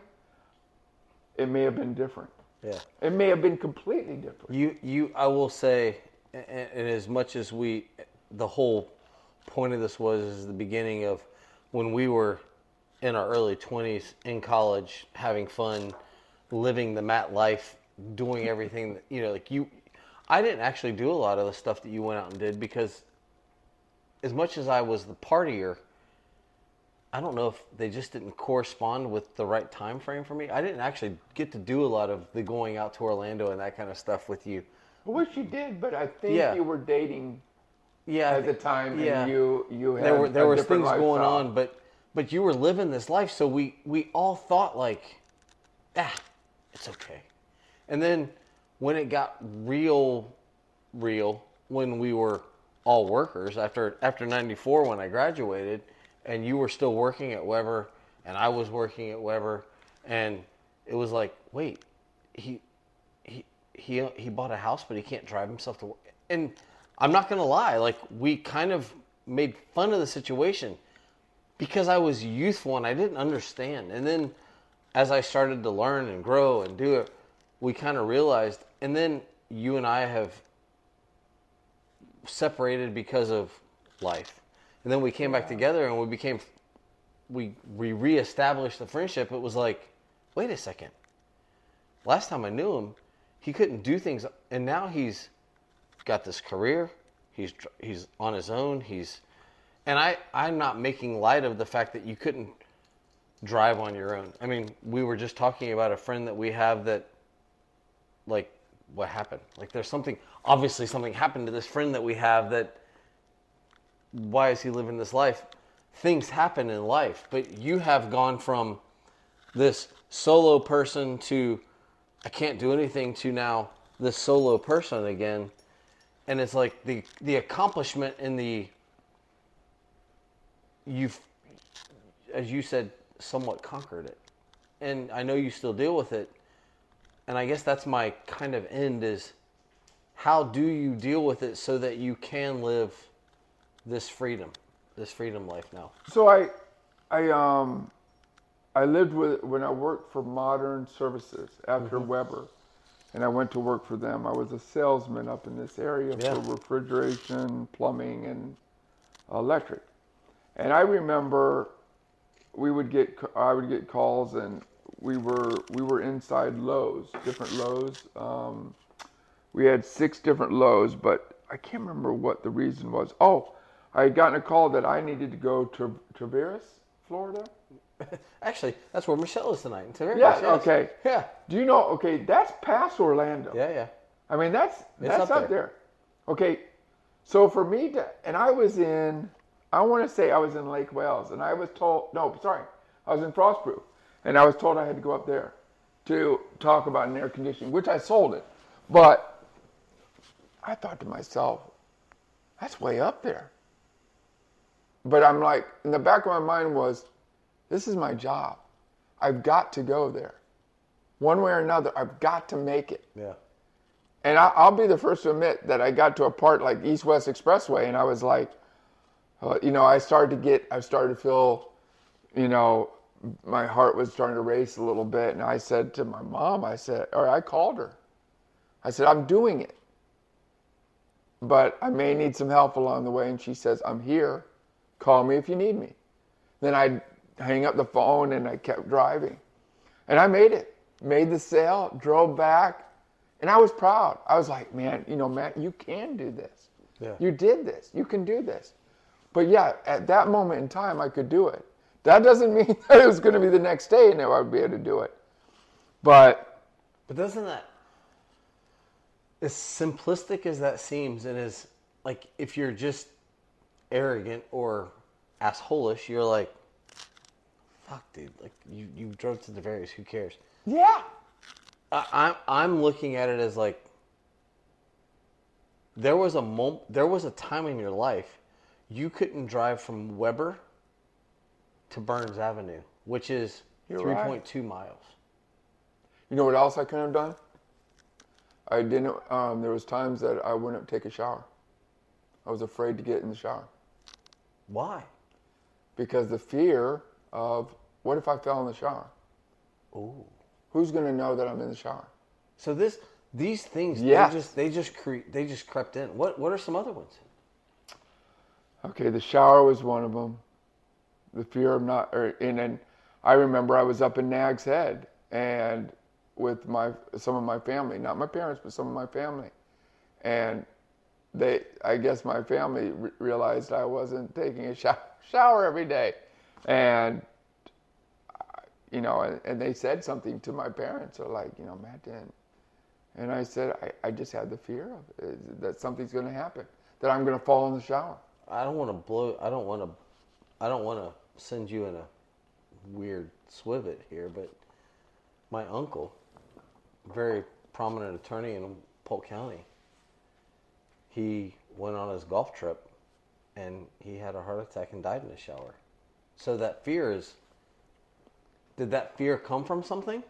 it may have been different. Yeah. It may have been completely different. You, you, I will say... And as much as we, the whole point of this was is the beginning of when we were in our early twenties in college, having fun, living the Matt life, doing everything, that, you know, like you, I didn't actually do a lot of the stuff that you went out and did because as much as I was the partier, I don't know if they just didn't correspond with the right time frame for me. I didn't actually get to do a lot of the going out to Orlando and that kind of stuff with you. I wish you did, but I think yeah. you were dating yeah, at the time, yeah. and you, you had there were there were things lifestyle. going on, but but you were living this life, so we, we all thought like, ah, it's okay. And then when it got real, real, when we were all workers after after ninety-four when I graduated, and you were still working at Weber, and I was working at Weber, and it was like, wait, he he he he bought a house, but he can't drive himself to work. And I'm not gonna lie, like, we kind of made fun of the situation because I was youthful and I didn't understand. And then as I started to learn and grow and do it, we kind of realized. And then you and I have separated because of life, and then we came yeah. back together, and we became we we reestablished the friendship. It was like, wait a second, last time I knew him, he couldn't do things, and now he's got this career. He's he's on his own. He's, and I I'm not making light of the fact that you couldn't drive on your own. I mean, we were just talking about a friend that we have that, like, what happened? Like, there's something, obviously something happened to this friend that we have that, why is he living this life? Things happen in life, but you have gone from this solo person to I can't do anything to now this solo person again. And it's like the, the accomplishment in the, you've, as you said, somewhat conquered it. And I know you still deal with it. And I guess that's my kind of end is, how do you deal with it so that you can live this freedom, this freedom life now? So I, I, um, I lived with, when I worked for Modern Services after mm-hmm. Weber. And I went to work for them. I was a salesman up in this area yeah. for refrigeration, plumbing, and electric. And I remember we would get I would get calls, and we were we were inside Lowe's, different Lowe's. Um, we had six different Lowe's, but I can't remember what the reason was. Oh, I had gotten a call that I needed to go to Tavares, Florida. Actually, that's where Michelle is tonight. Tavares, yeah, yes. okay. Yeah. Do you know, okay, that's past Orlando. Yeah, yeah. I mean, that's that's up, up there. there. Okay, so for me to, and I was in, I want to say I was in Lake Wales, and I was told, no, sorry, I was in Frostproof, and I was told I had to go up there to talk about an air conditioning, which I sold it. But I thought to myself, that's way up there. But I'm like, in the back of my mind was, this is my job. I've got to go there. One way or another, I've got to make it. Yeah. And I, I'll be the first to admit that I got to a part like East West Expressway, and I was like, uh, you know, I started to get, I started to feel, you know, my heart was starting to race a little bit. And I said to my mom, I said, or I called her. I said, I'm doing it, but I may need some help along the way. And she says, I'm here. Call me if you need me. Then I hang up the phone, and I kept driving, and I made it, made the sale, drove back, and I was proud. I was like, man, you know, Matt, you can do this. Yeah. You did this. You can do this. But yeah, at that moment in time, I could do it. That doesn't mean that it was going to be the next day and I would be able to do it. But, but doesn't that, as simplistic as that seems, and as like, if you're just arrogant or asshole-ish, you're like, fuck, dude, like, you, you drove to Tavares, who cares? Yeah. I, I'm I'm looking at it as like, there was a moment, there was a time in your life you couldn't drive from Weber to Burns Avenue, which is three point two miles. You know what else I couldn't have done? I didn't, um, there was times that I wouldn't take a shower. I was afraid to get in the shower. Why? Because the fear of, what if I fell in the shower? Ooh. Who's going to know that I'm in the shower? So this, these things, yes. they just they just cre- they just crept in. What what are some other ones? Okay, the shower was one of them. The fear of not, or, and then I remember I was up in Nag's Head and with my some of my family, not my parents, but some of my family, and they, I guess my family re- realized I wasn't taking a shower shower every day. And, you know, and they said something to my parents. They're like, you know, Matt didn't. And I said, I, I just had the fear of it, that something's going to happen, that I'm going to fall in the shower. I don't want to blow, I don't want to, I don't want to send you in a weird swivet here, but my uncle, very prominent attorney in Polk County, he went on his golf trip and he had a heart attack and died in the shower. So that fear is did that fear come from something?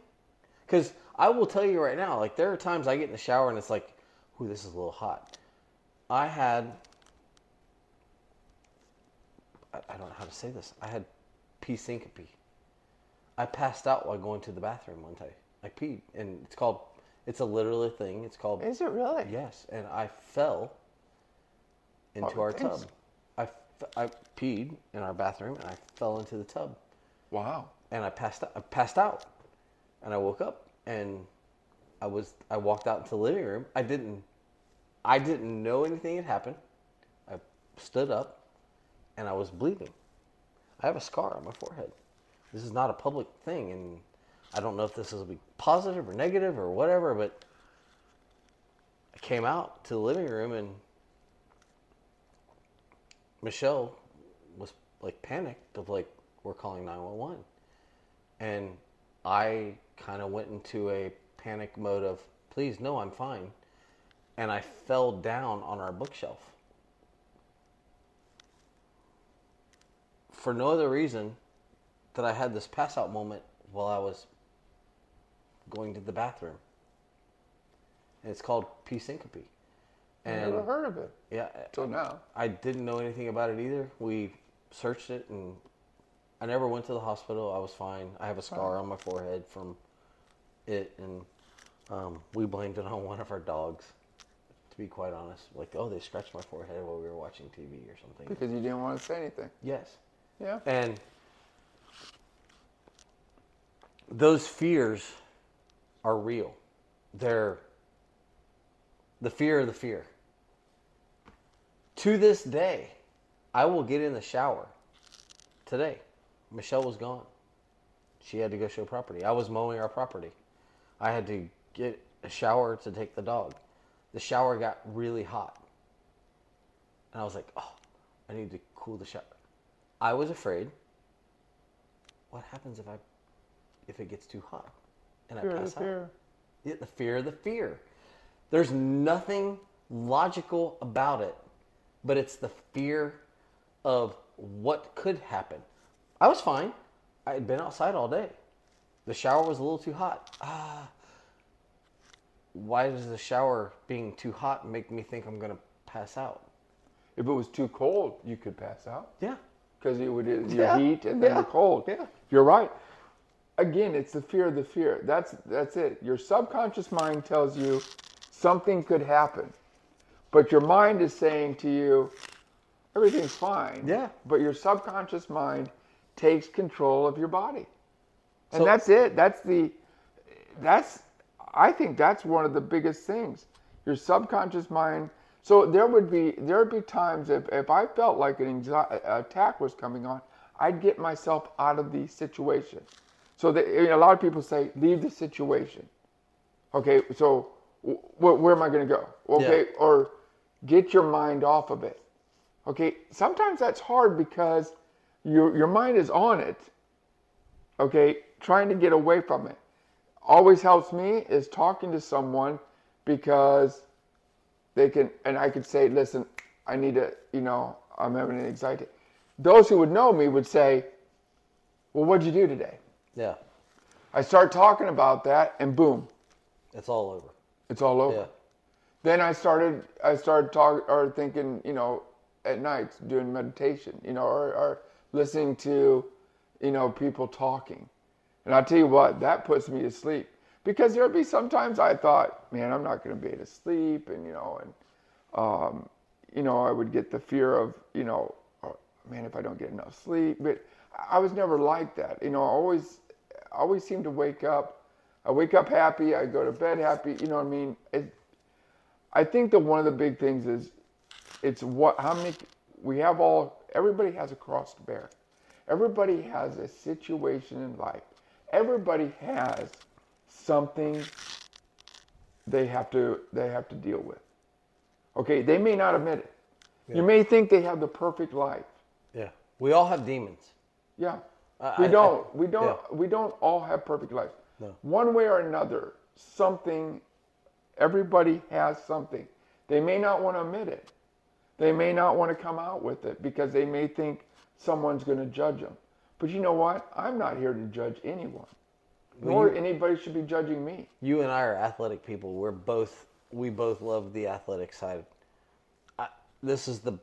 Because I will tell you right now, like, there are times I get in the shower and it's like, ooh, this is a little hot. I had, I, I don't know how to say this. I had pee syncope. I passed out while going to the bathroom one day. I peed, and it's called, it's a literally thing. It's called. Is it really? Yes, and I fell into oh, our thanks. tub. I, I peed in our bathroom, and I fell into the tub. Wow. And I passed out, I passed out, and I woke up, and I was I walked out into the living room. I didn't I didn't know anything had happened. I stood up, and I was bleeding. I have a scar on my forehead. This is not a public thing, and I don't know if this will be positive or negative or whatever, but I came out to the living room, and Michelle was, like, panicked of, like, we're calling nine one one. And I kind of went into a panic mode of, please, no, I'm fine. And I fell down on our bookshelf. For no other reason that I had this pass-out moment while I was going to the bathroom. And it's called pee syncope. And I never heard of it. Yeah. Till now. I didn't know anything about it either. We searched it, and I never went to the hospital. I was fine. I have a scar oh. on my forehead from it, and um, we blamed it on one of our dogs, to be quite honest. Like, oh, they scratched my forehead while we were watching T V or something. Because you didn't want to say anything. Yes. Yeah. And those fears are real. They're the fear of the fear. To this day, I will get in the shower. Today, Michelle was gone. She had to go show property. I was mowing our property. I had to get a shower to take the dog. The shower got really hot. And I was like, oh, I need to cool the shower. I was afraid. What happens if I... if it gets too hot and fear I pass the out. Fear. Yeah, the fear of the fear. There's nothing logical about it, but it's the fear of what could happen. I was fine. I had been outside all day. The shower was a little too hot. Ah, why does the shower being too hot make me think I'm going to pass out? If it was too cold, you could pass out. Yeah. Because it would your yeah. heat and then yeah. the cold. Yeah. You're right. Again, it's the fear of the fear. That's that's it. Your subconscious mind tells you something could happen. But your mind is saying to you, everything's fine. Yeah. But your subconscious mind takes control of your body. And so, that's it. That's the that's I think that's one of the biggest things. Your subconscious mind. So there would be there would be times if, if I felt like an anxiety attack was coming on, I'd get myself out of the situation. So the, a lot of people say, leave the situation. Okay, so wh- where am I going to go? Okay, yeah. Or get your mind off of it. Okay, sometimes that's hard because your your mind is on it. Okay, trying to get away from it. Always helps me is talking to someone because they can, and I could say, listen, I need to, you know, I'm having an anxiety. Those who would know me would say, well, what'd you do today? Yeah. I start talking about that and boom. It's all over. It's all over. Yeah. Then I started I started talking or thinking, you know, at night doing meditation, you know, or, or listening to, you know, people talking. And I'll tell you what, that puts me to sleep. Because there'd be sometimes I thought, man, I'm not gonna be able to sleep, and you know, and um, you know, I would get the fear of, you know, oh, man, if I don't get enough sleep. But I was never like that. You know, I always I always seem to wake up. I wake up happy. I go to bed happy. You know what I mean? It, I think that one of the big things is it's what, how many, we have all, everybody has a cross to bear. Everybody has a situation in life. Everybody has something they have to, they have to deal with. Okay, they may not admit it. Yeah. You may think they have the perfect life. Yeah, we all have demons. Yeah. We don't, I, we don't, yeah. we don't all have perfect lives. No. One way or another, something, everybody has something. They may not want to admit it. They may not want to come out with it because they may think someone's going to judge them. But you know what? I'm not here to judge anyone. Nor you, anybody should be judging me. You and I are athletic people. We're both, we both love the athletic side. I, this is the,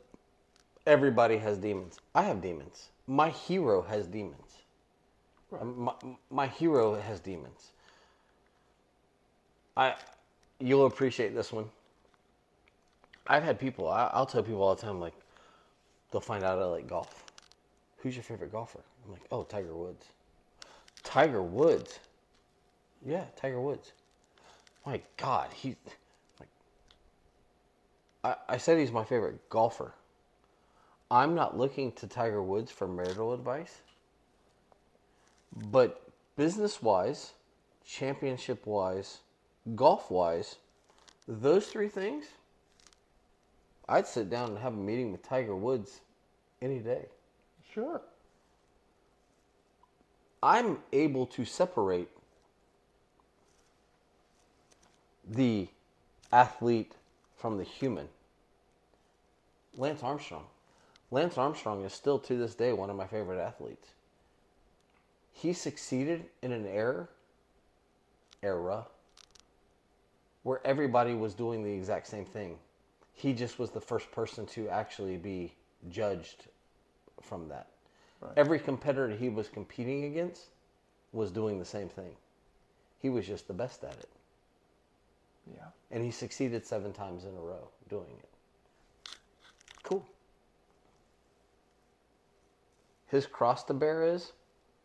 everybody has demons. I have demons. My hero has demons. Right. My, my hero has demons. I, you'll appreciate this one. I've had people, I, I'll tell people all the time, like, they'll find out I like golf. Who's your favorite golfer? I'm like, oh, Tiger Woods. Tiger Woods. Yeah, Tiger Woods. My God, he's like, I, I said he's my favorite golfer. I'm not looking to Tiger Woods for marital advice. But business-wise, championship-wise, golf-wise, those three things, I'd sit down and have a meeting with Tiger Woods any day. Sure. I'm able to separate the athlete from the human. Lance Armstrong. Lance Armstrong is still to this day one of my favorite athletes. He succeeded in an era, era where everybody was doing the exact same thing. He just was the first person to actually be judged from that. Right. Every competitor he was competing against was doing the same thing. He was just the best at it. Yeah. And he succeeded seven times in a row doing it. Cool. His cross to bear is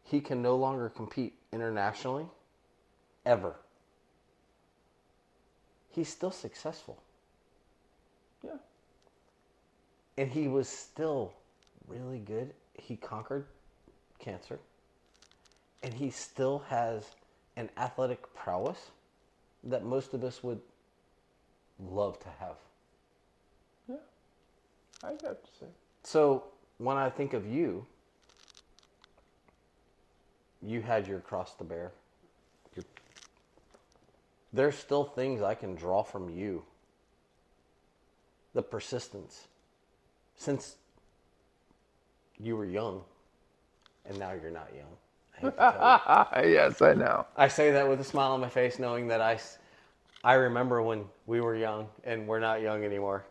he can no longer compete internationally ever. He's still successful. Yeah. And he was still really good. He conquered cancer. And he still has an athletic prowess that most of us would love to have. Yeah. I'd have to say. So when I think of you, you had your cross to bear. Your... There's still things I can draw from you. The persistence. Since you were young, and now you're not young. I hate to tell you. Yes, I know. I say that with a smile on my face, knowing that I, I remember when we were young, and we're not young anymore.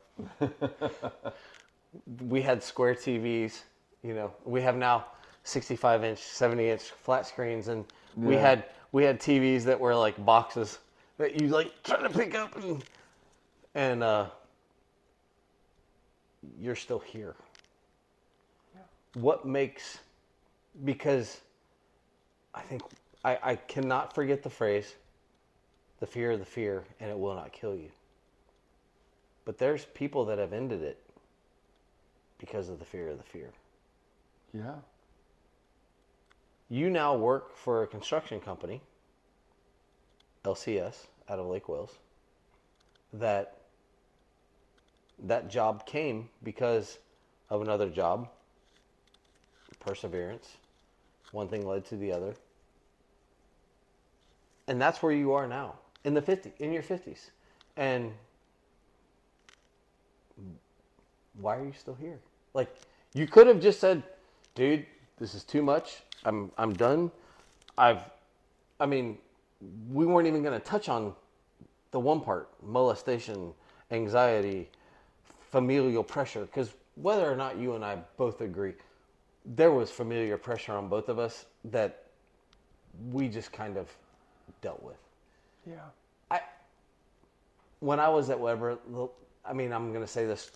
We had square T Vs, you know. We have now sixty-five inch, seventy inch flat screens, and yeah. we had we had T Vs that were like boxes that you like try to pick up, and and uh, you're still here. What makes, because I think, I, I cannot forget the phrase, the fear of the fear, and it will not kill you. But there's people that have ended it because of the fear of the fear. Yeah. You now work for a construction company, L C S, out of Lake Wales, that that job came because of another job. Perseverance. One thing led to the other. And that's where you are now. In the fifty in your fifties. And why are you still here? Like, you could have just said, dude, this is too much. I'm I'm done. I've I mean, we weren't even gonna touch on the one part, molestation, anxiety, familial pressure, because whether or not you and I both agree, there was familiar pressure on both of us that we just kind of dealt with. Yeah. I, when I was at Weber, I mean, I'm going to say this,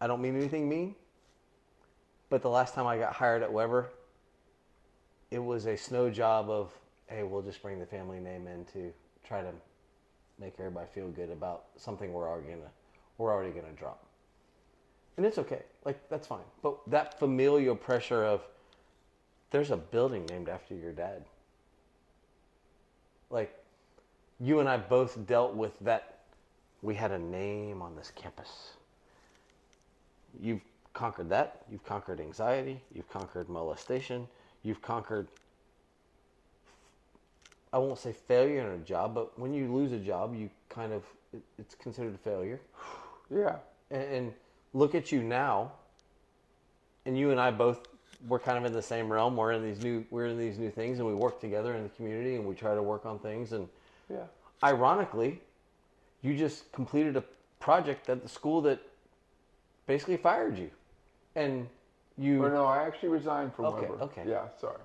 I don't mean anything mean, but the last time I got hired at Weber, it was a snow job of, hey, we'll just bring the family name in to try to make everybody feel good about something we're already going to, we're already going to drop. And it's okay. Like, that's fine. But that familial pressure of, there's a building named after your dad. Like, you and I both dealt with that. We had a name on this campus. You've conquered that. You've conquered anxiety. You've conquered molestation. You've conquered, I won't say failure in a job, but when you lose a job, you kind of, it's considered a failure. Yeah. And... and look at you now, and you and I both we're kind of in the same realm. We're in these new we're in these new things, and we work together in the community, and we try to work on things. And yeah, ironically, you just completed a project at the school that basically fired you, and you. Or no, I actually resigned from okay, Weber. Okay. Yeah, sorry.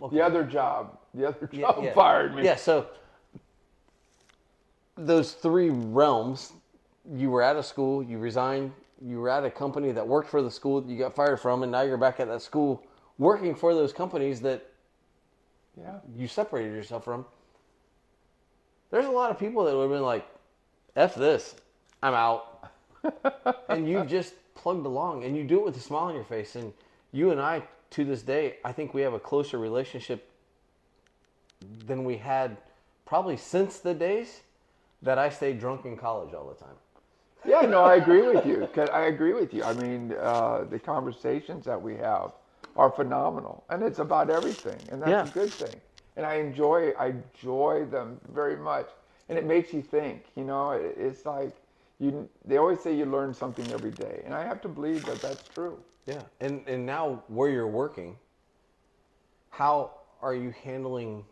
Okay. The other job, the other job yeah, yeah. fired me. Yeah. So those three realms. You were out of school, you resigned, you were at a company that worked for the school that you got fired from, and now you're back at that school working for those companies that yeah. you separated yourself from. There's a lot of people that would have been like, F this, I'm out. And you just plugged along, and you do it with a smile on your face. And you and I, to this day, I think we have a closer relationship than we had probably since the days that I stayed drunk in college all the time. Yeah, no, I agree with you. I agree with you. I mean, uh, the conversations that we have are phenomenal, and it's about everything, and that's yeah. a good thing. And I enjoy, I enjoy them very much, and it makes you think. You know, it, it's like you. They always say you learn something every day, and I have to believe that that's true. Yeah, and and now where you're working, how are you handling?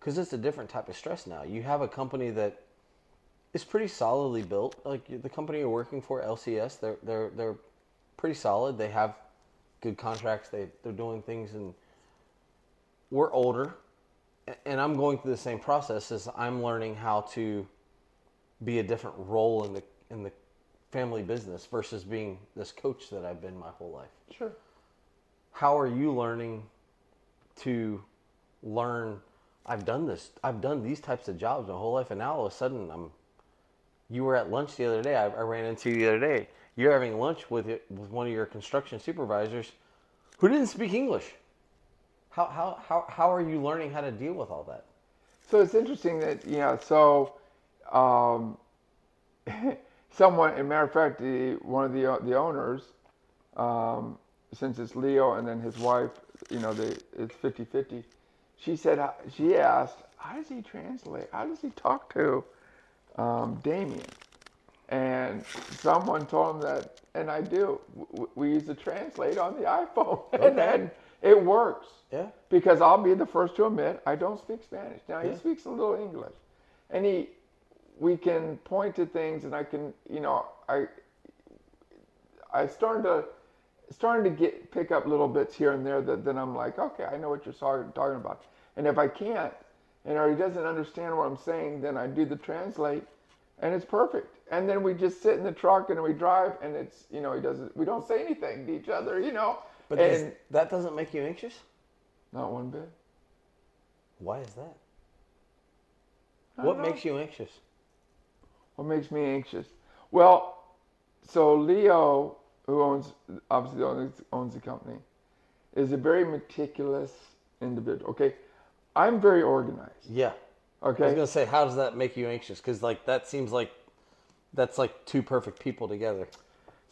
Because it's a different type of stress now. You have a company that. It's pretty solidly built. Like the company you're working for, L C S, they're they're they're pretty solid. They have good contracts. They they're doing things, and we're older, and I'm going through the same process as I'm learning how to be a different role in the in the family business versus being this coach that I've been my whole life. Sure. How are you learning to learn? I've done this. I've done these types of jobs my whole life, and now all of a sudden I'm. You were at lunch the other day. I, I ran into you the other day. You're having lunch with it, with one of your construction supervisors who didn't speak English. How how how how are you learning how to deal with all that? So it's interesting that, yeah, so um, someone, as a matter of fact, the, one of the the owners, um, since it's Leo and then his wife, you know, they, it's fifty-fifty, she said, she asked, how does he translate? How does he talk to... Um, Damien, and someone told him that, and I do. W- we use the translate on the iPhone, okay. and then it works. Yeah. Because I'll be the first to admit I don't speak Spanish. Now yeah. he speaks a little English, and he, we can point to things, and I can, you know, I, I started to, starting to get pick up little bits here and there that then I'm like, okay, I know what you're talking about, and if I can't. And or he doesn't understand what I'm saying, then I do the translate, and it's perfect. And then we just sit in the truck and we drive, and it's, you know, he doesn't, we don't say anything to each other, you know. But and does, that doesn't make you anxious? Not one bit. Why is that? What know. makes you anxious? What makes me anxious? Well, so Leo, who owns, obviously owns, owns the company, is a very meticulous individual, okay? I'm very organized. Yeah. Okay. I was going to say, how does that make you anxious? Because, like, that seems like that's like two perfect people together.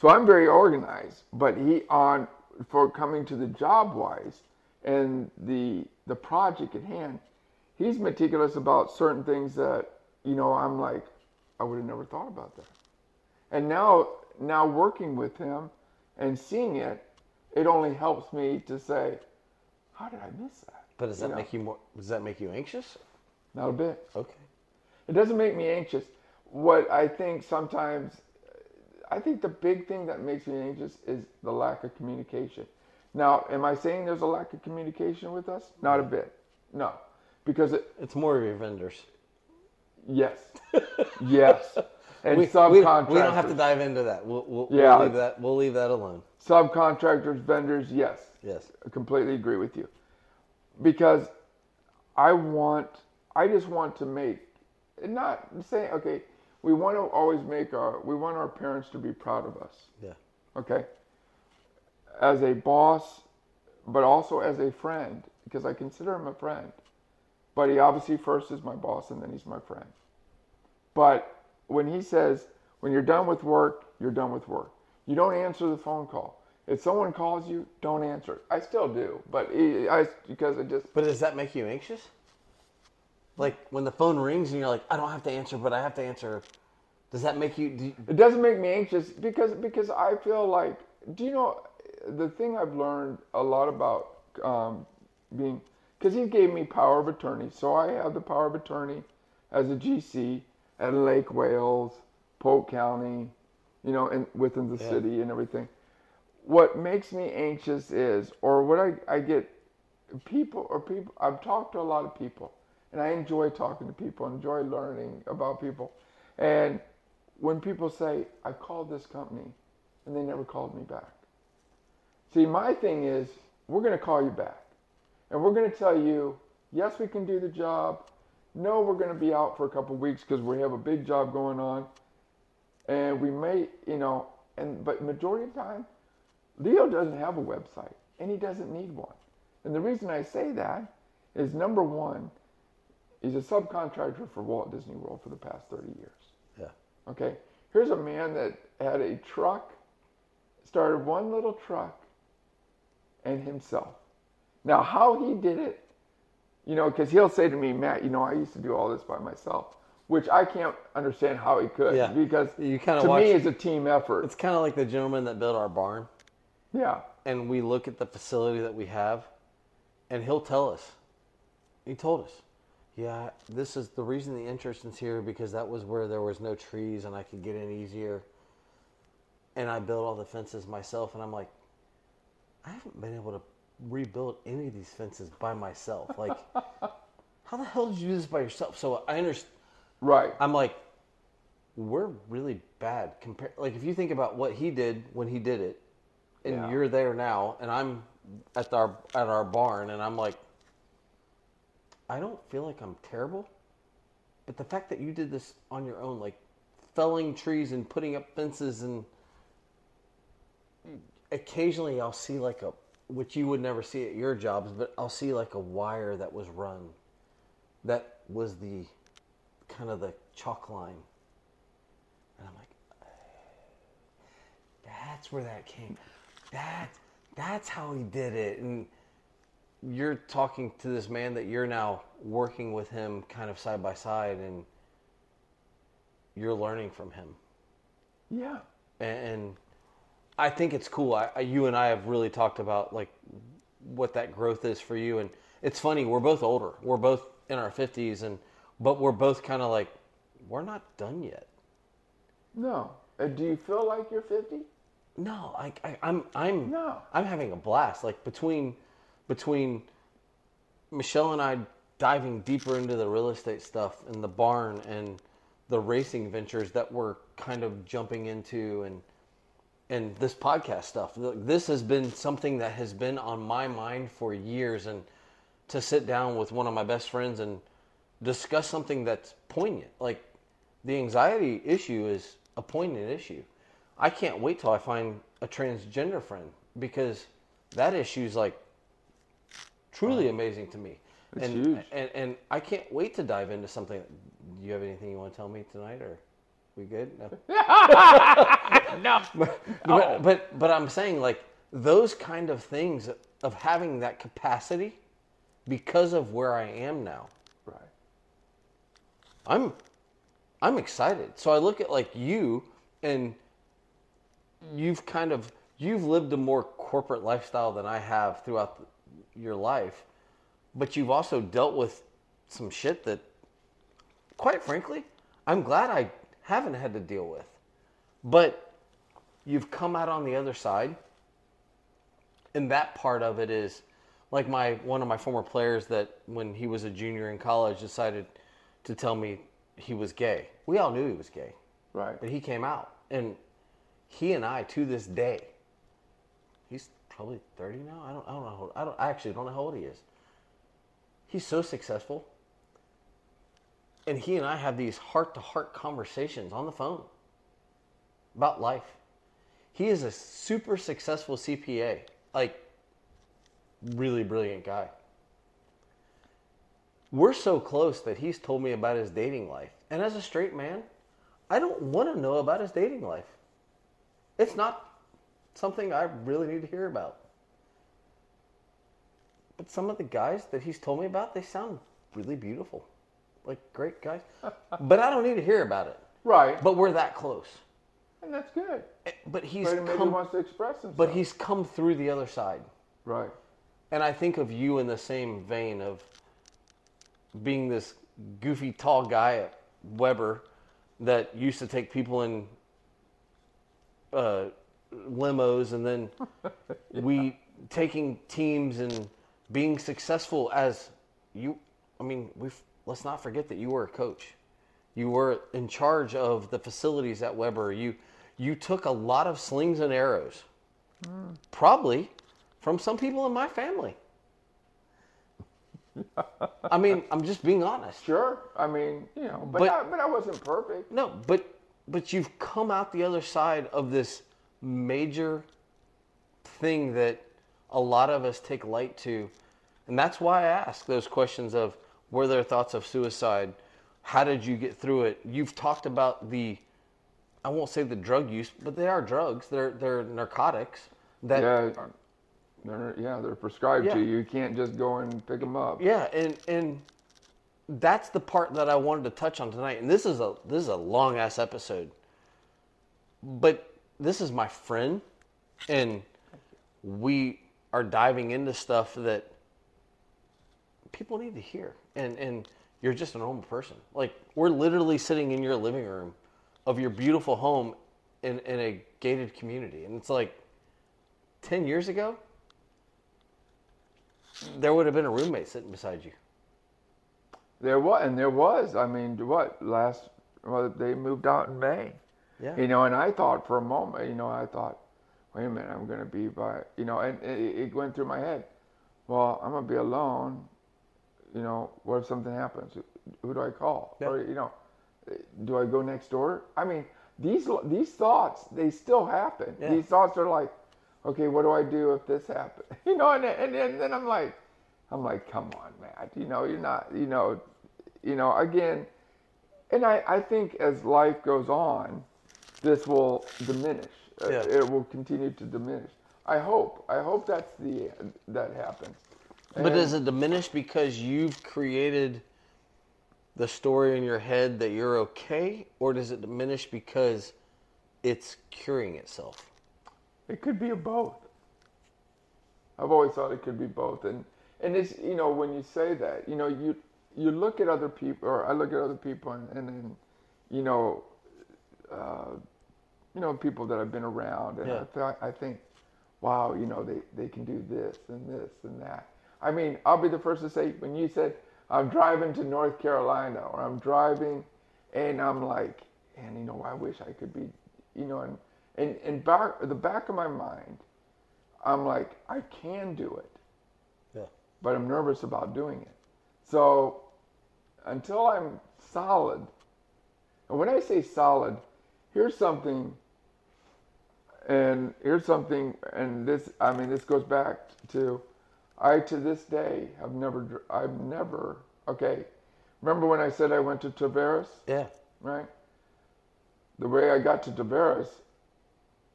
So I'm very organized, but he on for coming to the job wise and the the project at hand, he's meticulous about certain things that, you know, I'm like, I would have never thought about that. And now now working with him and seeing it, it only helps me to say, how did I miss that? But does that you know, make you more? Does that make you anxious? Not a bit. Okay. It doesn't make me anxious. What I think sometimes, I think the big thing that makes me anxious is the lack of communication. Now, am I saying there's a lack of communication with us? Not a bit. No, because it, it's more of your vendors. Yes. Yes. And we, subcontractors. We, we don't have to dive into that. We'll, we'll, yeah. we'll leave that. We'll leave that alone. Subcontractors, vendors. Yes. Yes. I completely agree with you. Because I want, I just want to make, not saying, okay, we want to always make our, we want our parents to be proud of us. Yeah. Okay. As a boss, but also as a friend, because I consider him a friend. But he obviously first is my boss and then he's my friend. But when he says, when you're done with work, you're done with work. You don't answer the phone call. If someone calls you, don't answer it. I still do, but it, I because it just. But does that make you anxious? Like when the phone rings and you're like, I don't have to answer, but I have to answer. Does that make you? Do you... It doesn't make me anxious because because I feel like, do you know, the thing I've learned a lot about um, being, because he gave me power of attorney, so I have the power of attorney as a G C at Lake Wales, Polk County, you know, and within the yeah. city and everything. What makes me anxious is, or what I, I get, people or people. I've talked to a lot of people, and I enjoy talking to people, enjoy learning about people, and when people say, I called this company, and they never called me back. See, my thing is, we're going to call you back. And we're going to tell you, yes, we can do the job. No, we're going to be out for a couple of weeks because we have a big job going on. And we may, you know, and but majority of the time, Leo doesn't have a website. And he doesn't need one. And the reason I say that is, number one, he's a subcontractor for Walt Disney World for the past thirty years. Yeah. Okay? Here's a man that had a truck, started one little truck, and himself. Now, how he did it, you know, because he'll say to me, Matt, you know, I used to do all this by myself, which I can't understand how he could, yeah. because you to watch, me it's a team effort. It's kind of like the gentleman that built our barn. Yeah. And we look at the facility that we have, and he'll tell us. He told us. Yeah, this is the reason the entrance is here because that was where there was no trees and I could get in easier. And I built all the fences myself, and I'm like, I haven't been able to rebuild any of these fences by myself. Like, how the hell did you do this by yourself? So I understand. Right. I'm like, we're really bad compared. Like, if you think about what he did when he did it, and yeah. you're there now, and I'm at our at our barn, and I'm like, I don't feel like I'm terrible, but the fact that you did this on your own, like felling trees and putting up fences, and occasionally I'll see like a, which you would never see at your jobs, but I'll see like a wire that was run that was the kind of the chalk line. And I'm like, that's where that came. That, that's how he did it. And you're talking to this man that you're now working with him kind of side by side, and you're learning from him. Yeah. And I think it's cool. I, you and I have really talked about like what that growth is for you. And it's funny, we're both older. We're both in our fifties, and but we're both kind of like, we're not done yet. No. Uh, do you feel like you're fifty? No. I, I, I'm, I'm, no. I'm having a blast. Like between... Between Michelle and I diving deeper into the real estate stuff and the barn and the racing ventures that we're kind of jumping into, and and this podcast stuff, this has been something that has been on my mind for years. And to sit down with one of my best friends and discuss something that's poignant, like the anxiety issue is a poignant issue. I can't wait till I find a transgender friend, because that issue is like truly amazing to me. It's and, huge. And, and I can't wait to dive into something. Do you have anything you want to tell me tonight, or we good? No. No. But, oh. but, but I'm saying, like, those kind of things of having that capacity because of where I am now. Right. I'm, I'm excited. So I look at like you, and you've kind of, you've lived a more corporate lifestyle than I have throughout the, your life, but you've also dealt with some shit that, quite frankly, I'm glad I haven't had to deal with. But you've come out on the other side, and that part of it is like my one of my former players that when he was a junior in college decided to tell me he was gay. We all knew he was gay, right? But he came out, and he and I to this day, he's probably thirty now. I don't. I don't know. How old, I don't. I actually don't know how old he is. He's so successful, and he and I have these heart-to-heart conversations on the phone about life. He is a super successful C P A, like really brilliant guy. We're so close that he's told me about his dating life, and as a straight man, I don't want to know about his dating life. It's not something I really need to hear about. But some of the guys that he's told me about, they sound really beautiful. Like, great guys. But I don't need to hear about it. Right. But we're that close. And that's good. But he's but maybe come, he wants to express himself. But he's come through the other side. Right. And I think of you in the same vein of being this goofy tall guy at Weber that used to take people in uh, limos, and then yeah. we taking teams and being successful as you. I mean, we've let's not forget that you were a coach. You were in charge of the facilities at Weber. You you took a lot of slings and arrows, mm. probably from some people in my family. I mean, I'm just being honest. Sure. I mean, you know, but but I, but I wasn't perfect. No, but but you've come out the other side of this major thing that a lot of us take light to, and that's why I ask those questions of were there thoughts of suicide? How did you get through it? You've talked about the, I won't say the drug use, but they are drugs. They're they're narcotics that. Yeah. Are, They're, yeah, they're prescribed yeah. to you. You can't just go and pick them up. Yeah, and and that's the part that I wanted to touch on tonight. And this is a this is a long ass episode, but this is my friend, and we are diving into stuff that people need to hear. And and you're just a normal person. Like we're literally sitting in your living room of your beautiful home in in a gated community, and it's like ten years ago. There would have been a roommate sitting beside you. There was, and there was. I mean, what last? Well, they moved out in May. Yeah. You know, and I thought for a moment, you know, I thought, wait a minute, I'm going to be by, you know, and it, it went through my head. Well, I'm going to be alone. You know, what if something happens? Who do I call? Yeah. Or you know, do I go next door? I mean, these these thoughts they still happen. Yeah. These thoughts are like. Okay, what do I do if this happens? You know, and, and, and then I'm like, I'm like, come on, Matt. You know, you're not, you know, you know, again, and I, I think as life goes on, this will diminish. Yeah. It will continue to diminish. I hope. I hope that's the, that happens. And but does it diminish because you've created the story in your head that you're okay, or does it diminish because it's curing itself? It could be a both. I've always thought it could be both, and and it's you know when you say that you know you you look at other people, or I look at other people, and and, and you know, uh, you know people that I've been around, and yeah. I, th- I think, wow, you know they, they can do this and this and that. I mean, I'll be the first to say when you said I'm driving to North Carolina, or I'm driving, and I'm like, and you know I wish I could be, you know and. And and back the back of my mind, I'm like, I can do it. Yeah. But I'm nervous about doing it. So until I'm solid, and when I say solid, here's something and here's something and this I mean this goes back to I to this day have never I've never okay. Remember when I said I went to Tavares? Yeah. Right? The way I got to Tavares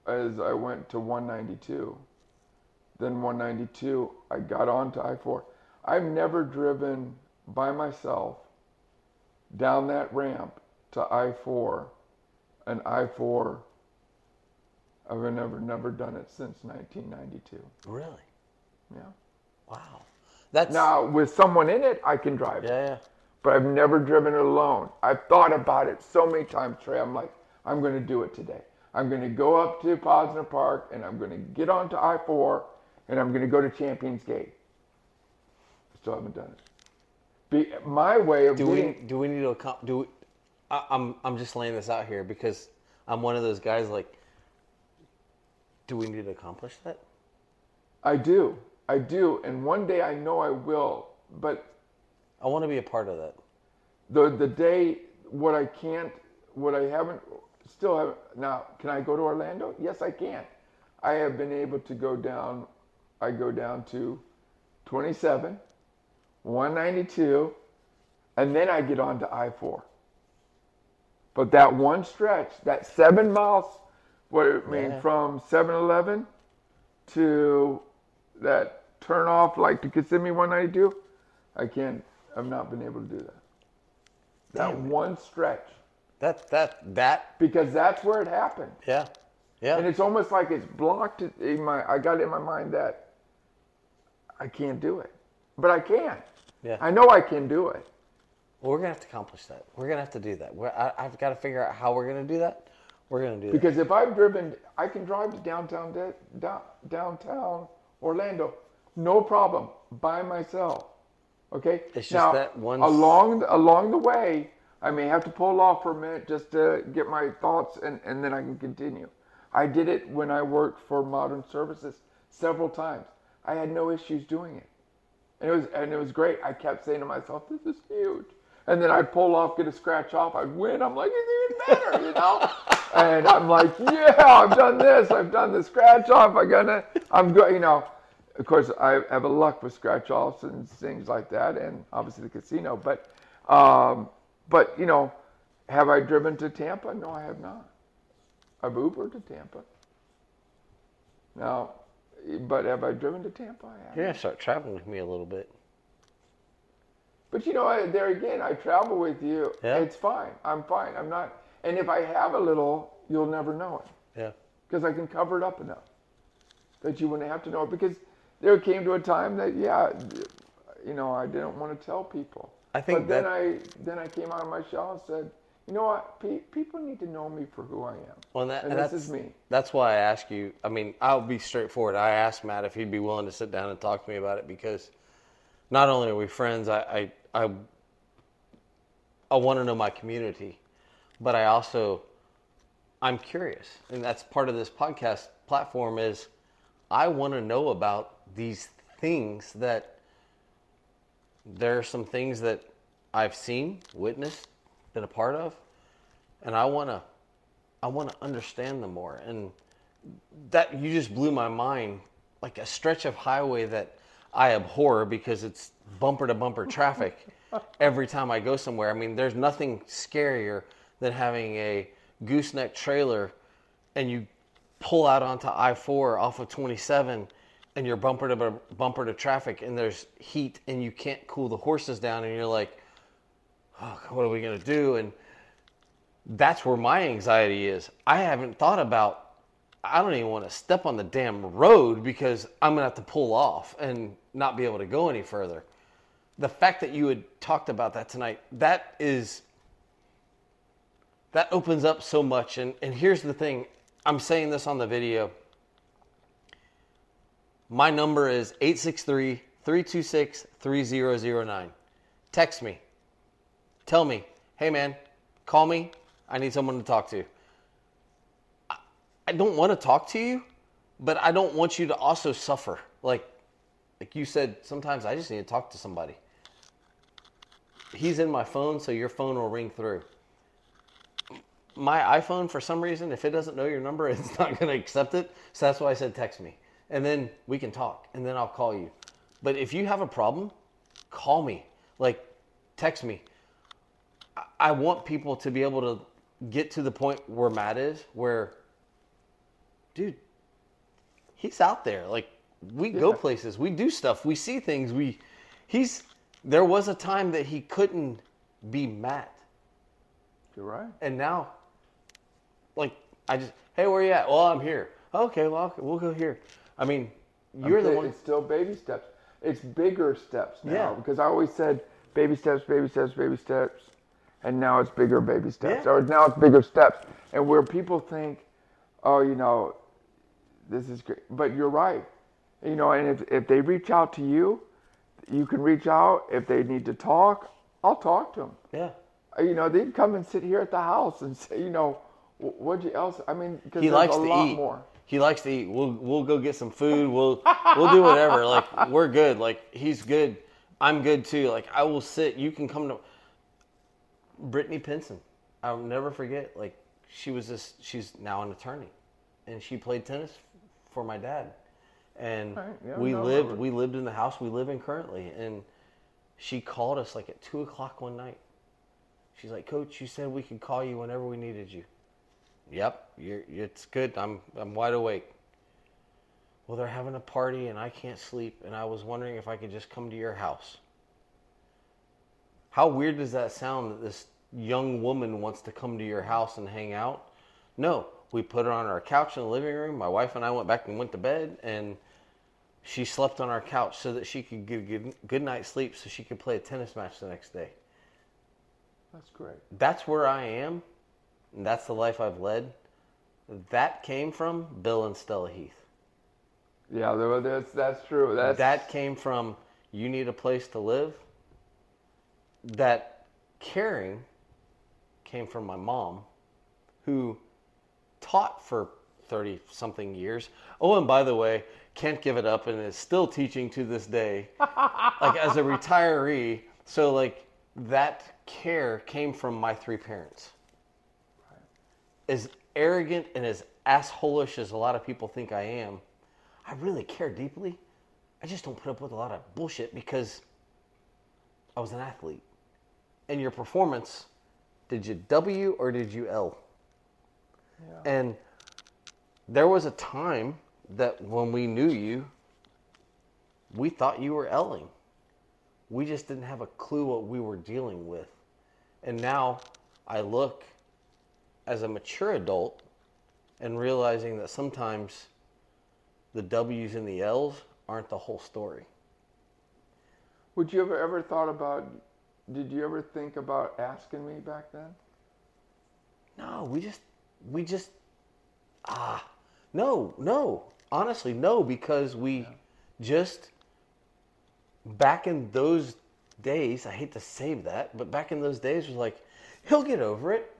as I went to one ninety-two, then one ninety-two, I got on to I four. I've never driven by myself down that ramp to I four, and I four, I've never, never done it since nineteen ninety-two. Really? Yeah. Wow. That's now, with someone in it, I can drive yeah, it. Yeah. But I've never driven it alone. I've thought about it so many times, Trey. I'm like, I'm going to do it today. I'm going to go up to Posner Park, and I'm going to get onto I four, and I'm going to go to Champions Gate. I still haven't done it. Be, my way of do being, we do we need to do? We, I, I'm I'm just laying this out here because I'm one of those guys. Like, do we need to accomplish that? I do, I do, and one day I know I will. But I want to be a part of that. The the day what I can't, what I haven't. Still have now. Can I go to Orlando? Yes, I can. I have been able to go down. I go down to twenty-seven, one ninety-two, and then I get on to I four. But that one stretch, that seven miles, what it mean yeah. from seven eleven to that turn off like to Kissimmee one ninety-two, I can't. I've not been able to do that. That Damn. One stretch. That, that, that. Because that's where it happened. Yeah. Yeah. And it's almost like it's blocked in my, I got it in my mind that I can't do it. But I can. Yeah. I know I can do it. Well, we're going to have to accomplish that. We're going to have to do that. We're, I, I've got to figure out how we're going to do that. We're going to do that. Because if I've driven, I can drive to downtown, de, da, downtown Orlando, no problem, by myself. Okay? It's just now, that one... Along, along the way, I may have to pull off for a minute just to get my thoughts, and, and then I can continue. I did it when I worked for Modern Services several times. I had no issues doing it. And it was, and it was great. I kept saying to myself, this is huge. And then I'd pull off, get a scratch off, I'd win. I'm like, it's even better, you know? And I'm like, yeah, I've done this. I've done the scratch off. I'm gonna, I'm going, you know. Of course, I have a luck with scratch offs and things like that, and obviously the casino. But, um, but you know, have I driven to Tampa? No, I have not. I've Ubered to Tampa. Now, but have I driven to Tampa? I haven't. You're gonna start traveling with me a little bit. But you know, I, there again, I travel with you. Yeah. It's fine. I'm fine. I'm not. And if I have a little, you'll never know it. Yeah. Because I can cover it up enough that you wouldn't have to know it. Because there came to a time that, yeah, you know, I didn't want to tell people. I think. But that... then I then I came out of my shell and said, you know what? Pe- people need to know me for who I am. Well, and, that, and, and this is me. That's why I ask you. I mean, I'll be straightforward. I asked Matt if he'd be willing to sit down and talk to me about it because. Not only are we friends, I I, I, I want to know my community, but I also, I'm curious. And that's part of this podcast platform is I want to know about these things that there are some things that I've seen, witnessed, been a part of, and I want to, I want to understand them more. And that, you just blew my mind, like a stretch of highway that I abhor because it's bumper to bumper traffic every time I go somewhere. I mean, there's nothing scarier than having a gooseneck trailer and you pull out onto I four off of twenty-seven and you're bumper to bu- bumper to traffic and there's heat and you can't cool the horses down and you're like, oh, what are we going to do? And that's where my anxiety is. I haven't thought about, I don't even want to step on the damn road because I'm going to have to pull off and not be able to go any further. The fact that you had talked about that tonight, that is, that opens up so much. And, and here's the thing. I'm saying this on the video. My number is eight six three, three two six, three zero zero nine. Text me. Tell me, hey man, call me. I need someone to talk to. I don't want to talk to you, but I don't want you to also suffer. Like, like you said, sometimes I just need to talk to somebody. He's in my phone, so your phone will ring through. My iPhone, for some reason, if it doesn't know your number, it's not going to accept it. So that's why I said text me. And then we can talk, and then I'll call you. But if you have a problem, call me. Like, text me. I, I want people to be able to get to the point where Matt is, where... dude, he's out there. Like, we yeah. go places, we do stuff, we see things. We, he's. There was a time that he couldn't be Matt. You're right. And now, like, I just, hey, where you at? Well, I'm here. Okay, well, we'll go here. I mean, you're I'm the one. It's still baby steps. It's bigger steps now yeah. because I always said baby steps, baby steps, baby steps, and now it's bigger baby steps. Yeah. Or now it's bigger steps, and where people think, oh, you know. This is great, but you're right, you know. And if, if they reach out to you, you can reach out. If they need to talk, I'll talk to them. Yeah, you know, they'd come and sit here at the house and say, you know, what you else? I mean, because he likes a to lot eat. More. He likes to eat. We'll we'll go get some food. We'll we'll do whatever. Like we're good. Like he's good. I'm good too. Like I will sit. You can come to. Brittany Pinson, I'll never forget. Like she was this. She's now an attorney, and she played tennis. For my dad, and right, yeah, we no, lived we lived in the house we live in currently, and she called us like at two o'clock one night. She's like, Coach, you said we could call you whenever we needed you. Yep, you're, it's good. I'm I'm wide awake. Well, they're having a party and I can't sleep, and I was wondering if I could just come to your house. How weird does that sound that this young woman wants to come to your house and hang out. No, we put her on our couch in the living room. My wife and I went back and went to bed, and she slept on our couch so that she could get good, good night's sleep so she could play a tennis match the next day. That's great. That's where I am, and that's the life I've led. That came from Bill and Stella Heath. Yeah, that's, that's true. That's... That came from you need a place to live. That caring came from my mom, who taught for thirty-something years. Oh, and by the way, can't give it up and is still teaching to this day, like as a retiree. So, like, that care came from my three parents. As arrogant and as assholish as a lot of people think I am, I really care deeply. I just don't put up with a lot of bullshit because I was an athlete. And your performance, did you W or did you L? Yeah. And there was a time that when we knew you, we thought you were L-ing. We just didn't have a clue what we were dealing with. And now I look as a mature adult and realizing that sometimes the W's and the L's aren't the whole story. Would you have ever thought about, did you ever think about asking me back then? No, we just, we just, ah, no, no. Honestly, no, because we yeah. just, back in those days, I hate to say that, but back in those days was like, he'll get over it.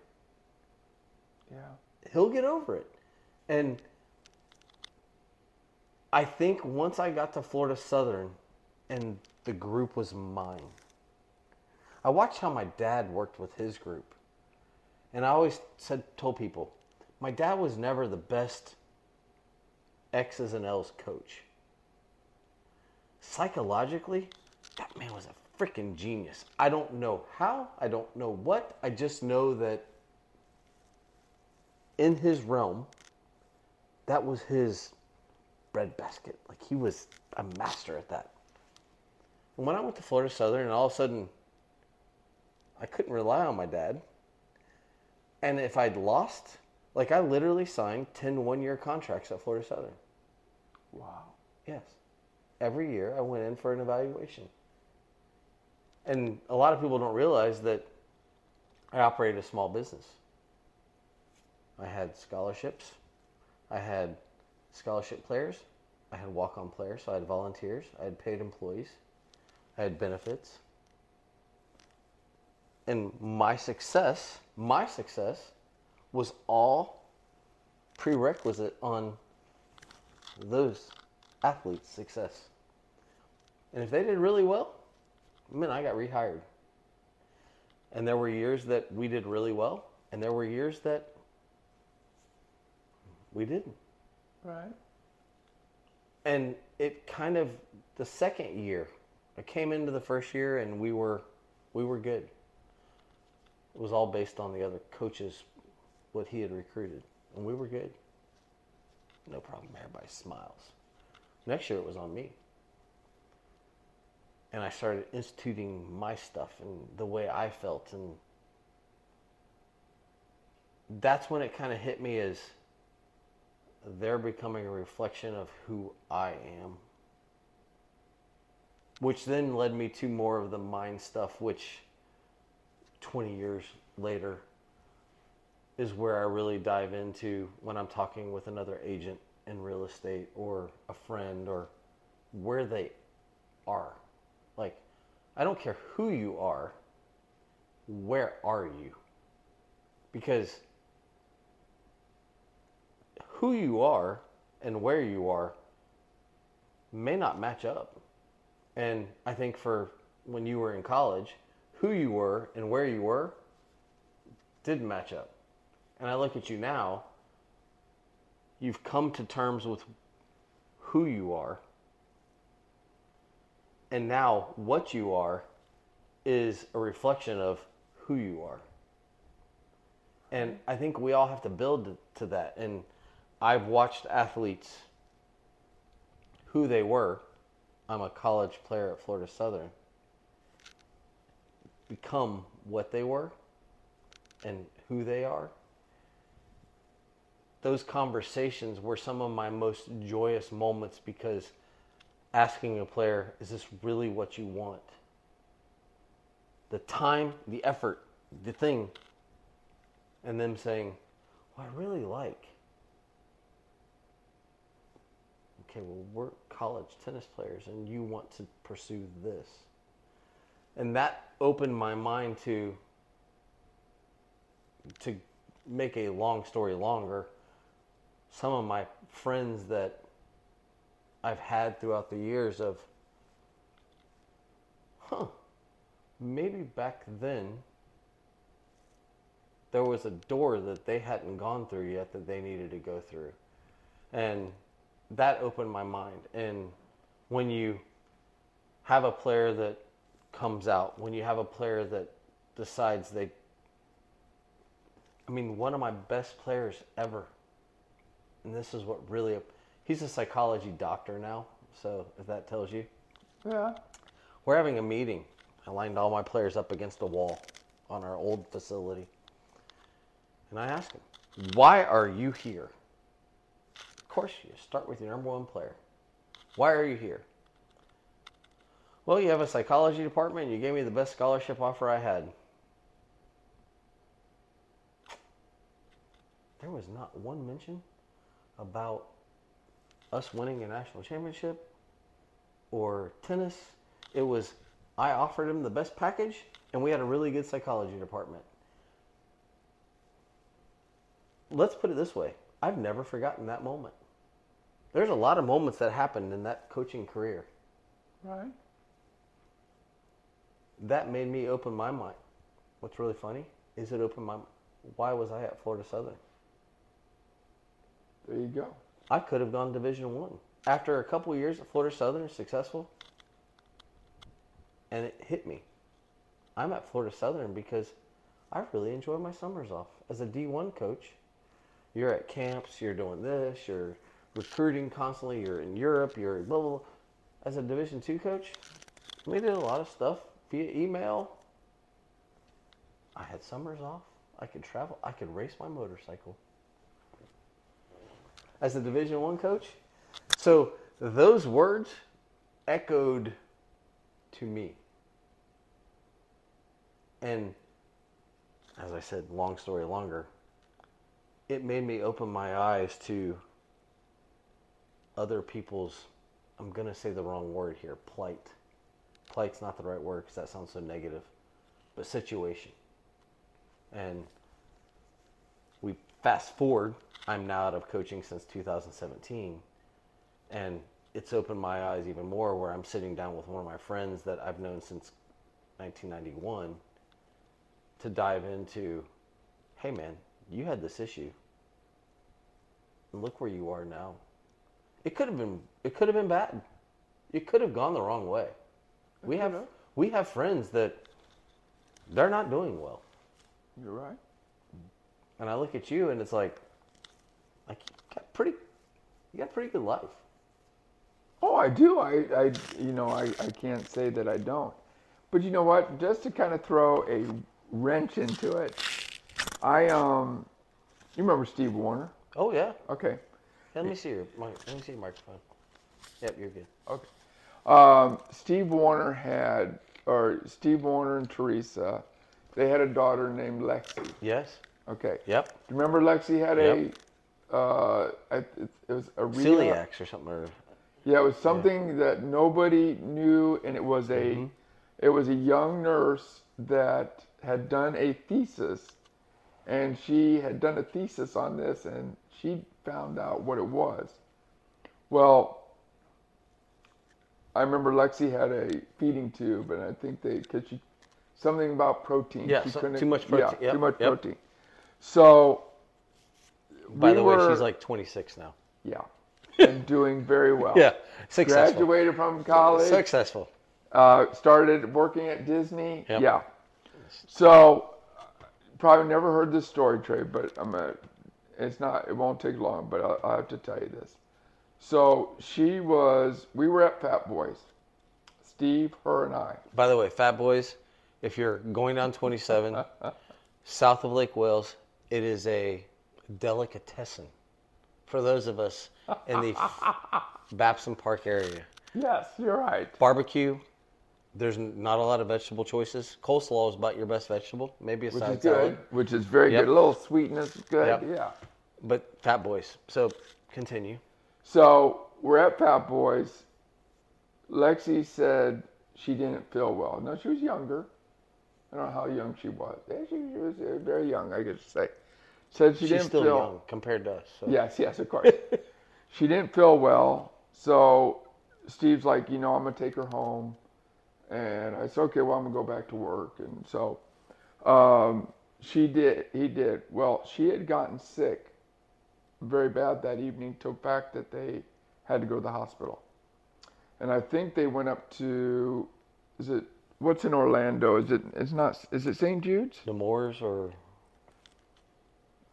Yeah. He'll get over it. And I think once I got to Florida Southern and the group was mine, I watched how my dad worked with his group. And I always said, told people, my dad was never the best X's and L's coach. Psychologically, that man was a freaking genius. I don't know how, I don't know what, I just know that in his realm, that was his breadbasket. Like, he was a master at that. And when I went to Florida Southern, and all of a sudden, I couldn't rely on my dad. And if I'd lost, like, I literally signed ten one-year contracts at Florida Southern. Wow. Yes. Every year, I went in for an evaluation. And a lot of people don't realize that I operated a small business. I had scholarships, I had scholarship players, I had walk-on players, so I had volunteers, I had paid employees, I had benefits. And my success, my success was all prerequisite on those athletes' success. And if they did really well, man, I got rehired. And there were years that we did really well, and there were years that we didn't. Right. And it kind of, the second year, I came into the first year and we were, we were good. It was all based on the other coaches, what he had recruited. And we were good. No problem. Everybody smiles. Next year it was on me. And I started instituting my stuff and the way I felt. And that's when it kind of hit me as, they're becoming a reflection of who I am. Which then led me to more of the mind stuff, which twenty years later is where I really dive into when I'm talking with another agent in real estate or a friend or where they are. Like, I don't care who you are, where are you? Because who you are and where you are may not match up. And I think for when you were in college, who you were and where you were didn't match up. And I look at you now, you've come to terms with who you are. And now what you are is a reflection of who you are. And I think we all have to build to that. And I've watched athletes, who they were, I'm a college player at Florida Southern, become what they were and who they are, those conversations were some of my most joyous moments, because asking a player, is this really what you want? The time, the effort, the thing, and them saying, well, I really like. Okay, well, we're college tennis players and you want to pursue this. And that opened my mind to, to make a long story longer, some of my friends that I've had throughout the years of, huh, maybe back then there was a door that they hadn't gone through yet that they needed to go through. And that opened my mind. And when you have a player that comes out, when you have a player that decides they, I mean, one of my best players ever, and this is what really, he's a psychology doctor now, so if that tells you. Yeah. We're having a meeting. I lined all my players up against a wall on our old facility. And I asked him, why are you here? Of course, you start with your number one player. Why are you here? Well, you have a psychology department, and you gave me the best scholarship offer I had. There was not one mention about us winning a national championship or tennis. It was, I offered him the best package, and we had a really good psychology department. Let's put it this way. I've never forgotten that moment. There's a lot of moments that happened in that coaching career. Right. That made me open my mind. What's really funny is it opened my mind. Why was I at Florida Southern? There you go. I could have gone Division One. After a couple of years at Florida Southern, successful, and it hit me. I'm at Florida Southern because I really enjoy my summers off. As a D one coach, you're at camps, you're doing this, you're recruiting constantly, you're in Europe, you're blah, blah, blah. As a Division Two coach, we did a lot of stuff via email. I had summers off. I could travel. I could race my motorcycle. As a Division One coach. So those words echoed to me. And as I said, long story longer, it made me open my eyes to other people's, I'm going to say the wrong word here, plight. Plight's not the right word because that sounds so negative, but situation. And we fast forward, I'm now out of coaching since two thousand seventeen, and it's opened my eyes even more where I'm sitting down with one of my friends that I've known since nineteen ninety-one to dive into, hey man, you had this issue, and look where you are now. It could have been, it could have been bad. It could have gone the wrong way. We have, we have friends that they're not doing well. You're right. And I look at you, and it's like, like you got pretty, you got a pretty good life. Oh, I do. I, I, you know, I, I can't say that I don't. But you know what? Just to kind of throw a wrench into it, I um, you remember Steve Warner? Oh yeah. Okay. Let me see your mic. Let me see your microphone. Yep, you're good. Okay. Um, Steve Warner had, or Steve Warner and Teresa. They had a daughter named Lexi. Yes. Okay. Yep. Do you remember Lexi had yep. a, uh, it, it was a celiac or something. Or, yeah, it was something yeah. that nobody knew, and it was a, mm-hmm. it was a young nurse that had done a thesis, and she had done a thesis on this, and she found out what it was. Well, I remember Lexi had a feeding tube, and I think they, because she. Something about protein. Yeah, so, too much protein. Yeah, yep, too much yep. protein. So, by we the were, way, she's like twenty-six now. Yeah, and doing very well. Yeah, successful. Graduated from college. Successful. Uh, started working at Disney. Yep. Yeah. So, probably never heard this story, Trey, but I'm a. It's not. It won't take long, but I'll, I'll have to tell you this. So she was. We were at Fat Boys. Steve, her, and I. By the way, Fat Boys. If you're going down twenty-seven, south of Lake Wales, it is a delicatessen for those of us in the Babson Park area. Yes, you're right. Barbecue. There's not a lot of vegetable choices. Coleslaw is about your best vegetable. Maybe a which side salad. Good, which is very yep. good. A little sweetness is good. Yep. Yeah. But Fat Boys. So continue. So we're at Fat Boys. Lexi said she didn't feel well. No, she was younger. I don't know how young she was. She was very young, I guess to say. Said she She's didn't still feel, young compared to us. So. Yes, yes, of course. She didn't feel well. So Steve's like, you know, I'm going to take her home. And I said, okay, well, I'm going to go back to work. And so um, she did, he did. Well, she had gotten sick very bad that evening to the fact that they had to go to the hospital. And I think they went up to, is it, what's in Orlando? Is it, it's not, is it Saint Jude's? The Moors or?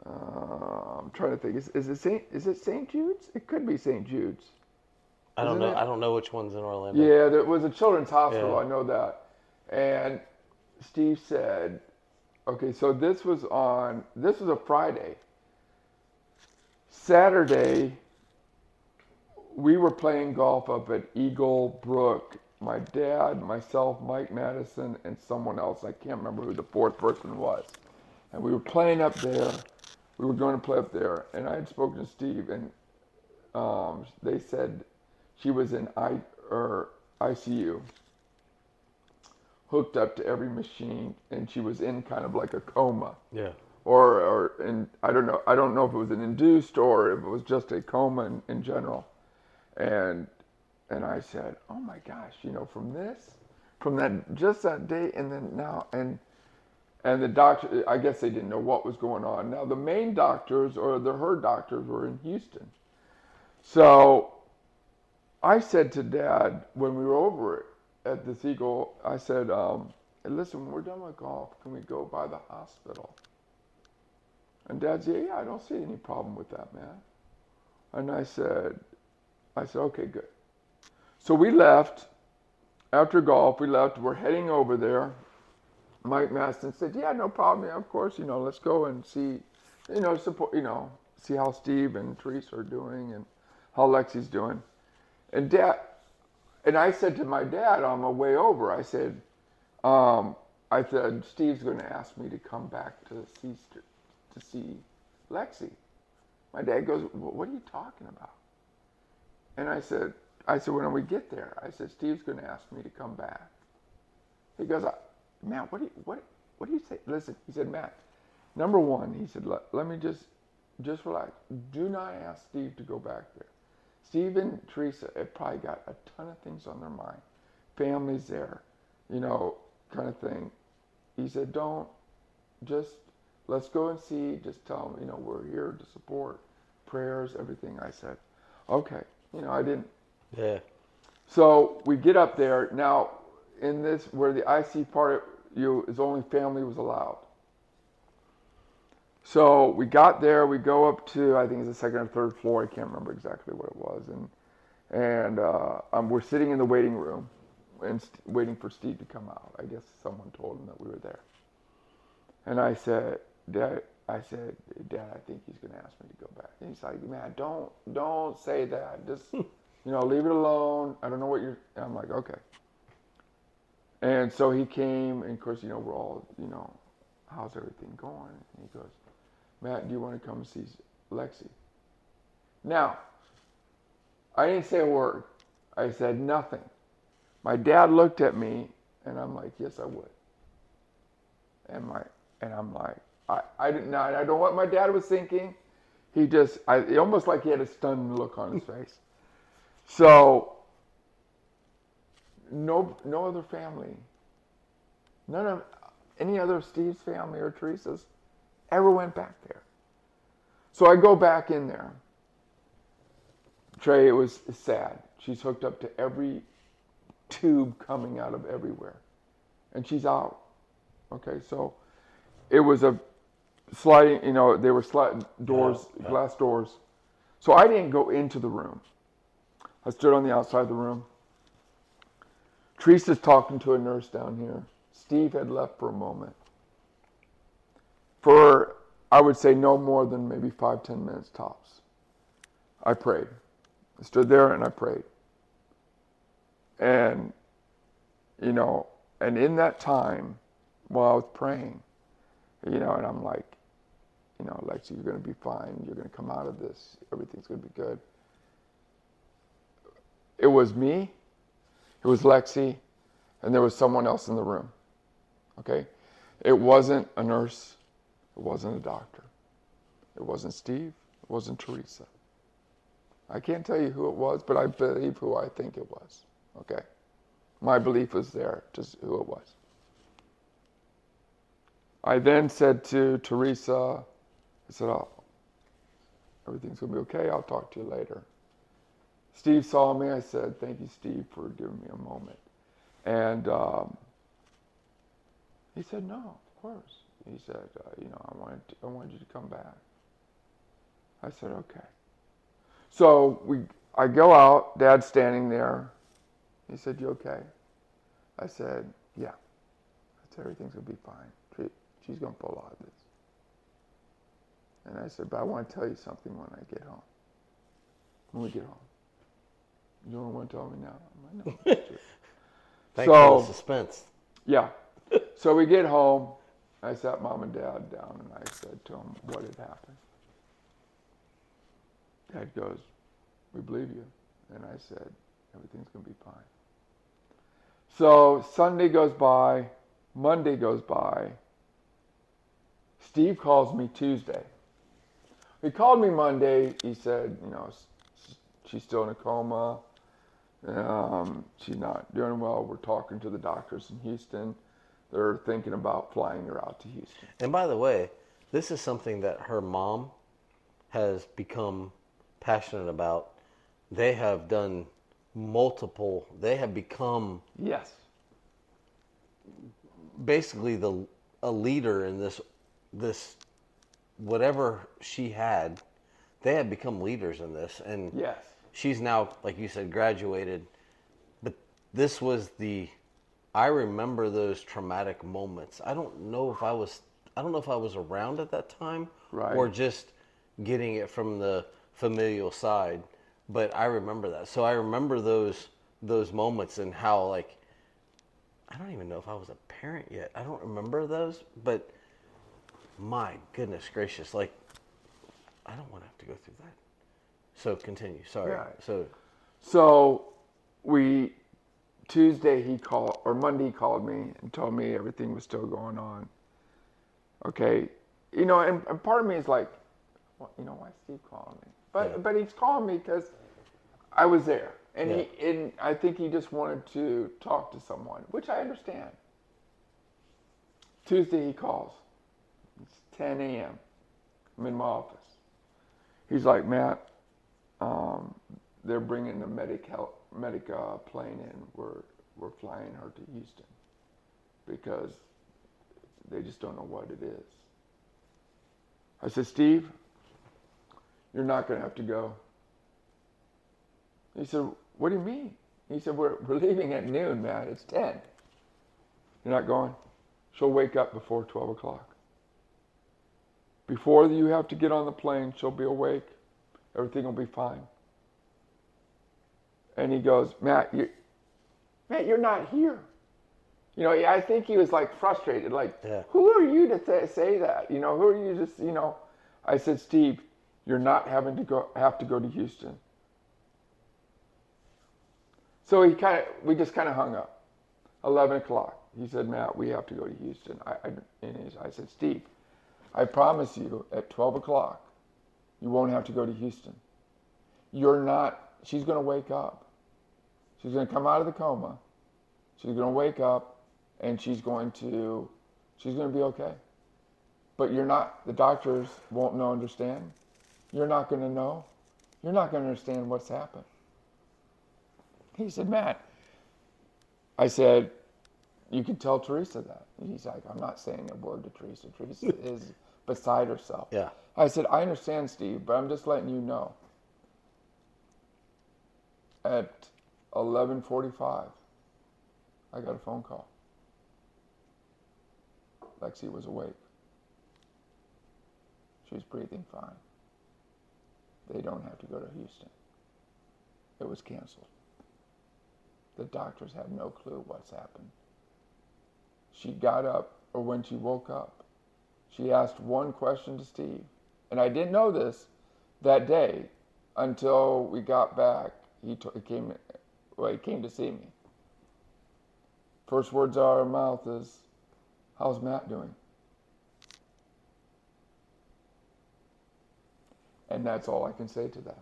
Uh, I'm trying to think. Is, is it Saint, is it Saint Jude's? It could be Saint Jude's. I don't Isn't know. It? I don't know which one's in Orlando. Yeah, there was a children's hospital. Yeah. I know that. And Steve said, "Okay, so this was on. This was a Friday. Saturday, we were playing golf up at Eagle Brook. My dad, myself, Mike Madison, and someone else. I can't remember who the fourth person was. And we were playing up there. We were going to play up there. And I had spoken to Steve, and um, they said." She was in I or I C U, hooked up to every machine, and she was in kind of like a coma. Yeah. Or or and I don't know. I don't know if it was an induced or if it was just a coma in, in general. And and I said, oh my gosh, you know, from this, from that just that day, and then now and and the doctor. I guess they didn't know what was going on. Now the main doctors or the her doctors were in Houston, so. I said to Dad when we were over at the Eagle, I said, um, listen, when we're done with golf, can we go by the hospital? And Dad said, yeah, I don't see any problem with that, man. And I said, I said, okay, good. So we left. After golf, we left. We're heading over there. Mike Maston said, yeah, no problem. Yeah, of course, you know, let's go and see, you know, support, you know, see how Steve and Teresa are doing and how Lexi's doing. And Dad, and I said to my dad on my way over, I said, um, I said, Steve's going to ask me to come back to see to see Lexi. My dad goes, well, what are you talking about? And I said, I said, when we get there, I said, Steve's going to ask me to come back. He goes, Matt, what do you, what what do you say? Listen, he said, Matt, number one, he said, let, let me just just relax. Do not ask Steve to go back there. Steve and Teresa have probably got a ton of things on their mind. Families there, you know, kind of thing. He said, don't, just, let's go and see. Just tell them, you know, we're here to support, prayers, everything. I said, okay. You know, I didn't. Yeah. So we get up there. Now, in this, where the I C part of you is only family was allowed. So we got there, we go up to, I think it's the second or third floor, I can't remember exactly what it was, and and uh, um, we're sitting in the waiting room and st- waiting for Steve to come out. I guess someone told him that we were there. And I said, Dad, I said, Dad, I think he's going to ask me to go back. And he's like, man, don't, don't say that. Just, you know, leave it alone. I don't know what you're, and I'm like, okay. And so he came, and of course, you know, we're all, you know, how's everything going? And he goes, Matt, do you want to come see Lexi? Now, I didn't say a word. I said nothing. My dad looked at me, and I'm like, yes, I would. And my and I'm like, I, I didn't know. I don't know what my dad was thinking. He just, I it almost like he had a stunned look on his face. So, no, no other family, none of any other Steve's family or Teresa's. Ever went back there. So I go back in there. Trey, it was sad. She's hooked up to every tube coming out of everywhere. And she's out. Okay, so it was a sliding, you know, they were sliding doors, yeah, yeah. glass doors. So I didn't go into the room. I stood on the outside of the room. Teresa's talking to a nurse down here. Steve had left for a moment. for, I would say, no more than maybe five, ten minutes tops. I prayed. I stood there and I prayed. And, you know, and in that time, while I was praying, you know, and I'm like, you know, Lexi, you're going to be fine. You're going to come out of this. Everything's going to be good. It was me. It was Lexi. And there was someone else in the room. Okay? It wasn't a nurse. It wasn't a doctor. It wasn't Steve. It wasn't Teresa. I can't tell you who it was, but I believe who I think it was. Okay? My belief was there, just who it was. I then said to Teresa, I said, oh, everything's going to be okay. I'll talk to you later. Steve saw me. I said, thank you, Steve, for giving me a moment. And um, he said, no, of course. He said, uh, you know, I wanted, to, I wanted you to come back. I said, okay. So we, I go out. Dad's standing there. He said, you okay? I said, yeah. I said, everything's going to be fine. She's going to pull out of this. And I said, but I want to tell you something when I get home. When we get home. You don't want to tell me now? I'm like, no. I'm not sure. Thank you for the suspense. Yeah. So we get home. I sat mom and dad down and I said to them what had happened. Dad goes, we believe you. And I said, everything's going to be fine. So Sunday goes by. Monday goes by. Steve calls me Tuesday. He called me Monday. He said, you know, she's still in a coma. Um, she's not doing well. We're talking to the doctors in Houston. They're thinking about flying her out to Houston. And by the way, this is something that her mom has become passionate about. They have done multiple, they have become... Yes. Basically the a leader in this this whatever she had, they had become leaders in this. And yes, she's now, like you said, graduated. But this was the, I remember those traumatic moments. I don't know if I was, I don't know if I was around at that time, right, or just getting it from the familial side. But I remember that. So I remember those, those moments and how, like, I don't even know if I was a parent yet. I don't remember those, but my goodness gracious, like, I don't want to have to go through that. So continue, sorry. Yeah. So so we, Tuesday he called, or Monday he called me and told me everything was still going on. Okay, you know, and, and part of me is like, well, you know, why is Steve calling me? But yeah. but he's calling me because I was there. And yeah. he and I think he just wanted to talk to someone, which I understand. Tuesday he calls. It's ten a.m. I'm in my office. He's like, Matt, um, they're bringing the Medica, Medica plane in. We're, we're flying her to Houston because they just don't know what it is. I said, Steve, you're not going to have to go. He said, what do you mean? He said, we're, we're leaving at noon, Matt. It's ten. You're not going? She'll wake up before twelve o'clock. Before you have to get on the plane, she'll be awake. Everything will be fine. And he goes, Matt, you, Matt, you're not here. You know, I think he was like frustrated. Like, yeah. Who are you to th- say that? You know, who are you just, you know? I said, Steve, you're not having to go, have to go to Houston. So he kind of, we just kind of hung up. eleven o'clock. He said, Matt, we have to go to Houston. I, I, and I said, Steve, I promise you, at twelve o'clock, you won't have to go to Houston. You're not, she's going to wake up. She's going to come out of the coma. She's going to wake up, and she's going to, she's going to be okay. But you're not, the doctors won't know, understand. You're not going to know. You're not going to understand what's happened. He said, Matt, I said, you can tell Teresa that. He's like, I'm not saying a word to Teresa. Teresa is beside herself. Yeah. I said, I understand, Steve, but I'm just letting you know. At eleven forty-five, I got a phone call. Lexi was awake. She was breathing fine. They don't have to go to Houston. It was canceled. The doctors had no clue what's happened. She got up, or when she woke up, she asked one question to Steve. And I didn't know this that day until we got back. He, t- he came, well, he came to see me. First words out of her mouth is, "How's Matt doing?" And that's all I can say to that.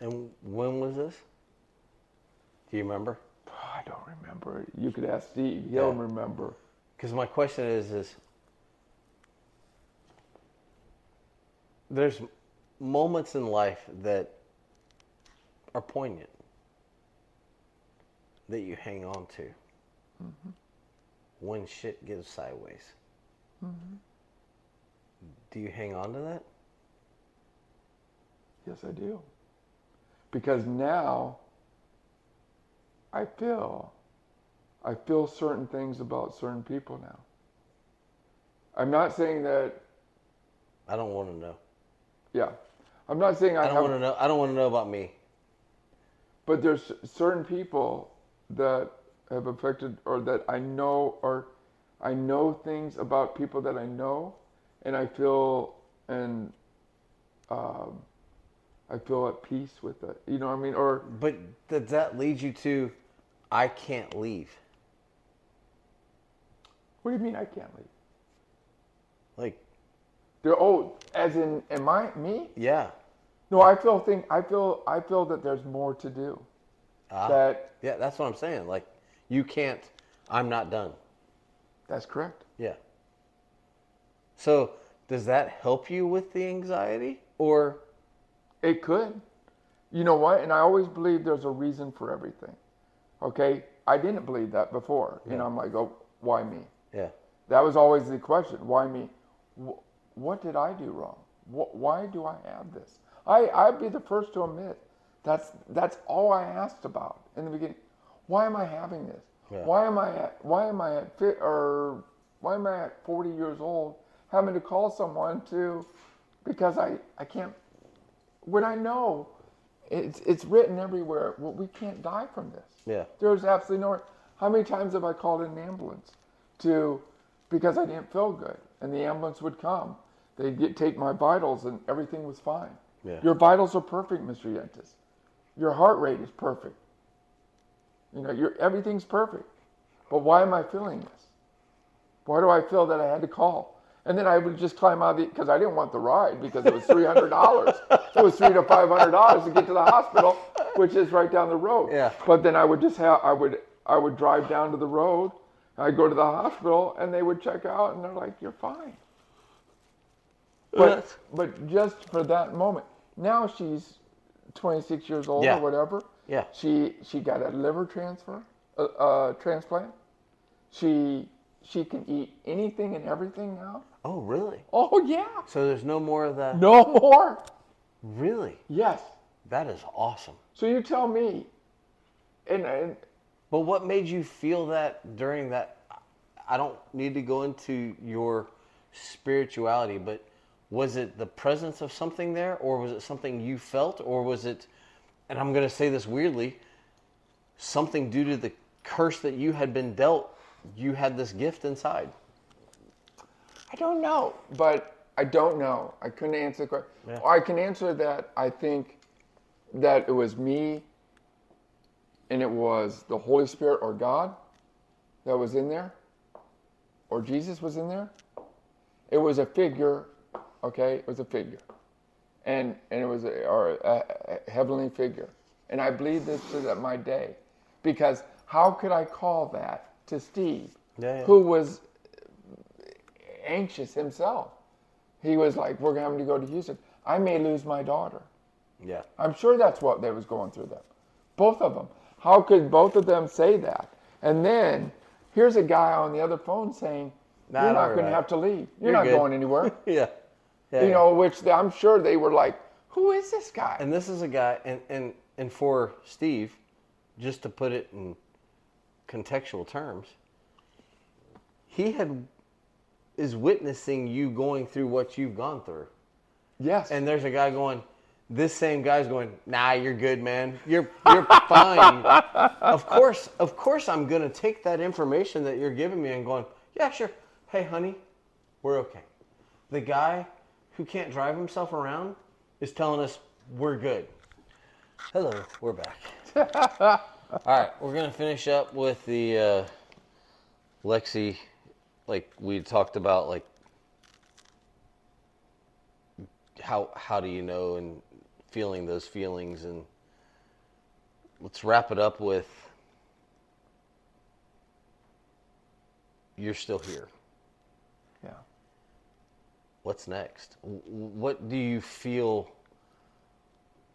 And when was this? Do you remember? I don't remember. You could ask Steve. He'll yeah. remember. Because my question is, is there's moments in life that are poignant that you hang on to mm-hmm. when shit gets sideways. Mm-hmm. Do you hang on to that? Yes, I do. Because now I feel, I feel certain things about certain people now. I'm not saying that. I don't want to know. Yeah. I'm not saying I, I don't want to know. I don't want to know about me. But there's certain people that have affected, or that I know, or I know things about people that I know, and I feel, and, um, I feel at peace with it. You know what I mean? Or but does that lead you to, I can't leave? What do you mean I can't leave? Like, they're old. As in, am I me? Yeah. No, I feel think I feel I feel that there's more to do. Uh, that yeah, that's what I'm saying. Like, you can't. I'm not done. That's correct. Yeah. So does that help you with the anxiety, or? It could. You know what? And I always believe there's a reason for everything. Okay? I didn't believe that before. Yeah. You know, I'm like, oh, why me? Yeah. That was always the question. Why me? Wh- what did I do wrong? Wh- why do I have this? I, I'd be the first to admit that's that's all I asked about in the beginning. Why am I having this? Yeah. Why am I at, why am I at fit, or why am I at forty years old having to call someone to because I, I can't. When I know, it's it's written everywhere. Well, we can't die from this. Yeah. There's absolutely no. How many times have I called an ambulance to, because I didn't feel good, and the ambulance would come. They'd get, take my vitals, and everything was fine. Yeah. Your vitals are perfect, Mister Yentes. Your heart rate is perfect. You know, your everything's perfect. But why am I feeling this? Why do I feel that I had to call? And then I would just climb out of the, because I didn't want the ride, because it was three hundred dollars. It was three to five hundred dollars to get to the hospital, which is right down the road. Yeah. But then I would just have I would I would drive down to the road. I'd go to the hospital, and they would check out, and they're like, "You're fine." But but just for that moment. Now she's twenty-six years old yeah. or whatever. Yeah. She she got a liver transfer, a uh, uh, transplant. She she can eat anything and everything now. Oh, really? Oh, yeah. So there's no more of that? No more. Really? Yes. That is awesome. So you tell me. And, and But what made you feel that during that? I don't need to go into your spirituality, but was it the presence of something there? Or was it something you felt? Or was it, and I'm going to say this weirdly, something due to the curse that you had been dealt? You had this gift inside. I don't know, but I don't know. I couldn't answer the question. Yeah. I can answer that. I think that it was me, and it was the Holy Spirit or God that was in there, or Jesus was in there. It was a figure, okay? It was a figure, and and it was a, or a, a heavenly figure. And I believe this to my day, because how could I call that to Steve, yeah, yeah. who was anxious himself? He was like, "We're having to go to Houston. I may lose my daughter." Yeah, I'm sure that's what they was going through them, both of them. How could both of them say that? And then here's a guy on the other phone saying, nah, "You're not going to have to leave. You're, You're not good. going anywhere." yeah. yeah, you yeah. know, which they, I'm sure they were like, "Who is this guy?" And this is a guy, and and and for Steve, just to put it in contextual terms, he had is witnessing you going through what you've gone through. Yes. And there's a guy going, this same guy's going, nah, you're good, man. You're you're fine. Of course, of course I'm going to take that information that you're giving me and going, yeah, sure. Hey, honey, we're okay. The guy who can't drive himself around is telling us we're good. Hello, we're back. All right, we're going to finish up with the uh, Lexi, like we talked about, like, how how do you know and feeling those feelings, and let's wrap it up with you're still here. Yeah. What's next? What do you feel,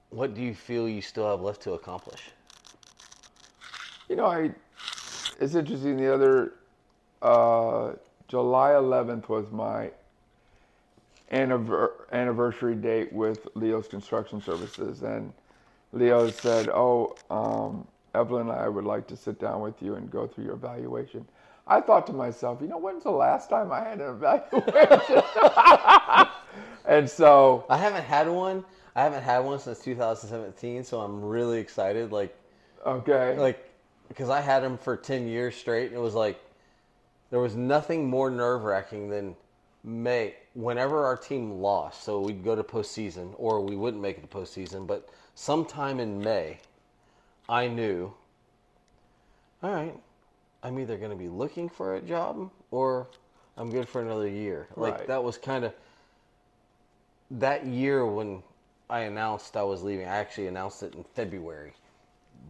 what do you feel you still have left to accomplish? You know, I, it's interesting, the other, uh, July eleventh was my anniversary date with Leo's Construction Services, and Leo said, oh, um, Evelyn, I would like to sit down with you and go through your evaluation. I thought to myself, you know, when's the last time I had an evaluation? And so I haven't had one. I haven't had one since two thousand seventeen, so I'm really excited. Like, okay, like because I had them for ten years straight, and it was like there was nothing more nerve-wracking than May, whenever our team lost, so we'd go to postseason, or we wouldn't make it to postseason, but sometime in May, I knew, all right, I'm either going to be looking for a job, or I'm good for another year. Like, right. That was kind of, that year when I announced I was leaving, I actually announced it in February,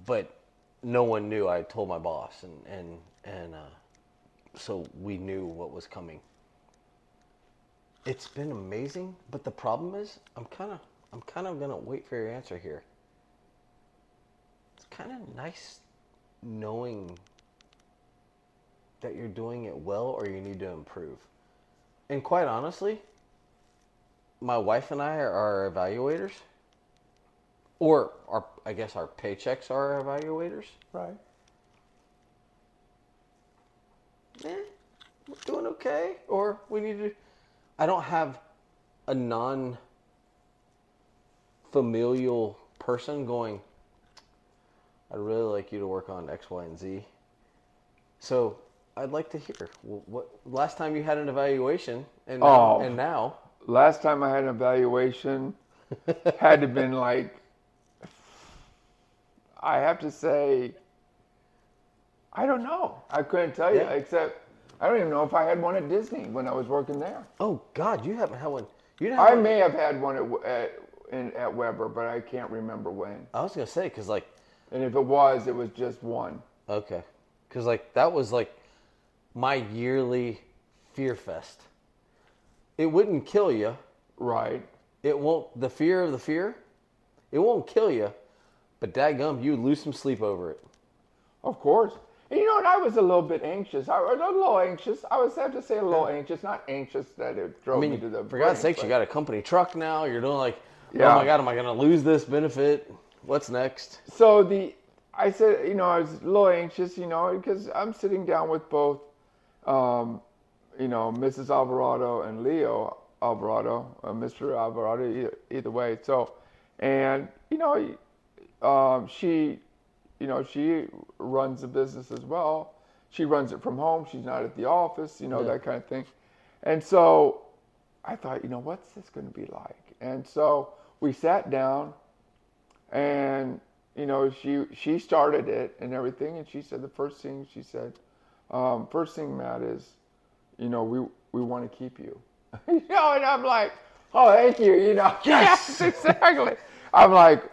but no one knew. I told my boss, and, and, and uh, so we knew what was coming. It's been amazing, but the problem is, I'm kind of, I'm kind of gonna wait for your answer here. It's kind of nice knowing that you're doing it well, or you need to improve. And quite honestly, my wife and I are our evaluators, or our, I guess our paychecks are our evaluators. Right. Eh, we're doing okay, or we need to. I don't have a non-familial person going, I'd really like you to work on X, Y, and Z. So I'd like to hear what last time you had an evaluation, and oh, now, and now. Last time I had an evaluation had to have been like, I have to say, I don't know. I couldn't tell you, yeah. except. I don't even know if I had one at Disney when I was working there. Oh, God, you haven't had one. You didn't have I one. May have had one at, at, in, at Weber, but I can't remember when. I was going to say, because, like... And if it was, it was just one. Okay. Because, like, that was, like, my yearly fear fest. It wouldn't kill you. Right. It won't... The fear of the fear, it won't kill you, but dadgum, you lose some sleep over it. Of course. You know, and I was a little bit anxious. I was a little anxious. I was, I have to say, a little anxious. Not anxious that it drove I mean, me to the for God's sakes, but... you got a company truck now. You're doing like, yeah. Oh, my God, am I going to lose this benefit? What's next? So the, I said, you know, I was a little anxious, you know, because I'm sitting down with both, um, you know, Missus Alvarado and Leo Alvarado, or Mister Alvarado, either, either way. So, and, you know, um, she... You know, she runs the business as well. She runs it from home. She's not at the office, you know, yeah. that kind of thing. And so I thought, you know, what's this going to be like? And so we sat down and, you know, she she started it and everything. And she said the first thing she said, um, first thing, Matt, is, you know, we, we want to keep you. You know, and I'm like, oh, thank you, you know. Yes, yes, exactly. I'm like,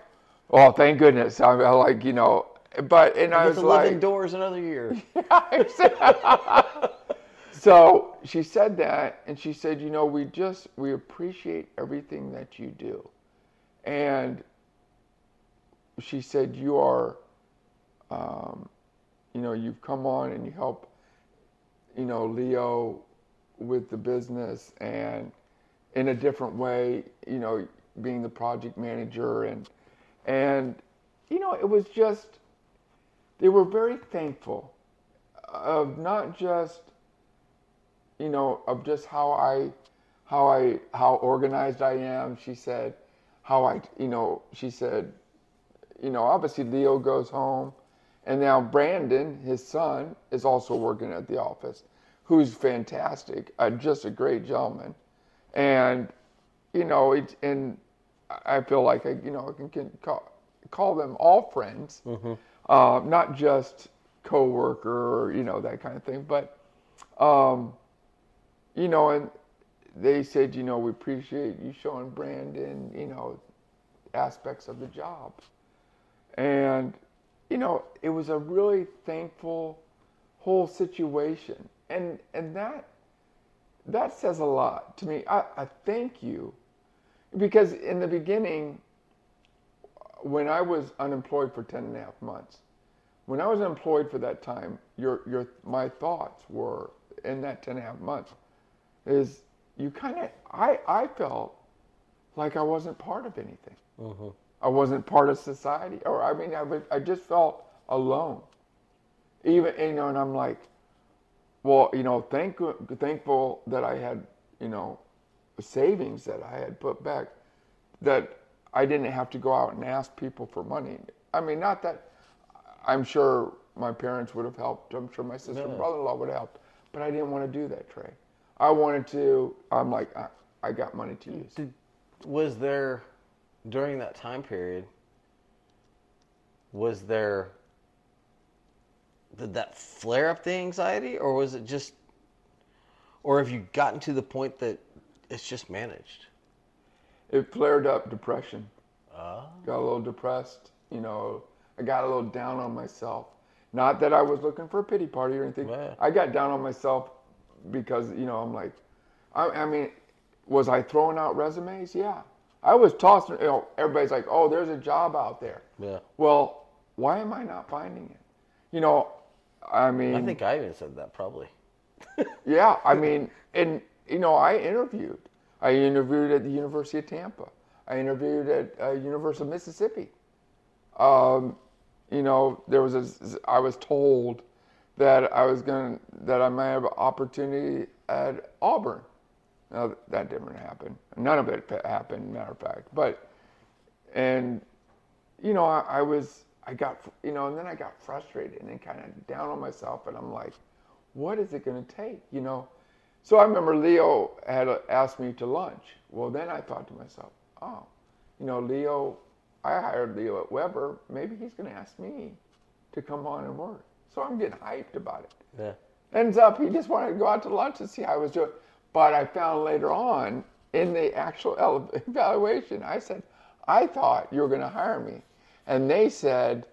oh, thank goodness. I'm like, you know. But and I was like, live indoors another year. So she said that, and she said, you know, we just we appreciate everything that you do, and she said you are, um, you know, you've come on and you help, you know, Leo with the business and in a different way, you know, being the project manager and. And, you know, it was just, they were very thankful of not just, you know, of just how I how I how organized I am. She said how I, you know, she said, you know, obviously Leo goes home. And now Brandon, his son, is also working at the office, who's fantastic, uh, just a great gentleman. And, you know, it, and I feel like, I, you know, I can, can call, call them all friends, mm-hmm. uh, not just coworker or, you know, that kind of thing. But, um, you know, and they said, you know, we appreciate you showing Brandon, you know, aspects of the job. And, you know, it was a really thankful whole situation. And and that that says a lot to me. I, I thank you. Because in the beginning, when I was unemployed for ten and a half months, when I was unemployed for that time, your your my thoughts were, in that ten and a half months, is you kind of, I, I felt like I wasn't part of anything. Mm-hmm. I wasn't part of society, or I mean, I, was, I just felt alone. Even, you know, and I'm like, well, you know, thank, thankful that I had, you know, savings that I had put back, that I didn't have to go out and ask people for money. I mean, not that, I'm sure my parents would have helped. I'm sure my sister no. and brother-in-law would have helped, but I didn't want to do that, Trey. I wanted to, I'm like, I, I got money to use. Did, was there... During that time period, was there, did that flare up the anxiety, or was it just, or have you gotten to the point that it's just managed? It flared up depression. Oh. Got a little depressed, you know, I got a little down on myself. Not that I was looking for a pity party or anything. Man. I got down on myself because, you know, I'm like, I, I mean, was I throwing out resumes? Yeah. I was tossing, you know, everybody's like, oh, there's a job out there. Yeah. Well, why am I not finding it? You know, I mean. I think I even said that probably. Yeah, I mean, and, you know, I interviewed. I interviewed at the University of Tampa. I interviewed at uh, University of Mississippi. Um, you know, there was a, I was told that I was going to, that I might have an opportunity at Auburn. Now, that didn't happen. None of it happened, matter of fact. But, and, you know, I, I was, I got, you know, and then I got frustrated and kind of down on myself. And I'm like, what is it going to take, you know? So I remember Leo had asked me to lunch. Well, then I thought to myself, oh, you know, Leo, I hired Leo at Weber. Maybe he's going to ask me to come on and work. So I'm getting hyped about it. Yeah. Ends up, he just wanted to go out to lunch and see how I was doing. But I found later on in the actual evaluation, I said, I thought you were going to hire me. And they said,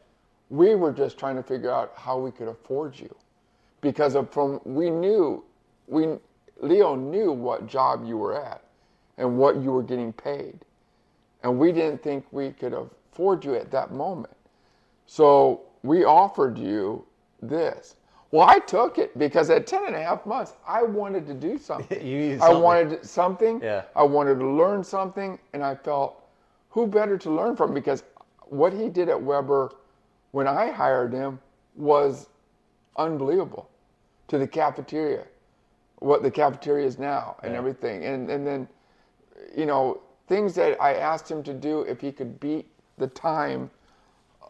we were just trying to figure out how we could afford you. Because of from we knew, we Leo knew what job you were at and what you were getting paid. And we didn't think we could afford you at that moment. So we offered you this. Well, I took it because at ten and a half months, I wanted to do something. You needed something. I wanted something. Yeah. I wanted to learn something. And I felt, who better to learn from? Because what he did at Weber when I hired him was unbelievable to the cafeteria, what the cafeteria is now and yeah. everything. And, and then, you know, things that I asked him to do if he could beat the time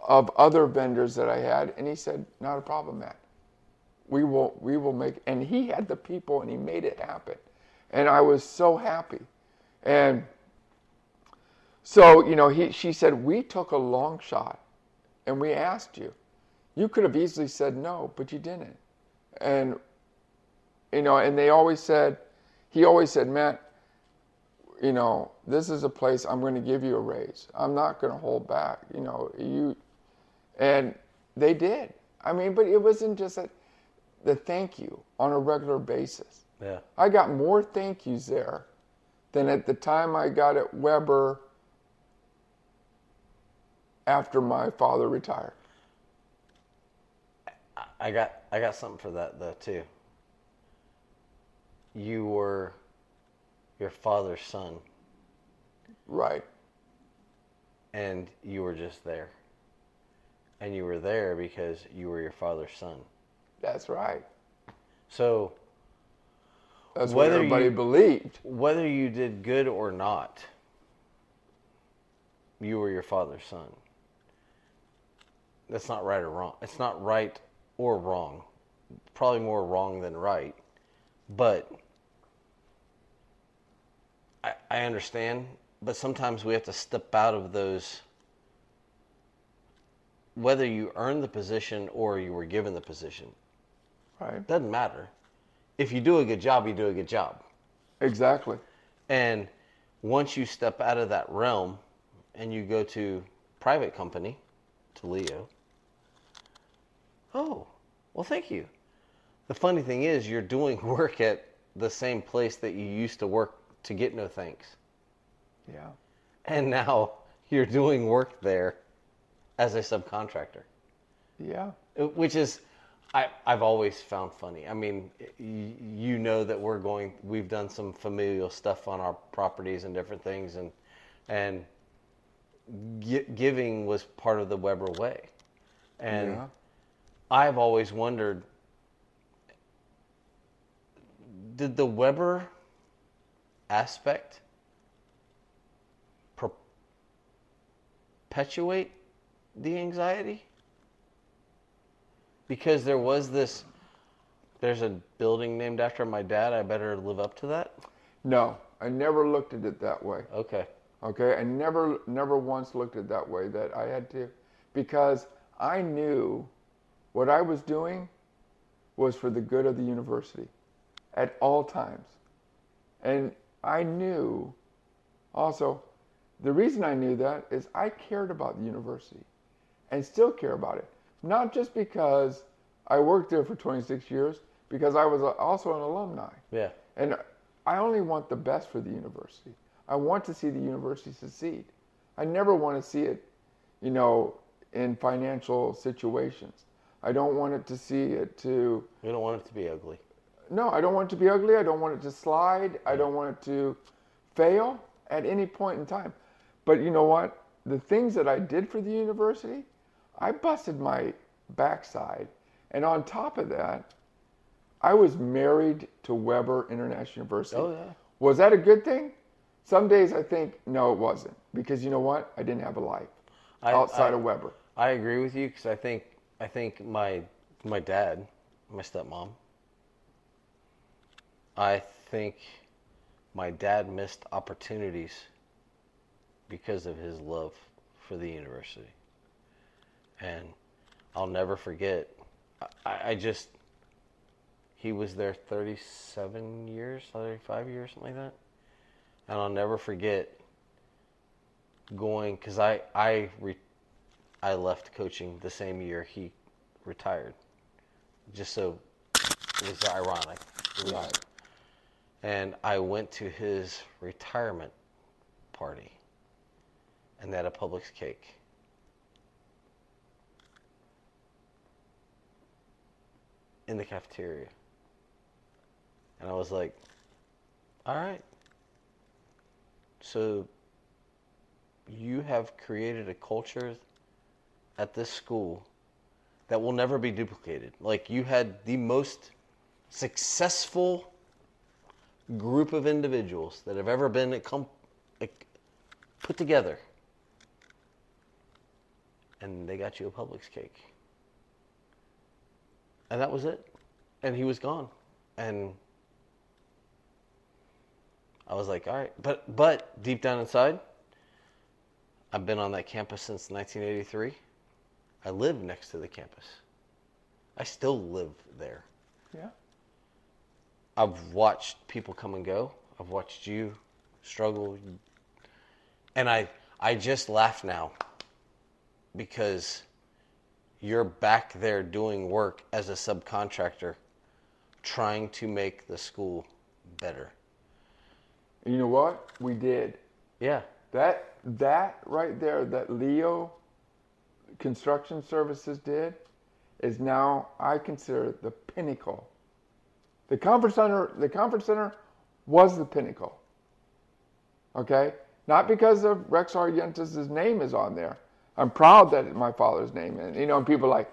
of other vendors that I had. And he said, not a problem, Matt. We will, we will make, and he had the people and he made it happen. And I was so happy. And so, you know, he, she said, we took a long shot and we asked you, you could have easily said no, but you didn't. And, you know, and they always said, he always said, Matt, you know, this is a place I'm going to give you a raise. I'm not going to hold back, you know, you, and they did. I mean, but it wasn't just that. The thank you on a regular basis. Yeah. I got more thank yous there than at the time I got at Weber after my father retired. I got I got something for that though too. You were your father's son. Right. And you were just there. And you were there because you were your father's son. That's right. So That's what everybody believed. Whether you did good or not, you were your father's son. That's not right or wrong. It's not right or wrong. Probably more wrong than right. But I, I understand. But sometimes we have to step out of those. Whether you earned the position or you were given the position. Right. Doesn't matter. If you do a good job, you do a good job. Exactly. And once you step out of that realm and you go to private company, to Leo, oh, well, thank you. The funny thing is you're doing work at the same place that you used to work to get no thanks. Yeah. And now you're doing work there as a subcontractor. Yeah. Which is... I, I've always found funny. I mean, you, you know that we're going, we've done some familial stuff on our properties and different things, and and gi- giving was part of the Weber way. And yeah. I've always wondered, did the Weber aspect perpetuate the anxiety? Because there was this, there's a building named after my dad, I better live up to that? No, I never looked at it that way. Okay. Okay, I never never once looked at it that way, that I had to, because I knew what I was doing was for the good of the university at all times. And I knew also, the reason I knew that is I cared about the university and still care about it. Not just because I worked there for twenty-six years, because I was also an alumni. Yeah. And I only want the best for the university. I want to see the university succeed. I never want to see it, you know, in financial situations. I don't want it to see it to... You don't want it to be ugly. No, I don't want it to be ugly. I don't want it to slide. I don't want it to fail at any point in time. But you know what? The things that I did for the university... I busted my backside, and on top of that, I was married to Weber International University. Oh, yeah. Was that a good thing? Some days I think, no, it wasn't, because you know what? I didn't have a life I, outside I, of Weber. I agree with you, because I think I think my my dad, my stepmom, I think my dad missed opportunities because of his love for the university. And I'll never forget, I, I just, he was there thirty-seven years, thirty-five years, something like that. And I'll never forget going, because I I, re, I left coaching the same year he retired. Just so, it was ironic. It was, right. And I went to his retirement party, and they had a Publix cake. In the cafeteria. And I was like, all right, so you have created a culture at this school that will never be duplicated. Like, you had the most successful group of individuals that have ever been com- put together, and they got you a Publix cake. And that was it. And he was gone. And I was like, all right. But but deep down inside, I've been on that campus since nineteen eighty-three. I live next to the campus. I still live there. Yeah. I've watched people come and go. I've watched you struggle. And I I just laugh now because... You're back there doing work as a subcontractor, trying to make the school better. You know what? We did. Yeah. That that right there, that Leo Construction Services did, is now, I consider, the pinnacle. The conference center, the conference center was the pinnacle. Okay? Not because of Rex R. Yentes' name is on there. I'm proud that my father's name is, you know, and people are like,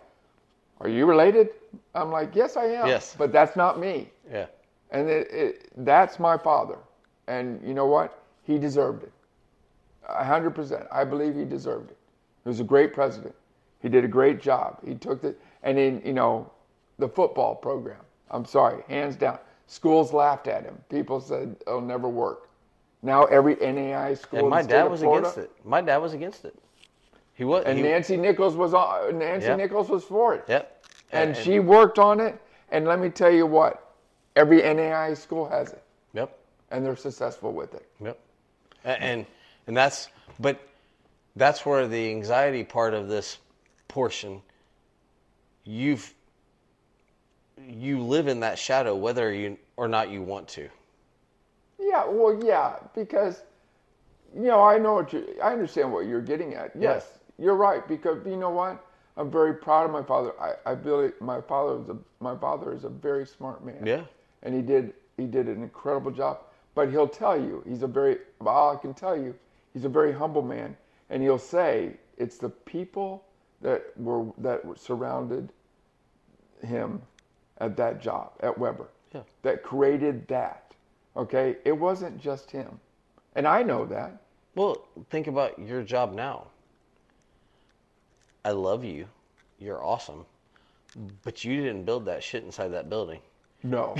are you related? I'm like, yes, I am. Yes. But that's not me. Yeah. And it, it, that's my father. And you know what? He deserved it. one hundred percent. I believe he deserved it. He was a great president. He did a great job. He took the, and in, you know, the football program, I'm sorry, hands down. Schools laughed at him. People said, it'll never work. Now every N A I A school in the state of Florida. And my dad was against it. My dad was against it. He was. And he, Nancy Nichols was on, Nancy yep. Nichols was for it. Yep. And, and she and, worked on it. And let me tell you what, every N A I A school has it. Yep. And they're successful with it. Yep. And, and and that's, but that's where the anxiety part of this portion, you've, you live in that shadow whether you or not you want to. Yeah, well, yeah, because, you know, I know what you, I understand what you're getting at. Yes, yeah. You're right, because you know what? I'm very proud of my father. I, I believe my father was a, my father is a very smart man. Yeah. And he did, he did an incredible job. But he'll tell you, he's a very, all I can tell you, he's a very humble man. And he'll say, it's the people that were, that were surrounded him at that job, at Weber, yeah. that created that. Okay? It wasn't just him. And I know that. Well, think about your job now. I love you. You're awesome. But you didn't build that shit inside that building. No.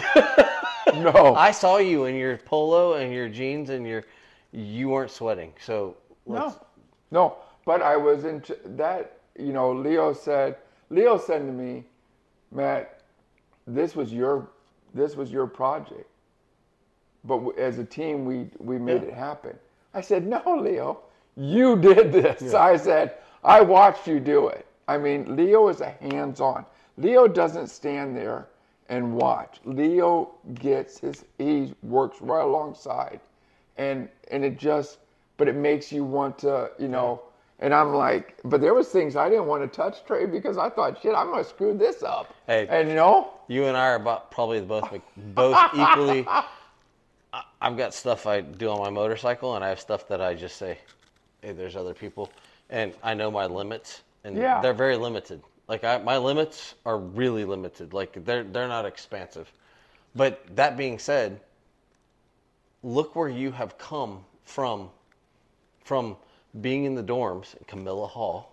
No. I saw you in your polo and your jeans and your, you weren't sweating. So let's... No. No. But I was in that, you know, Leo said, Leo said to me, Matt, this was your, this was your project. But as a team, we, we made yeah. it happen. I said, no, Leo, you did this. Yeah. I said, I watched you do it. I mean, Leo is a hands-on. Leo doesn't stand there and watch. Leo gets his, he works right alongside. And and it just, but it makes you want to, you know, and I'm like, but there was things I didn't want to touch, Trey, because I thought, shit, I'm going to screw this up. Hey, and you know? You and I are about, probably both both equally. I, I've got stuff I do on my motorcycle, and I have stuff that I just say, hey, there's other people. And I know my limits, and yeah. they're very limited. Like I, my limits are really limited. Like they're they're not expansive. But that being said, look where you have come from, from being in the dorms in Camilla Hall,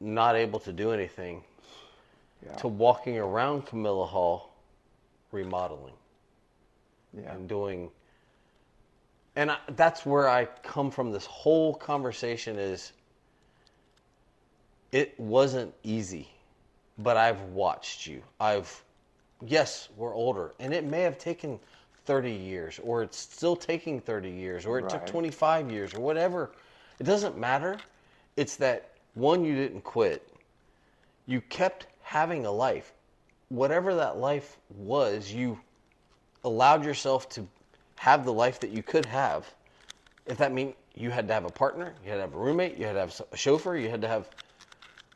not able to do anything, yeah. to walking around Camilla Hall, remodeling, yeah. and doing. And I, that's where I come from. This whole conversation is, it wasn't easy, but I've watched you. I've, yes, we're older, and it may have taken thirty years, or it's still taking thirty years, or it right. took twenty-five years, or whatever. It doesn't matter. It's that, one, you didn't quit. You kept having a life. Whatever that life was, you allowed yourself to have the life that you could have. If that mean you had to have a partner, you had to have a roommate, you had to have a chauffeur, you had to have,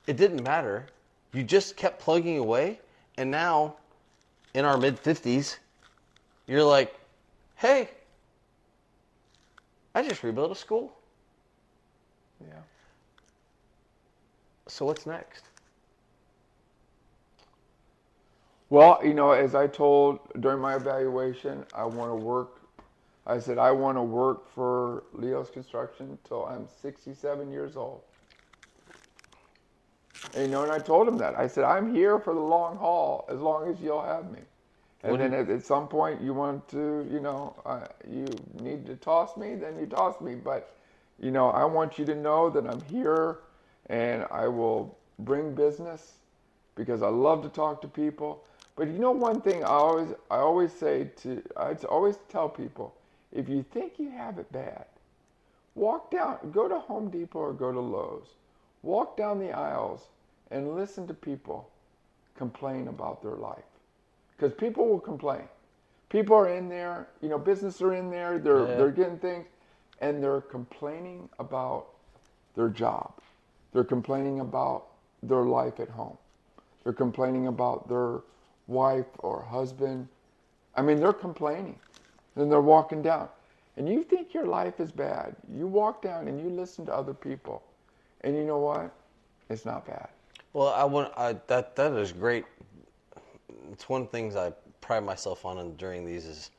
it didn't matter. You just kept plugging away. And now in our mid fifties, you're like, hey, I just rebuilt a school. Yeah. So what's next? Well, you know, as I told during my evaluation, I want to work. I said, I want to work for Leo's Construction till I'm sixty-seven years old. And, you know, and I told him that. I said, I'm here for the long haul as long as you'll have me. And Wouldn't then at, at some point you want to, you know, uh, you need to toss me, then you toss me. But, you know, I want you to know that I'm here and I will bring business because I love to talk to people. But you know one thing I always I always say to, I always tell people, if you think you have it bad, walk down, go to Home Depot or go to Lowe's. Walk down the aisles and listen to people complain about their life. Because people will complain. People are in there, you know, businesses are in there, they're yeah. they're getting things, and they're complaining about their job. They're complaining about their life at home. They're complaining about their wife or husband. I mean, they're complaining. Then they're walking down. And you think your life is bad. You walk down and you listen to other people. And you know what? It's not bad. Well, I want I, that that is great. it's one of the things I pride myself on during these is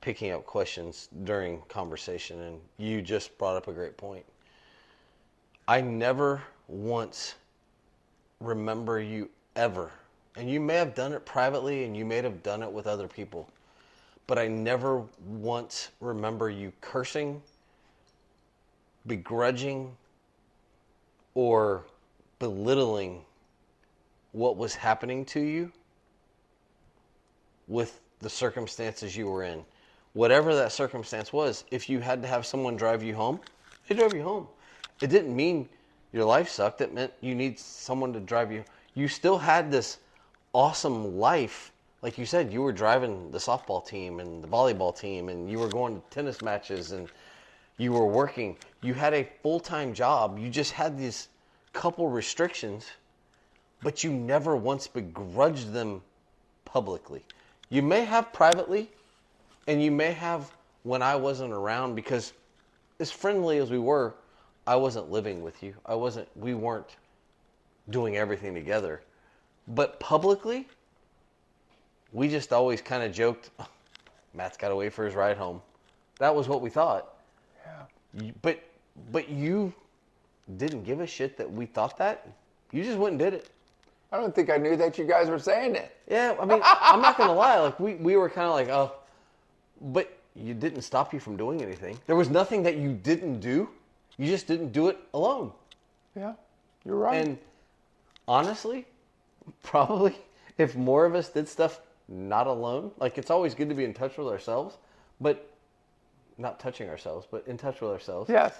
picking up questions during conversation, and you just brought up a great point. I never once remember you ever, and you may have done it privately and you may have done it with other people, but I never once remember you cursing, begrudging, or belittling what was happening to you with the circumstances you were in. Whatever that circumstance was, if you had to have someone drive you home, they drove you home. It didn't mean your life sucked. It meant you need someone to drive you. You still had this awesome life. Like you said, you were driving the softball team and the volleyball team, and you were going to tennis matches, and you were working. You had a full-time job. You just had these couple restrictions, but you never once begrudged them publicly. You may have privately, and you may have when I wasn't around, because as friendly as we were, I wasn't living with you. I wasn't, we weren't doing everything together. But publicly, we just always kind of joked, oh, Matt's got to wait for his ride home. That was what we thought. Yeah. But, but you didn't give a shit that we thought that. You just went and did it. I don't think I knew that you guys were saying it. Yeah, I mean, I'm not going to lie. Like, we, we were kind of like, oh, but you didn't stop you from doing anything. There was nothing that you didn't do. You just didn't do it alone. Yeah, you're right. And honestly, probably if more of us did stuff not alone, like it's always good to be in touch with ourselves, but not touching ourselves, but in touch with ourselves. Yes.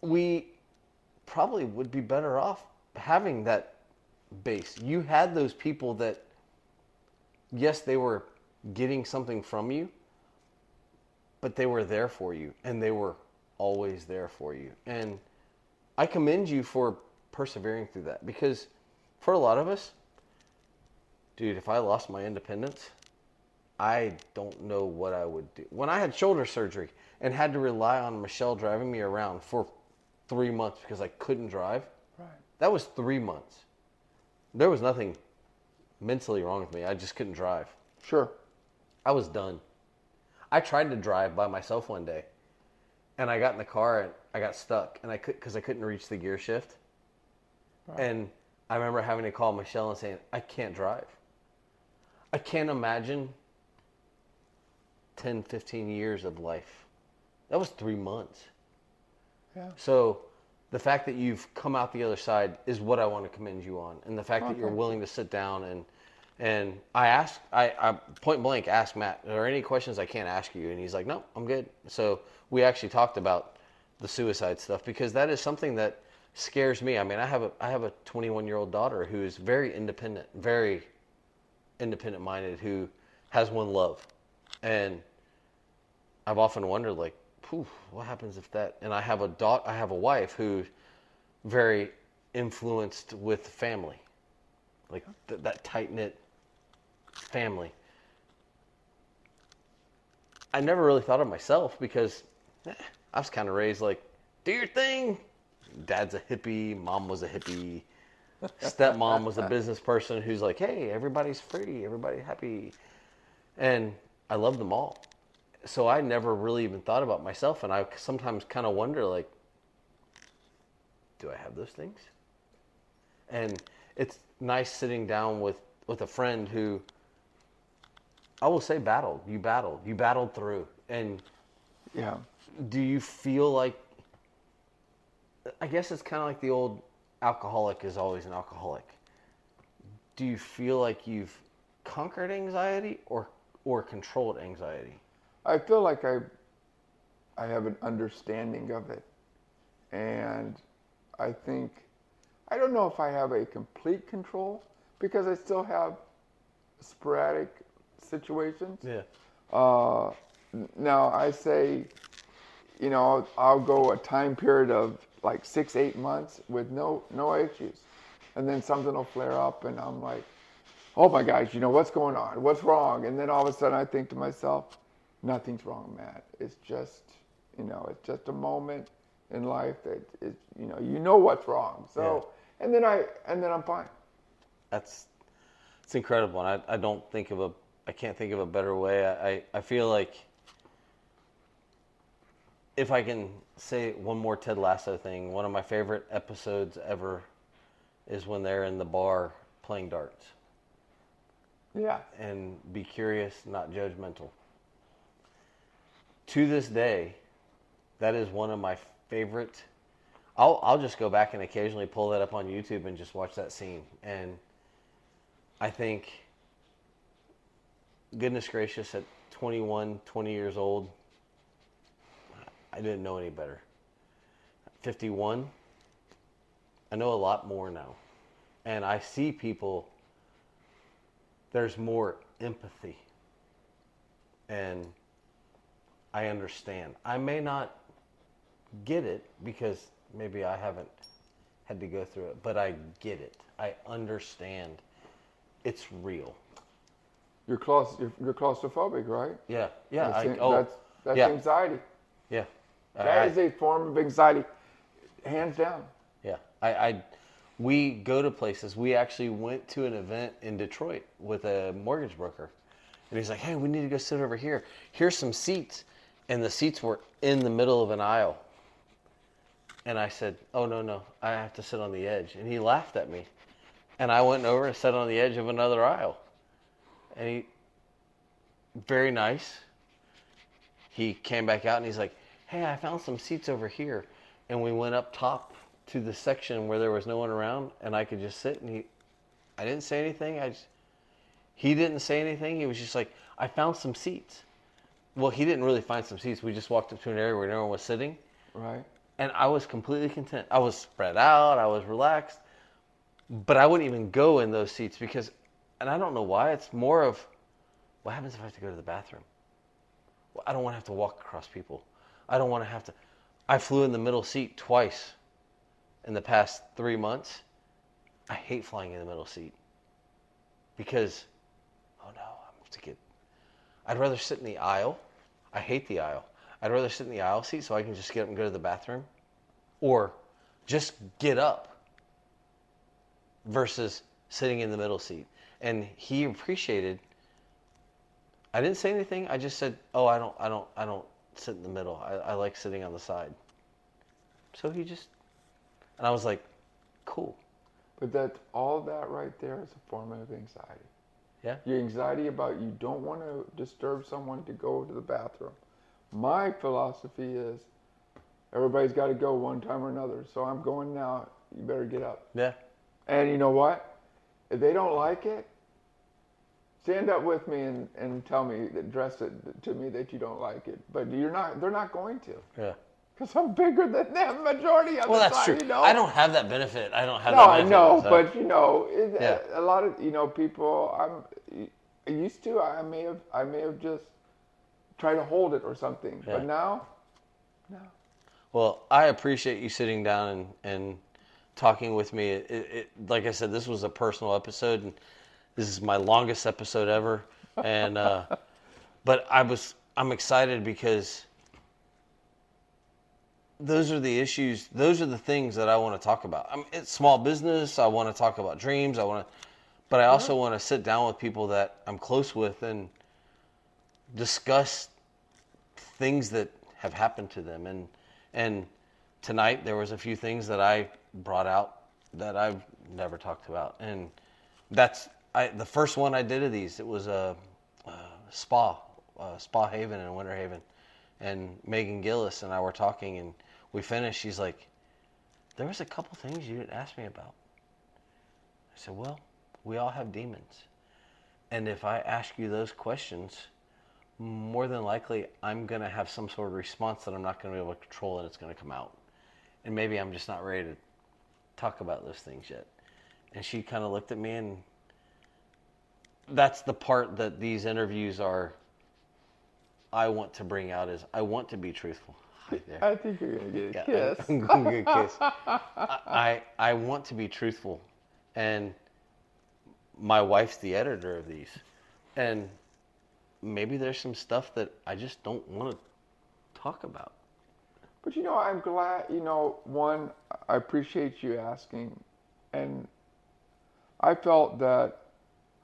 We probably would be better off having that base. You had those people that, yes, they were getting something from you, but they were there for you, and they were always there for you. And I commend you for persevering through that, because for a lot of us, dude, if I lost my independence, I don't know what I would do. When I had shoulder surgery and had to rely on Michelle driving me around for three months because I couldn't drive, right. That was three months. There was nothing mentally wrong with me. I just couldn't drive. Sure. I was done. I tried to drive by myself one day, and I got in the car and I got stuck, and I could because I couldn't reach the gear shift. Right. And I remember having to call Michelle and saying, "I can't drive." I can't imagine ten, fifteen years of life. That was three months. Yeah. So, the fact that you've come out the other side is what I want to commend you on, and the fact okay. that you're willing to sit down and. And I asked, I, I point blank asked Matt, are there any questions I can't ask you? And he's like, no, I'm good. So we actually talked about the suicide stuff, because that is something that scares me. I mean, I have a I have a twenty-one-year-old daughter who is very independent, very independent-minded, who has one love. And I've often wondered, like, poof, what happens if that? And I have a da- I have a wife who's very influenced with family, like th- that tight-knit family. I never really thought of myself, because eh, I was kind of raised like, do your thing. Dad's a hippie. Mom was a hippie. Stepmom was a business person who's like, hey, everybody's free. Everybody happy. And I love them all. So I never really even thought about myself. And I sometimes kind of wonder, like, do I have those things? And it's nice sitting down with with a friend who, I will say, battled. You battled. You battled through. And yeah, do you feel like, I guess it's kind of like the old alcoholic is always an alcoholic. Do you feel like you've conquered anxiety or or controlled anxiety? I feel like I I have an understanding of it. And I think, I don't know if I have a complete control, because I still have sporadic situations. Yeah. Uh, now, I say, you know, I'll, I'll go a time period of like six, eight months with no, no issues. And then something will flare up and I'm like, oh my gosh, you know, what's going on? What's wrong? And then all of a sudden I think to myself, nothing's wrong, Matt. It's just, you know, it's just a moment in life that is, you know, you know what's wrong. So, yeah. And then I, and then I'm fine. That's it's incredible. And I, I don't think of a, I can't think of a better way. I, I, I feel like if I can say one more Ted Lasso thing, one of my favorite episodes ever is when they're in the bar playing darts. Yeah. And be curious, not judgmental. To this day, that is one of my favorite. I'll I'll just go back and occasionally pull that up on YouTube and just watch that scene. And I think, goodness gracious, at twenty-one, twenty years old, I didn't know any better. At fifty-one, I know a lot more now. And I see people, there's more empathy. And I understand. I may not get it because maybe I haven't had to go through it, but I get it. I understand. It's real. You're claust- you're, you're claustrophobic, right? Yeah, yeah. That's, I, oh, that's, that's yeah. anxiety. Yeah, that I, is a form of anxiety, hands down. Yeah, I, I. We go to places. We actually went to an event in Detroit with a mortgage broker, and he's like, "Hey, we need to go sit over here. Here's some seats," and the seats were in the middle of an aisle. And I said, oh, no, no, I have to sit on the edge. And he laughed at me. And I went over and sat on the edge of another aisle. And he, very nice. He came back out and he's like, hey, I found some seats over here. And we went up top to the section where there was no one around and I could just sit. And he, I didn't say anything. I just, he didn't say anything. He was just like, I found some seats. Well, he didn't really find some seats. We just walked up to an area where no one was sitting. Right. And I was completely content. I was spread out. I was relaxed. But I wouldn't even go in those seats because, and I don't know why, it's more of, what happens if I have to go to the bathroom? Well, I don't want to have to walk across people. I don't want to have to. I flew in the middle seat twice in the past three months. I hate flying in the middle seat because, oh no, I'm going to get, I'd rather sit in the aisle. I hate the aisle. I'd rather sit in the aisle seat so I can just get up and go to the bathroom or just get up versus sitting in the middle seat. And he appreciated, I didn't say anything. I just said, oh, I don't, I don't, I don't sit in the middle. I, I like sitting on the side. So he just, and I was like, cool. But that, all that right there is a form of anxiety. Yeah. Your anxiety about you don't want to disturb someone to go to the bathroom. My philosophy is everybody's got to go one time or another. So I'm going now. You better get up. Yeah. And you know what? If they don't like it, stand up with me and, and tell me, address it to me that you don't like it. But you're not. They're not going to. Yeah. Because I'm bigger than them, majority of well, the time. Well, that's true. You know? I don't have that benefit. I don't have no, that benefit. No, I know. So. But, you know, it, yeah. a, a lot of, you know, people, I'm used to, I may have, I may have just, try to hold it or something. Yeah. But now, no. Well, I appreciate you sitting down and, and talking with me. It, it, like I said, this was a personal episode, and this is my longest episode ever. And uh, but I was I'm excited because those are the issues. Those are the things that I want to talk about. I mean, it's small business. I want to talk about dreams. I want to, but I also yeah. want to sit down with people that I'm close with and discuss things that have happened to them. And and tonight there was a few things that I brought out that I've never talked about. And that's I the first one I did of these. It was a, a spa, a spa haven in Winter Haven. And Megan Gillis and I were talking and we finished. She's like, there was a couple things you didn't ask me about. I said, well, we all have demons. And if I ask you those questions, more than likely, I'm going to have some sort of response that I'm not going to be able to control and it's going to come out. And maybe I'm just not ready to talk about those things yet. And she kind of looked at me, and that's the part that these interviews are, I want to bring out is, I want to be truthful. Hi there. I think you're going to get a yeah, kiss. I'm going to get a kiss. I, I, I want to be truthful. And my wife's the editor of these. And maybe there's some stuff that I just don't want to talk about. But, you know, I'm glad, you know, one, I appreciate you asking. And I felt that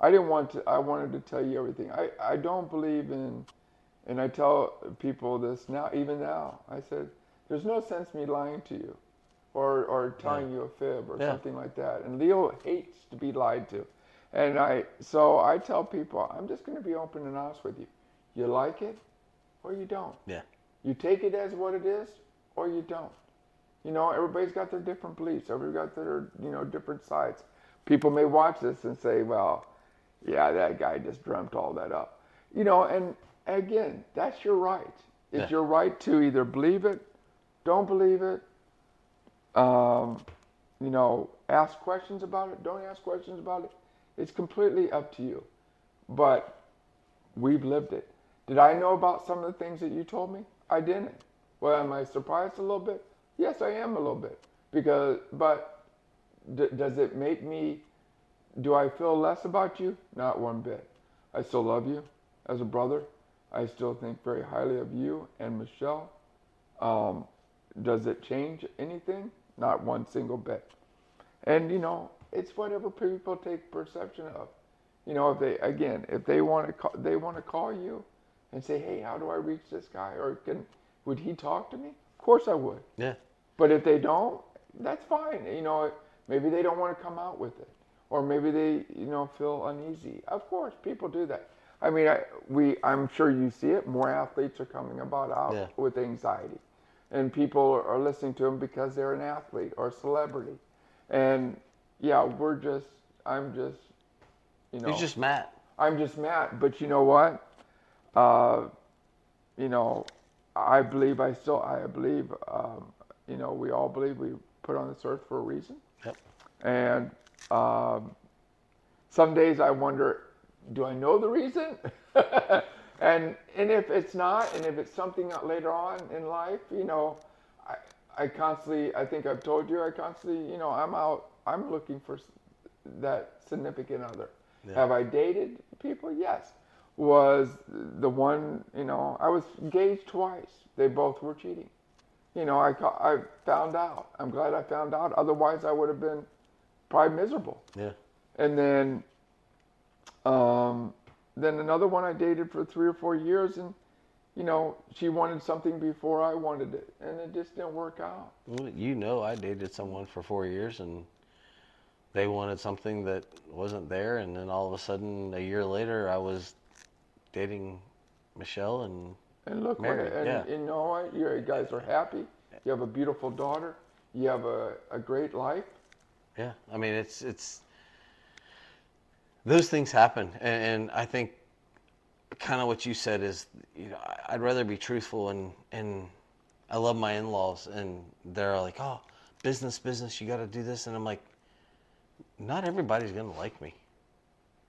I didn't want to, I wanted to tell you everything. I, I don't believe in, and I tell people this now, even now, I said, there's no sense me lying to you or, or telling yeah. you a fib or yeah. something like that. And Leo hates to be lied to. And I, so I tell people, I'm just going to be open and honest with you. You like it or you don't. Yeah. You take it as what it is or you don't. You know, everybody's got their different beliefs. Everybody's got their, you know, different sides. People may watch this and say, well, yeah, that guy just dreamt all that up. You know, and again, that's your right. It's yeah. your right to either believe it, don't believe it, um, you know, ask questions about it, don't ask questions about it. It's completely up to you. But we've lived it. Did I know about some of the things that you told me? I didn't. Well, am I surprised a little bit? Yes, I am a little bit. Because, but d- does it make me, do I feel less about you? Not one bit. I still love you as a brother. I still think very highly of you and Michelle. Um, does it change anything? Not one single bit. And, you know, it's whatever people take perception of. You know, if they, again, if they want to call, they want to call you and say, hey, how do I reach this guy? Or can, would he talk to me? Of course I would. Yeah. But if they don't, that's fine. You know, maybe they don't want to come out with it. Or maybe they, you know, feel uneasy. Of course, people do that. I mean, I, we, I'm sure you see it. More athletes are coming about out yeah. with anxiety. And people are listening to them because they're an athlete or a celebrity. And, yeah, we're just, I'm just, you know. You're just Matt. I'm just Matt. But you know what? Uh, you know, I believe I still, I believe, um, you know, we all believe we put on this earth for a reason. Yep. And um, some days I wonder, do I know the reason? and and if it's not, and if it's something later on in life, you know, I I constantly, I think I've told you, I constantly, you know, I'm out, I'm looking for that significant other. Yeah. Have I dated people? Yes. Was the one, you know, I was engaged twice. They both were cheating. You know, I, I found out. I'm glad I found out. Otherwise, I would have been probably miserable. Yeah. And then, um, then another one I dated for three or four years, and, you know, she wanted something before I wanted it, and it just didn't work out. Well, you know, I dated someone for four years, and they wanted something that wasn't there, and then all of a sudden, a year later, I was dating Michelle and and look married. And, yeah. and you know what, you guys are happy. You have a beautiful daughter. You have a, a great life. Yeah, I mean it's it's those things happen, and, and I think kind of what you said is, you know, I'd rather be truthful, and and I love my in-laws, and they're like, oh, business, business, you got to do this, and I'm like, not everybody's gonna like me.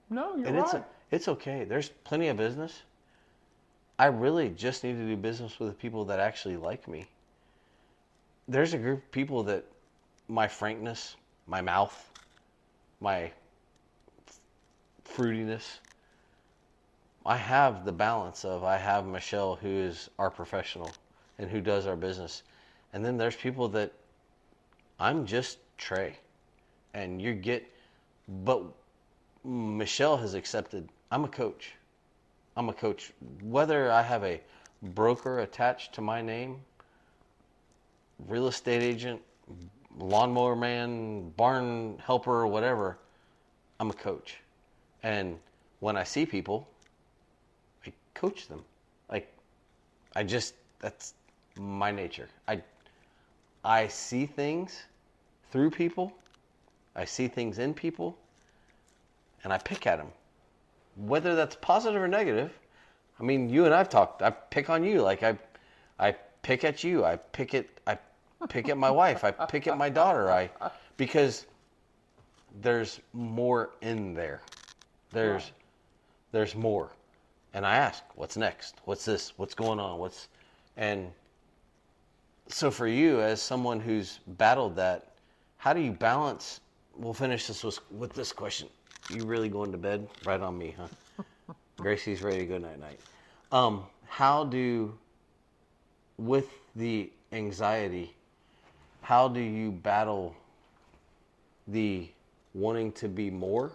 No, you're and right. It's a, It's okay. There's plenty of business. I really just need to do business with the people that actually like me. There's a group of people that my frankness, my mouth, my fruitiness, I have the balance of, I have Michelle, who is our professional and who does our business. And then there's people that I'm just Trey. And you get, but Michelle has accepted, I'm a coach. I'm a coach. Whether I have a broker attached to my name, real estate agent, lawnmower man, barn helper, whatever, I'm a coach. And when I see people, I coach them. Like, I just, that's my nature. I, I see things through people. I see things in people. And I pick at them, whether that's positive or negative. I mean, you and I've talked. I pick on you, like I, I pick at you. I pick at I pick at my wife. I pick at my daughter. I because there's more in there. There's yeah. there's more, and I ask, what's next? What's this? What's going on? What's and so for you as someone who's battled that, how do you balance? We'll finish this with, with this question. You really going to bed? Right on me, huh? Gracie's ready to go night-night. Um, how do, with the anxiety, how do you battle the wanting to be more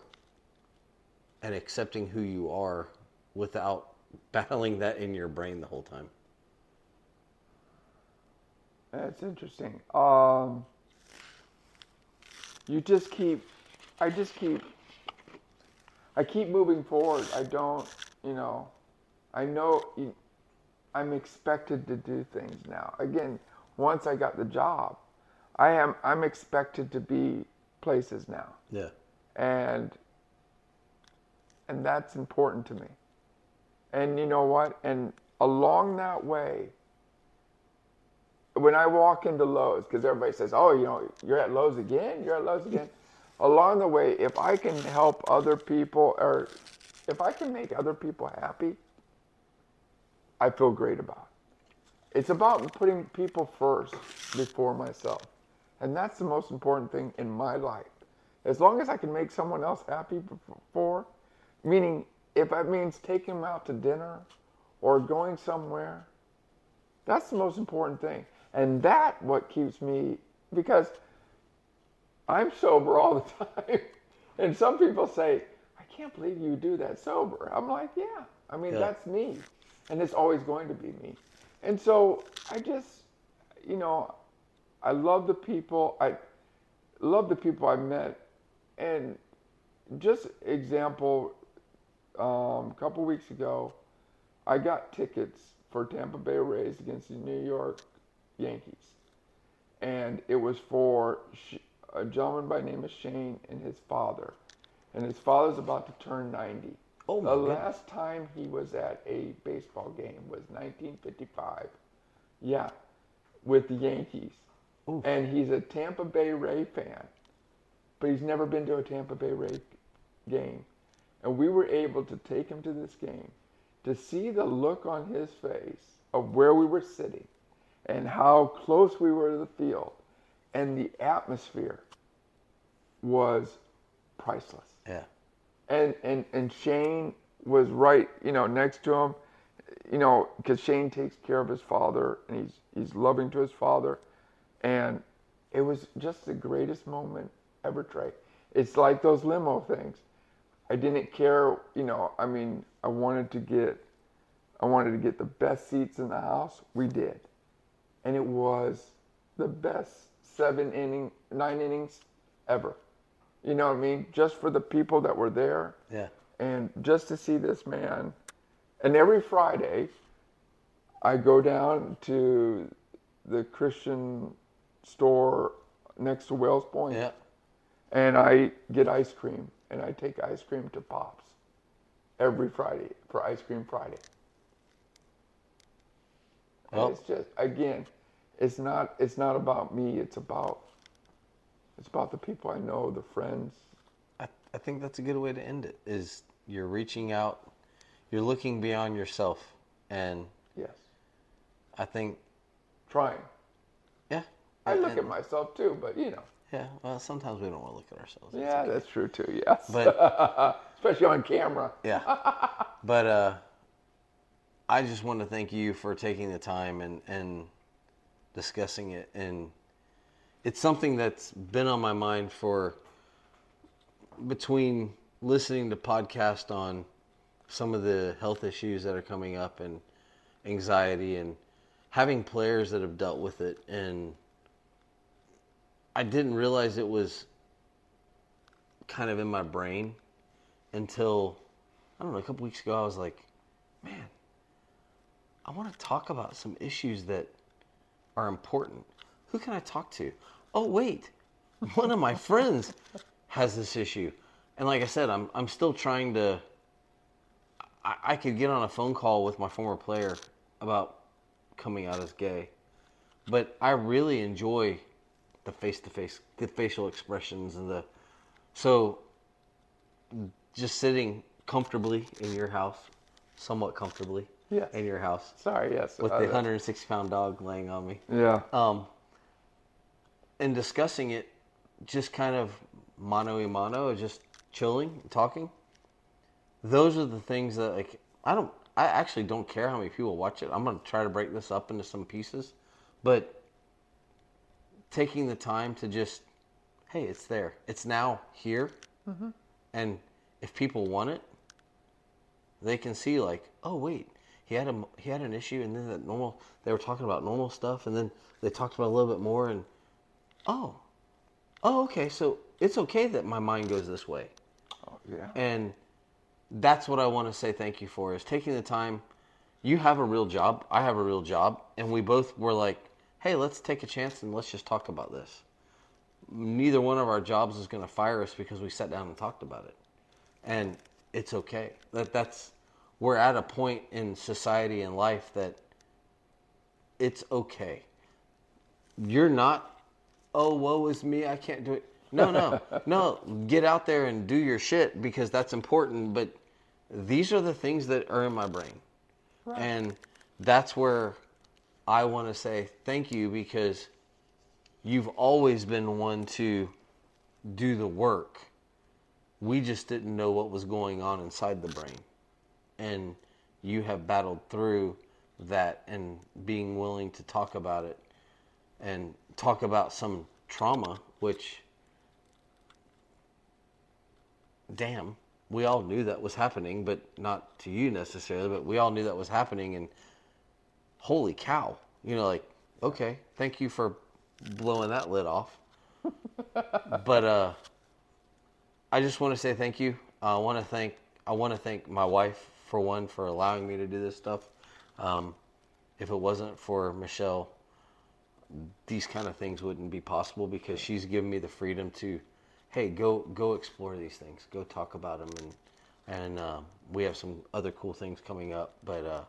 and accepting who you are without battling that in your brain the whole time. That's interesting. Um, you just keep, I just keep, I keep moving forward. I don't, you know, I know you, I'm expected to do things now. Again, once I got the job, I am, I'm expected to be places now. Yeah. And, and that's important to me. And you know what? And along that way, when I walk into Lowe's, because everybody says, oh, you know, you're at Lowe's again? You're at Lowe's again? Along the way, if I can help other people, or if I can make other people happy, I feel great about it. It's about putting people first before myself. And that's the most important thing in my life. As long as I can make someone else happy before, meaning if that means taking them out to dinner or going somewhere, that's the most important thing. And that what keeps me, because I'm sober all the time. And some people say, I can't believe you do that sober. I'm like, yeah, I mean, yeah. That's me. And it's always going to be me. And so I just, you know, I love the people. I love the people I met. And just example, um, a couple weeks ago, I got tickets for Tampa Bay Rays against the New York Yankees. And it was for a gentleman by the name of Shane and his father. And his father's about to turn ninety. Oh, the last time he was at a baseball game was nineteen fifty-five. Yeah, with the Yankees. Oof. And he's a Tampa Bay Ray fan. But he's never been to a Tampa Bay Ray game. And we were able to take him to this game. To see the look on his face of where we were sitting and how close we were to the field and the atmosphere was priceless. Yeah. And and, and Shane was right, you know, next to him, you know, because Shane takes care of his father and he's he's loving to his father. And it was just the greatest moment ever, Trey. It's like those limo things. I didn't care, you know, I mean, I wanted to get, I wanted to get the best seats in the house. We did. And it was the best seven inning, nine innings ever. You know what I mean? Just for the people that were there. Yeah. And just to see this man. And every Friday, I go down to the Christian store next to Wales Point. Yeah. And I get ice cream. And I take ice cream to Pops every Friday for Ice Cream Friday. And oh. It's just, again, it's not it's not about me. It's about it's about the people I know, the friends. I, I think that's a good way to end it. Is you're reaching out, you're looking beyond yourself, and yes, I think trying. Yeah, I look and, at myself too, but you know. Yeah, well, sometimes we don't want to look at ourselves. That's yeah, okay. That's true too, yes. But, especially on camera. Yeah. But uh, I just want to thank you for taking the time and, and discussing it. And it's something that's been on my mind for between listening to podcasts on some of the health issues that are coming up and anxiety and having players that have dealt with it and I didn't realize it was kind of in my brain until, I don't know, a couple weeks ago, I was like, man, I want to talk about some issues that are important. Who can I talk to? Oh, wait, one of my friends has this issue. And like I said, I'm I'm still trying to, I, I could get on a phone call with my former player about coming out as gay, but I really enjoy the face-to-face, the facial expressions and the, so just sitting comfortably in your house, somewhat comfortably yes. in your house. Sorry, yes. With the one hundred sixty pound dog laying on me. Yeah. Um, and discussing it, just kind of mano a mano, just chilling, talking. Those are the things that, like, I don't, I actually don't care how many people watch it. I'm going to try to break this up into some pieces, but taking the time to just, hey, it's there. It's now here. Mm-hmm. And if people want it, they can see like, oh wait, he had a he had an issue, and then that normal they were talking about normal stuff, and then they talked about a little bit more, and oh, oh okay, so it's okay that my mind goes this way. Oh yeah. And that's what I want to say thank you for, is taking the time. You have a real job, I have a real job, and we both were like, hey, let's take a chance and let's just talk about this. Neither one of our jobs is going to fire us because we sat down and talked about it. And it's okay. That that's we're at a point in society and life that it's okay. You're not, oh, woe is me, I can't do it. No, no, no. Get out there and do your shit, because that's important. But these are the things that are in my brain. Right. And that's where I want to say thank you, because you've always been one to do the work. We just didn't know what was going on inside the brain. And you have battled through that, and being willing to talk about it and talk about some trauma, which, damn, we all knew that was happening, but not to you necessarily, but we all knew that was happening, and holy cow, you know, like, okay, thank you for blowing that lid off. But uh, I just want to say thank you. I want to thank, I want to thank my wife, for one, for allowing me to do this stuff. Um, if it wasn't for Michelle, these kind of things wouldn't be possible, because she's given me the freedom to, hey, go go explore these things, go talk about them, and and uh, we have some other cool things coming up. But uh,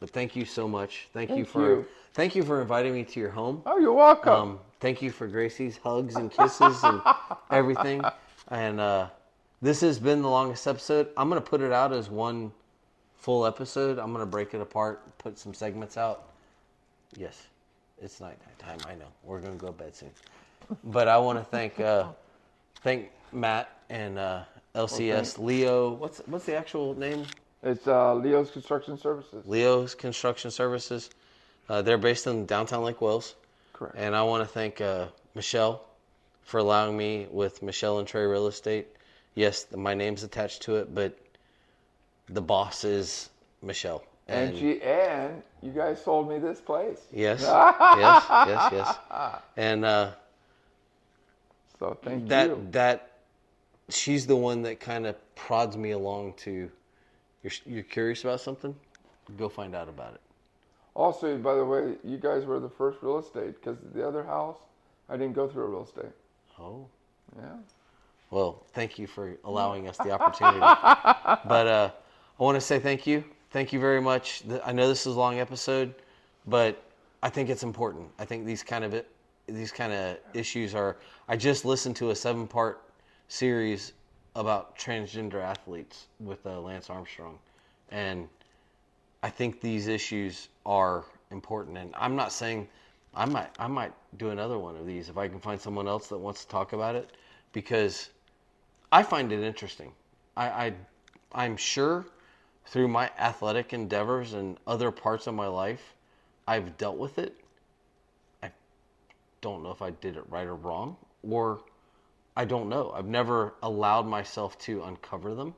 but thank you so much. Thank, thank you for you. Thank you for inviting me to your home. Oh, you're welcome. Um, thank you for Gracie's hugs and kisses and everything. And uh, this has been the longest episode. I'm gonna put it out as one full episode. I'm gonna break it apart, put some segments out. Yes, it's night time. I know we're gonna go to bed soon, but I want to thank. Uh, Thank Matt and uh, L C S, well, Leo. What's what's the actual name? It's uh, Leo's Construction Services. Leo's Construction Services. Uh, they're based in downtown Lake Wales. Correct. And I want to thank uh, Michelle for allowing me with Michelle and Trey Real Estate. Yes, my name's attached to it, but the boss is Michelle. And, and she and you guys sold me this place. Yes, yes, yes, yes. And. Uh, So thank that, you. That she's the one that kind of prods me along to, you're, you're curious about something? Go find out about it. Also, by the way, you guys were the first real estate, because the other house, I didn't go through a real estate. Oh. Yeah. Well, thank you for allowing us the opportunity. But uh, I want to say thank you. Thank you very much. I know this is a long episode, but I think it's important. I think these kind of it. These kind of issues are, I just listened to a seven part series about transgender athletes with uh, Lance Armstrong. And I think these issues are important. And I'm not saying I might, I might do another one of these if I can find someone else that wants to talk about it, because I find it interesting. I, I I'm sure through my athletic endeavors and other parts of my life, I've dealt with it. Don't know if I did it right or wrong, or I don't know. I've never allowed myself to uncover them.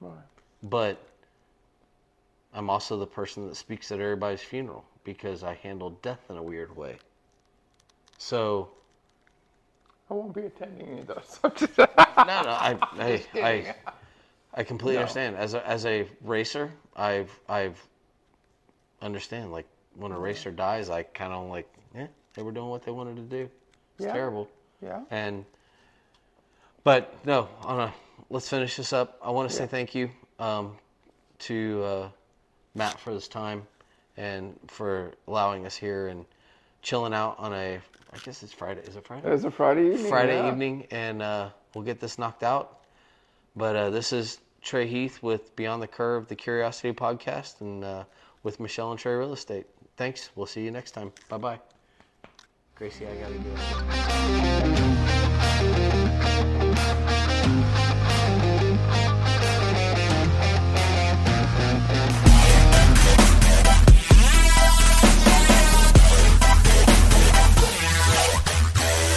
Right. But I'm also the person that speaks at everybody's funeral, because I handle death in a weird way. So I won't be attending any of those. no, no, I, I, I, I completely no. understand. As a, as a racer, I've, I've understand. Like when a racer dies, I kind of like, eh. They were doing what they wanted to do. It's yeah. terrible. Yeah. And, but no, on a, let's finish this up. I want to yeah. say thank you um, to uh, Matt for this time, and for allowing us here and chilling out on a, I guess it's Friday. Is it Friday? It's a Friday evening. Friday yeah. evening. And uh, we'll get this knocked out. But uh, this is Trey Heath with Beyond the Curve, the Curiosity Podcast, and uh, with Michelle and Trey Real Estate. Thanks. We'll see you next time. Bye-bye. Gracie, I gotta go.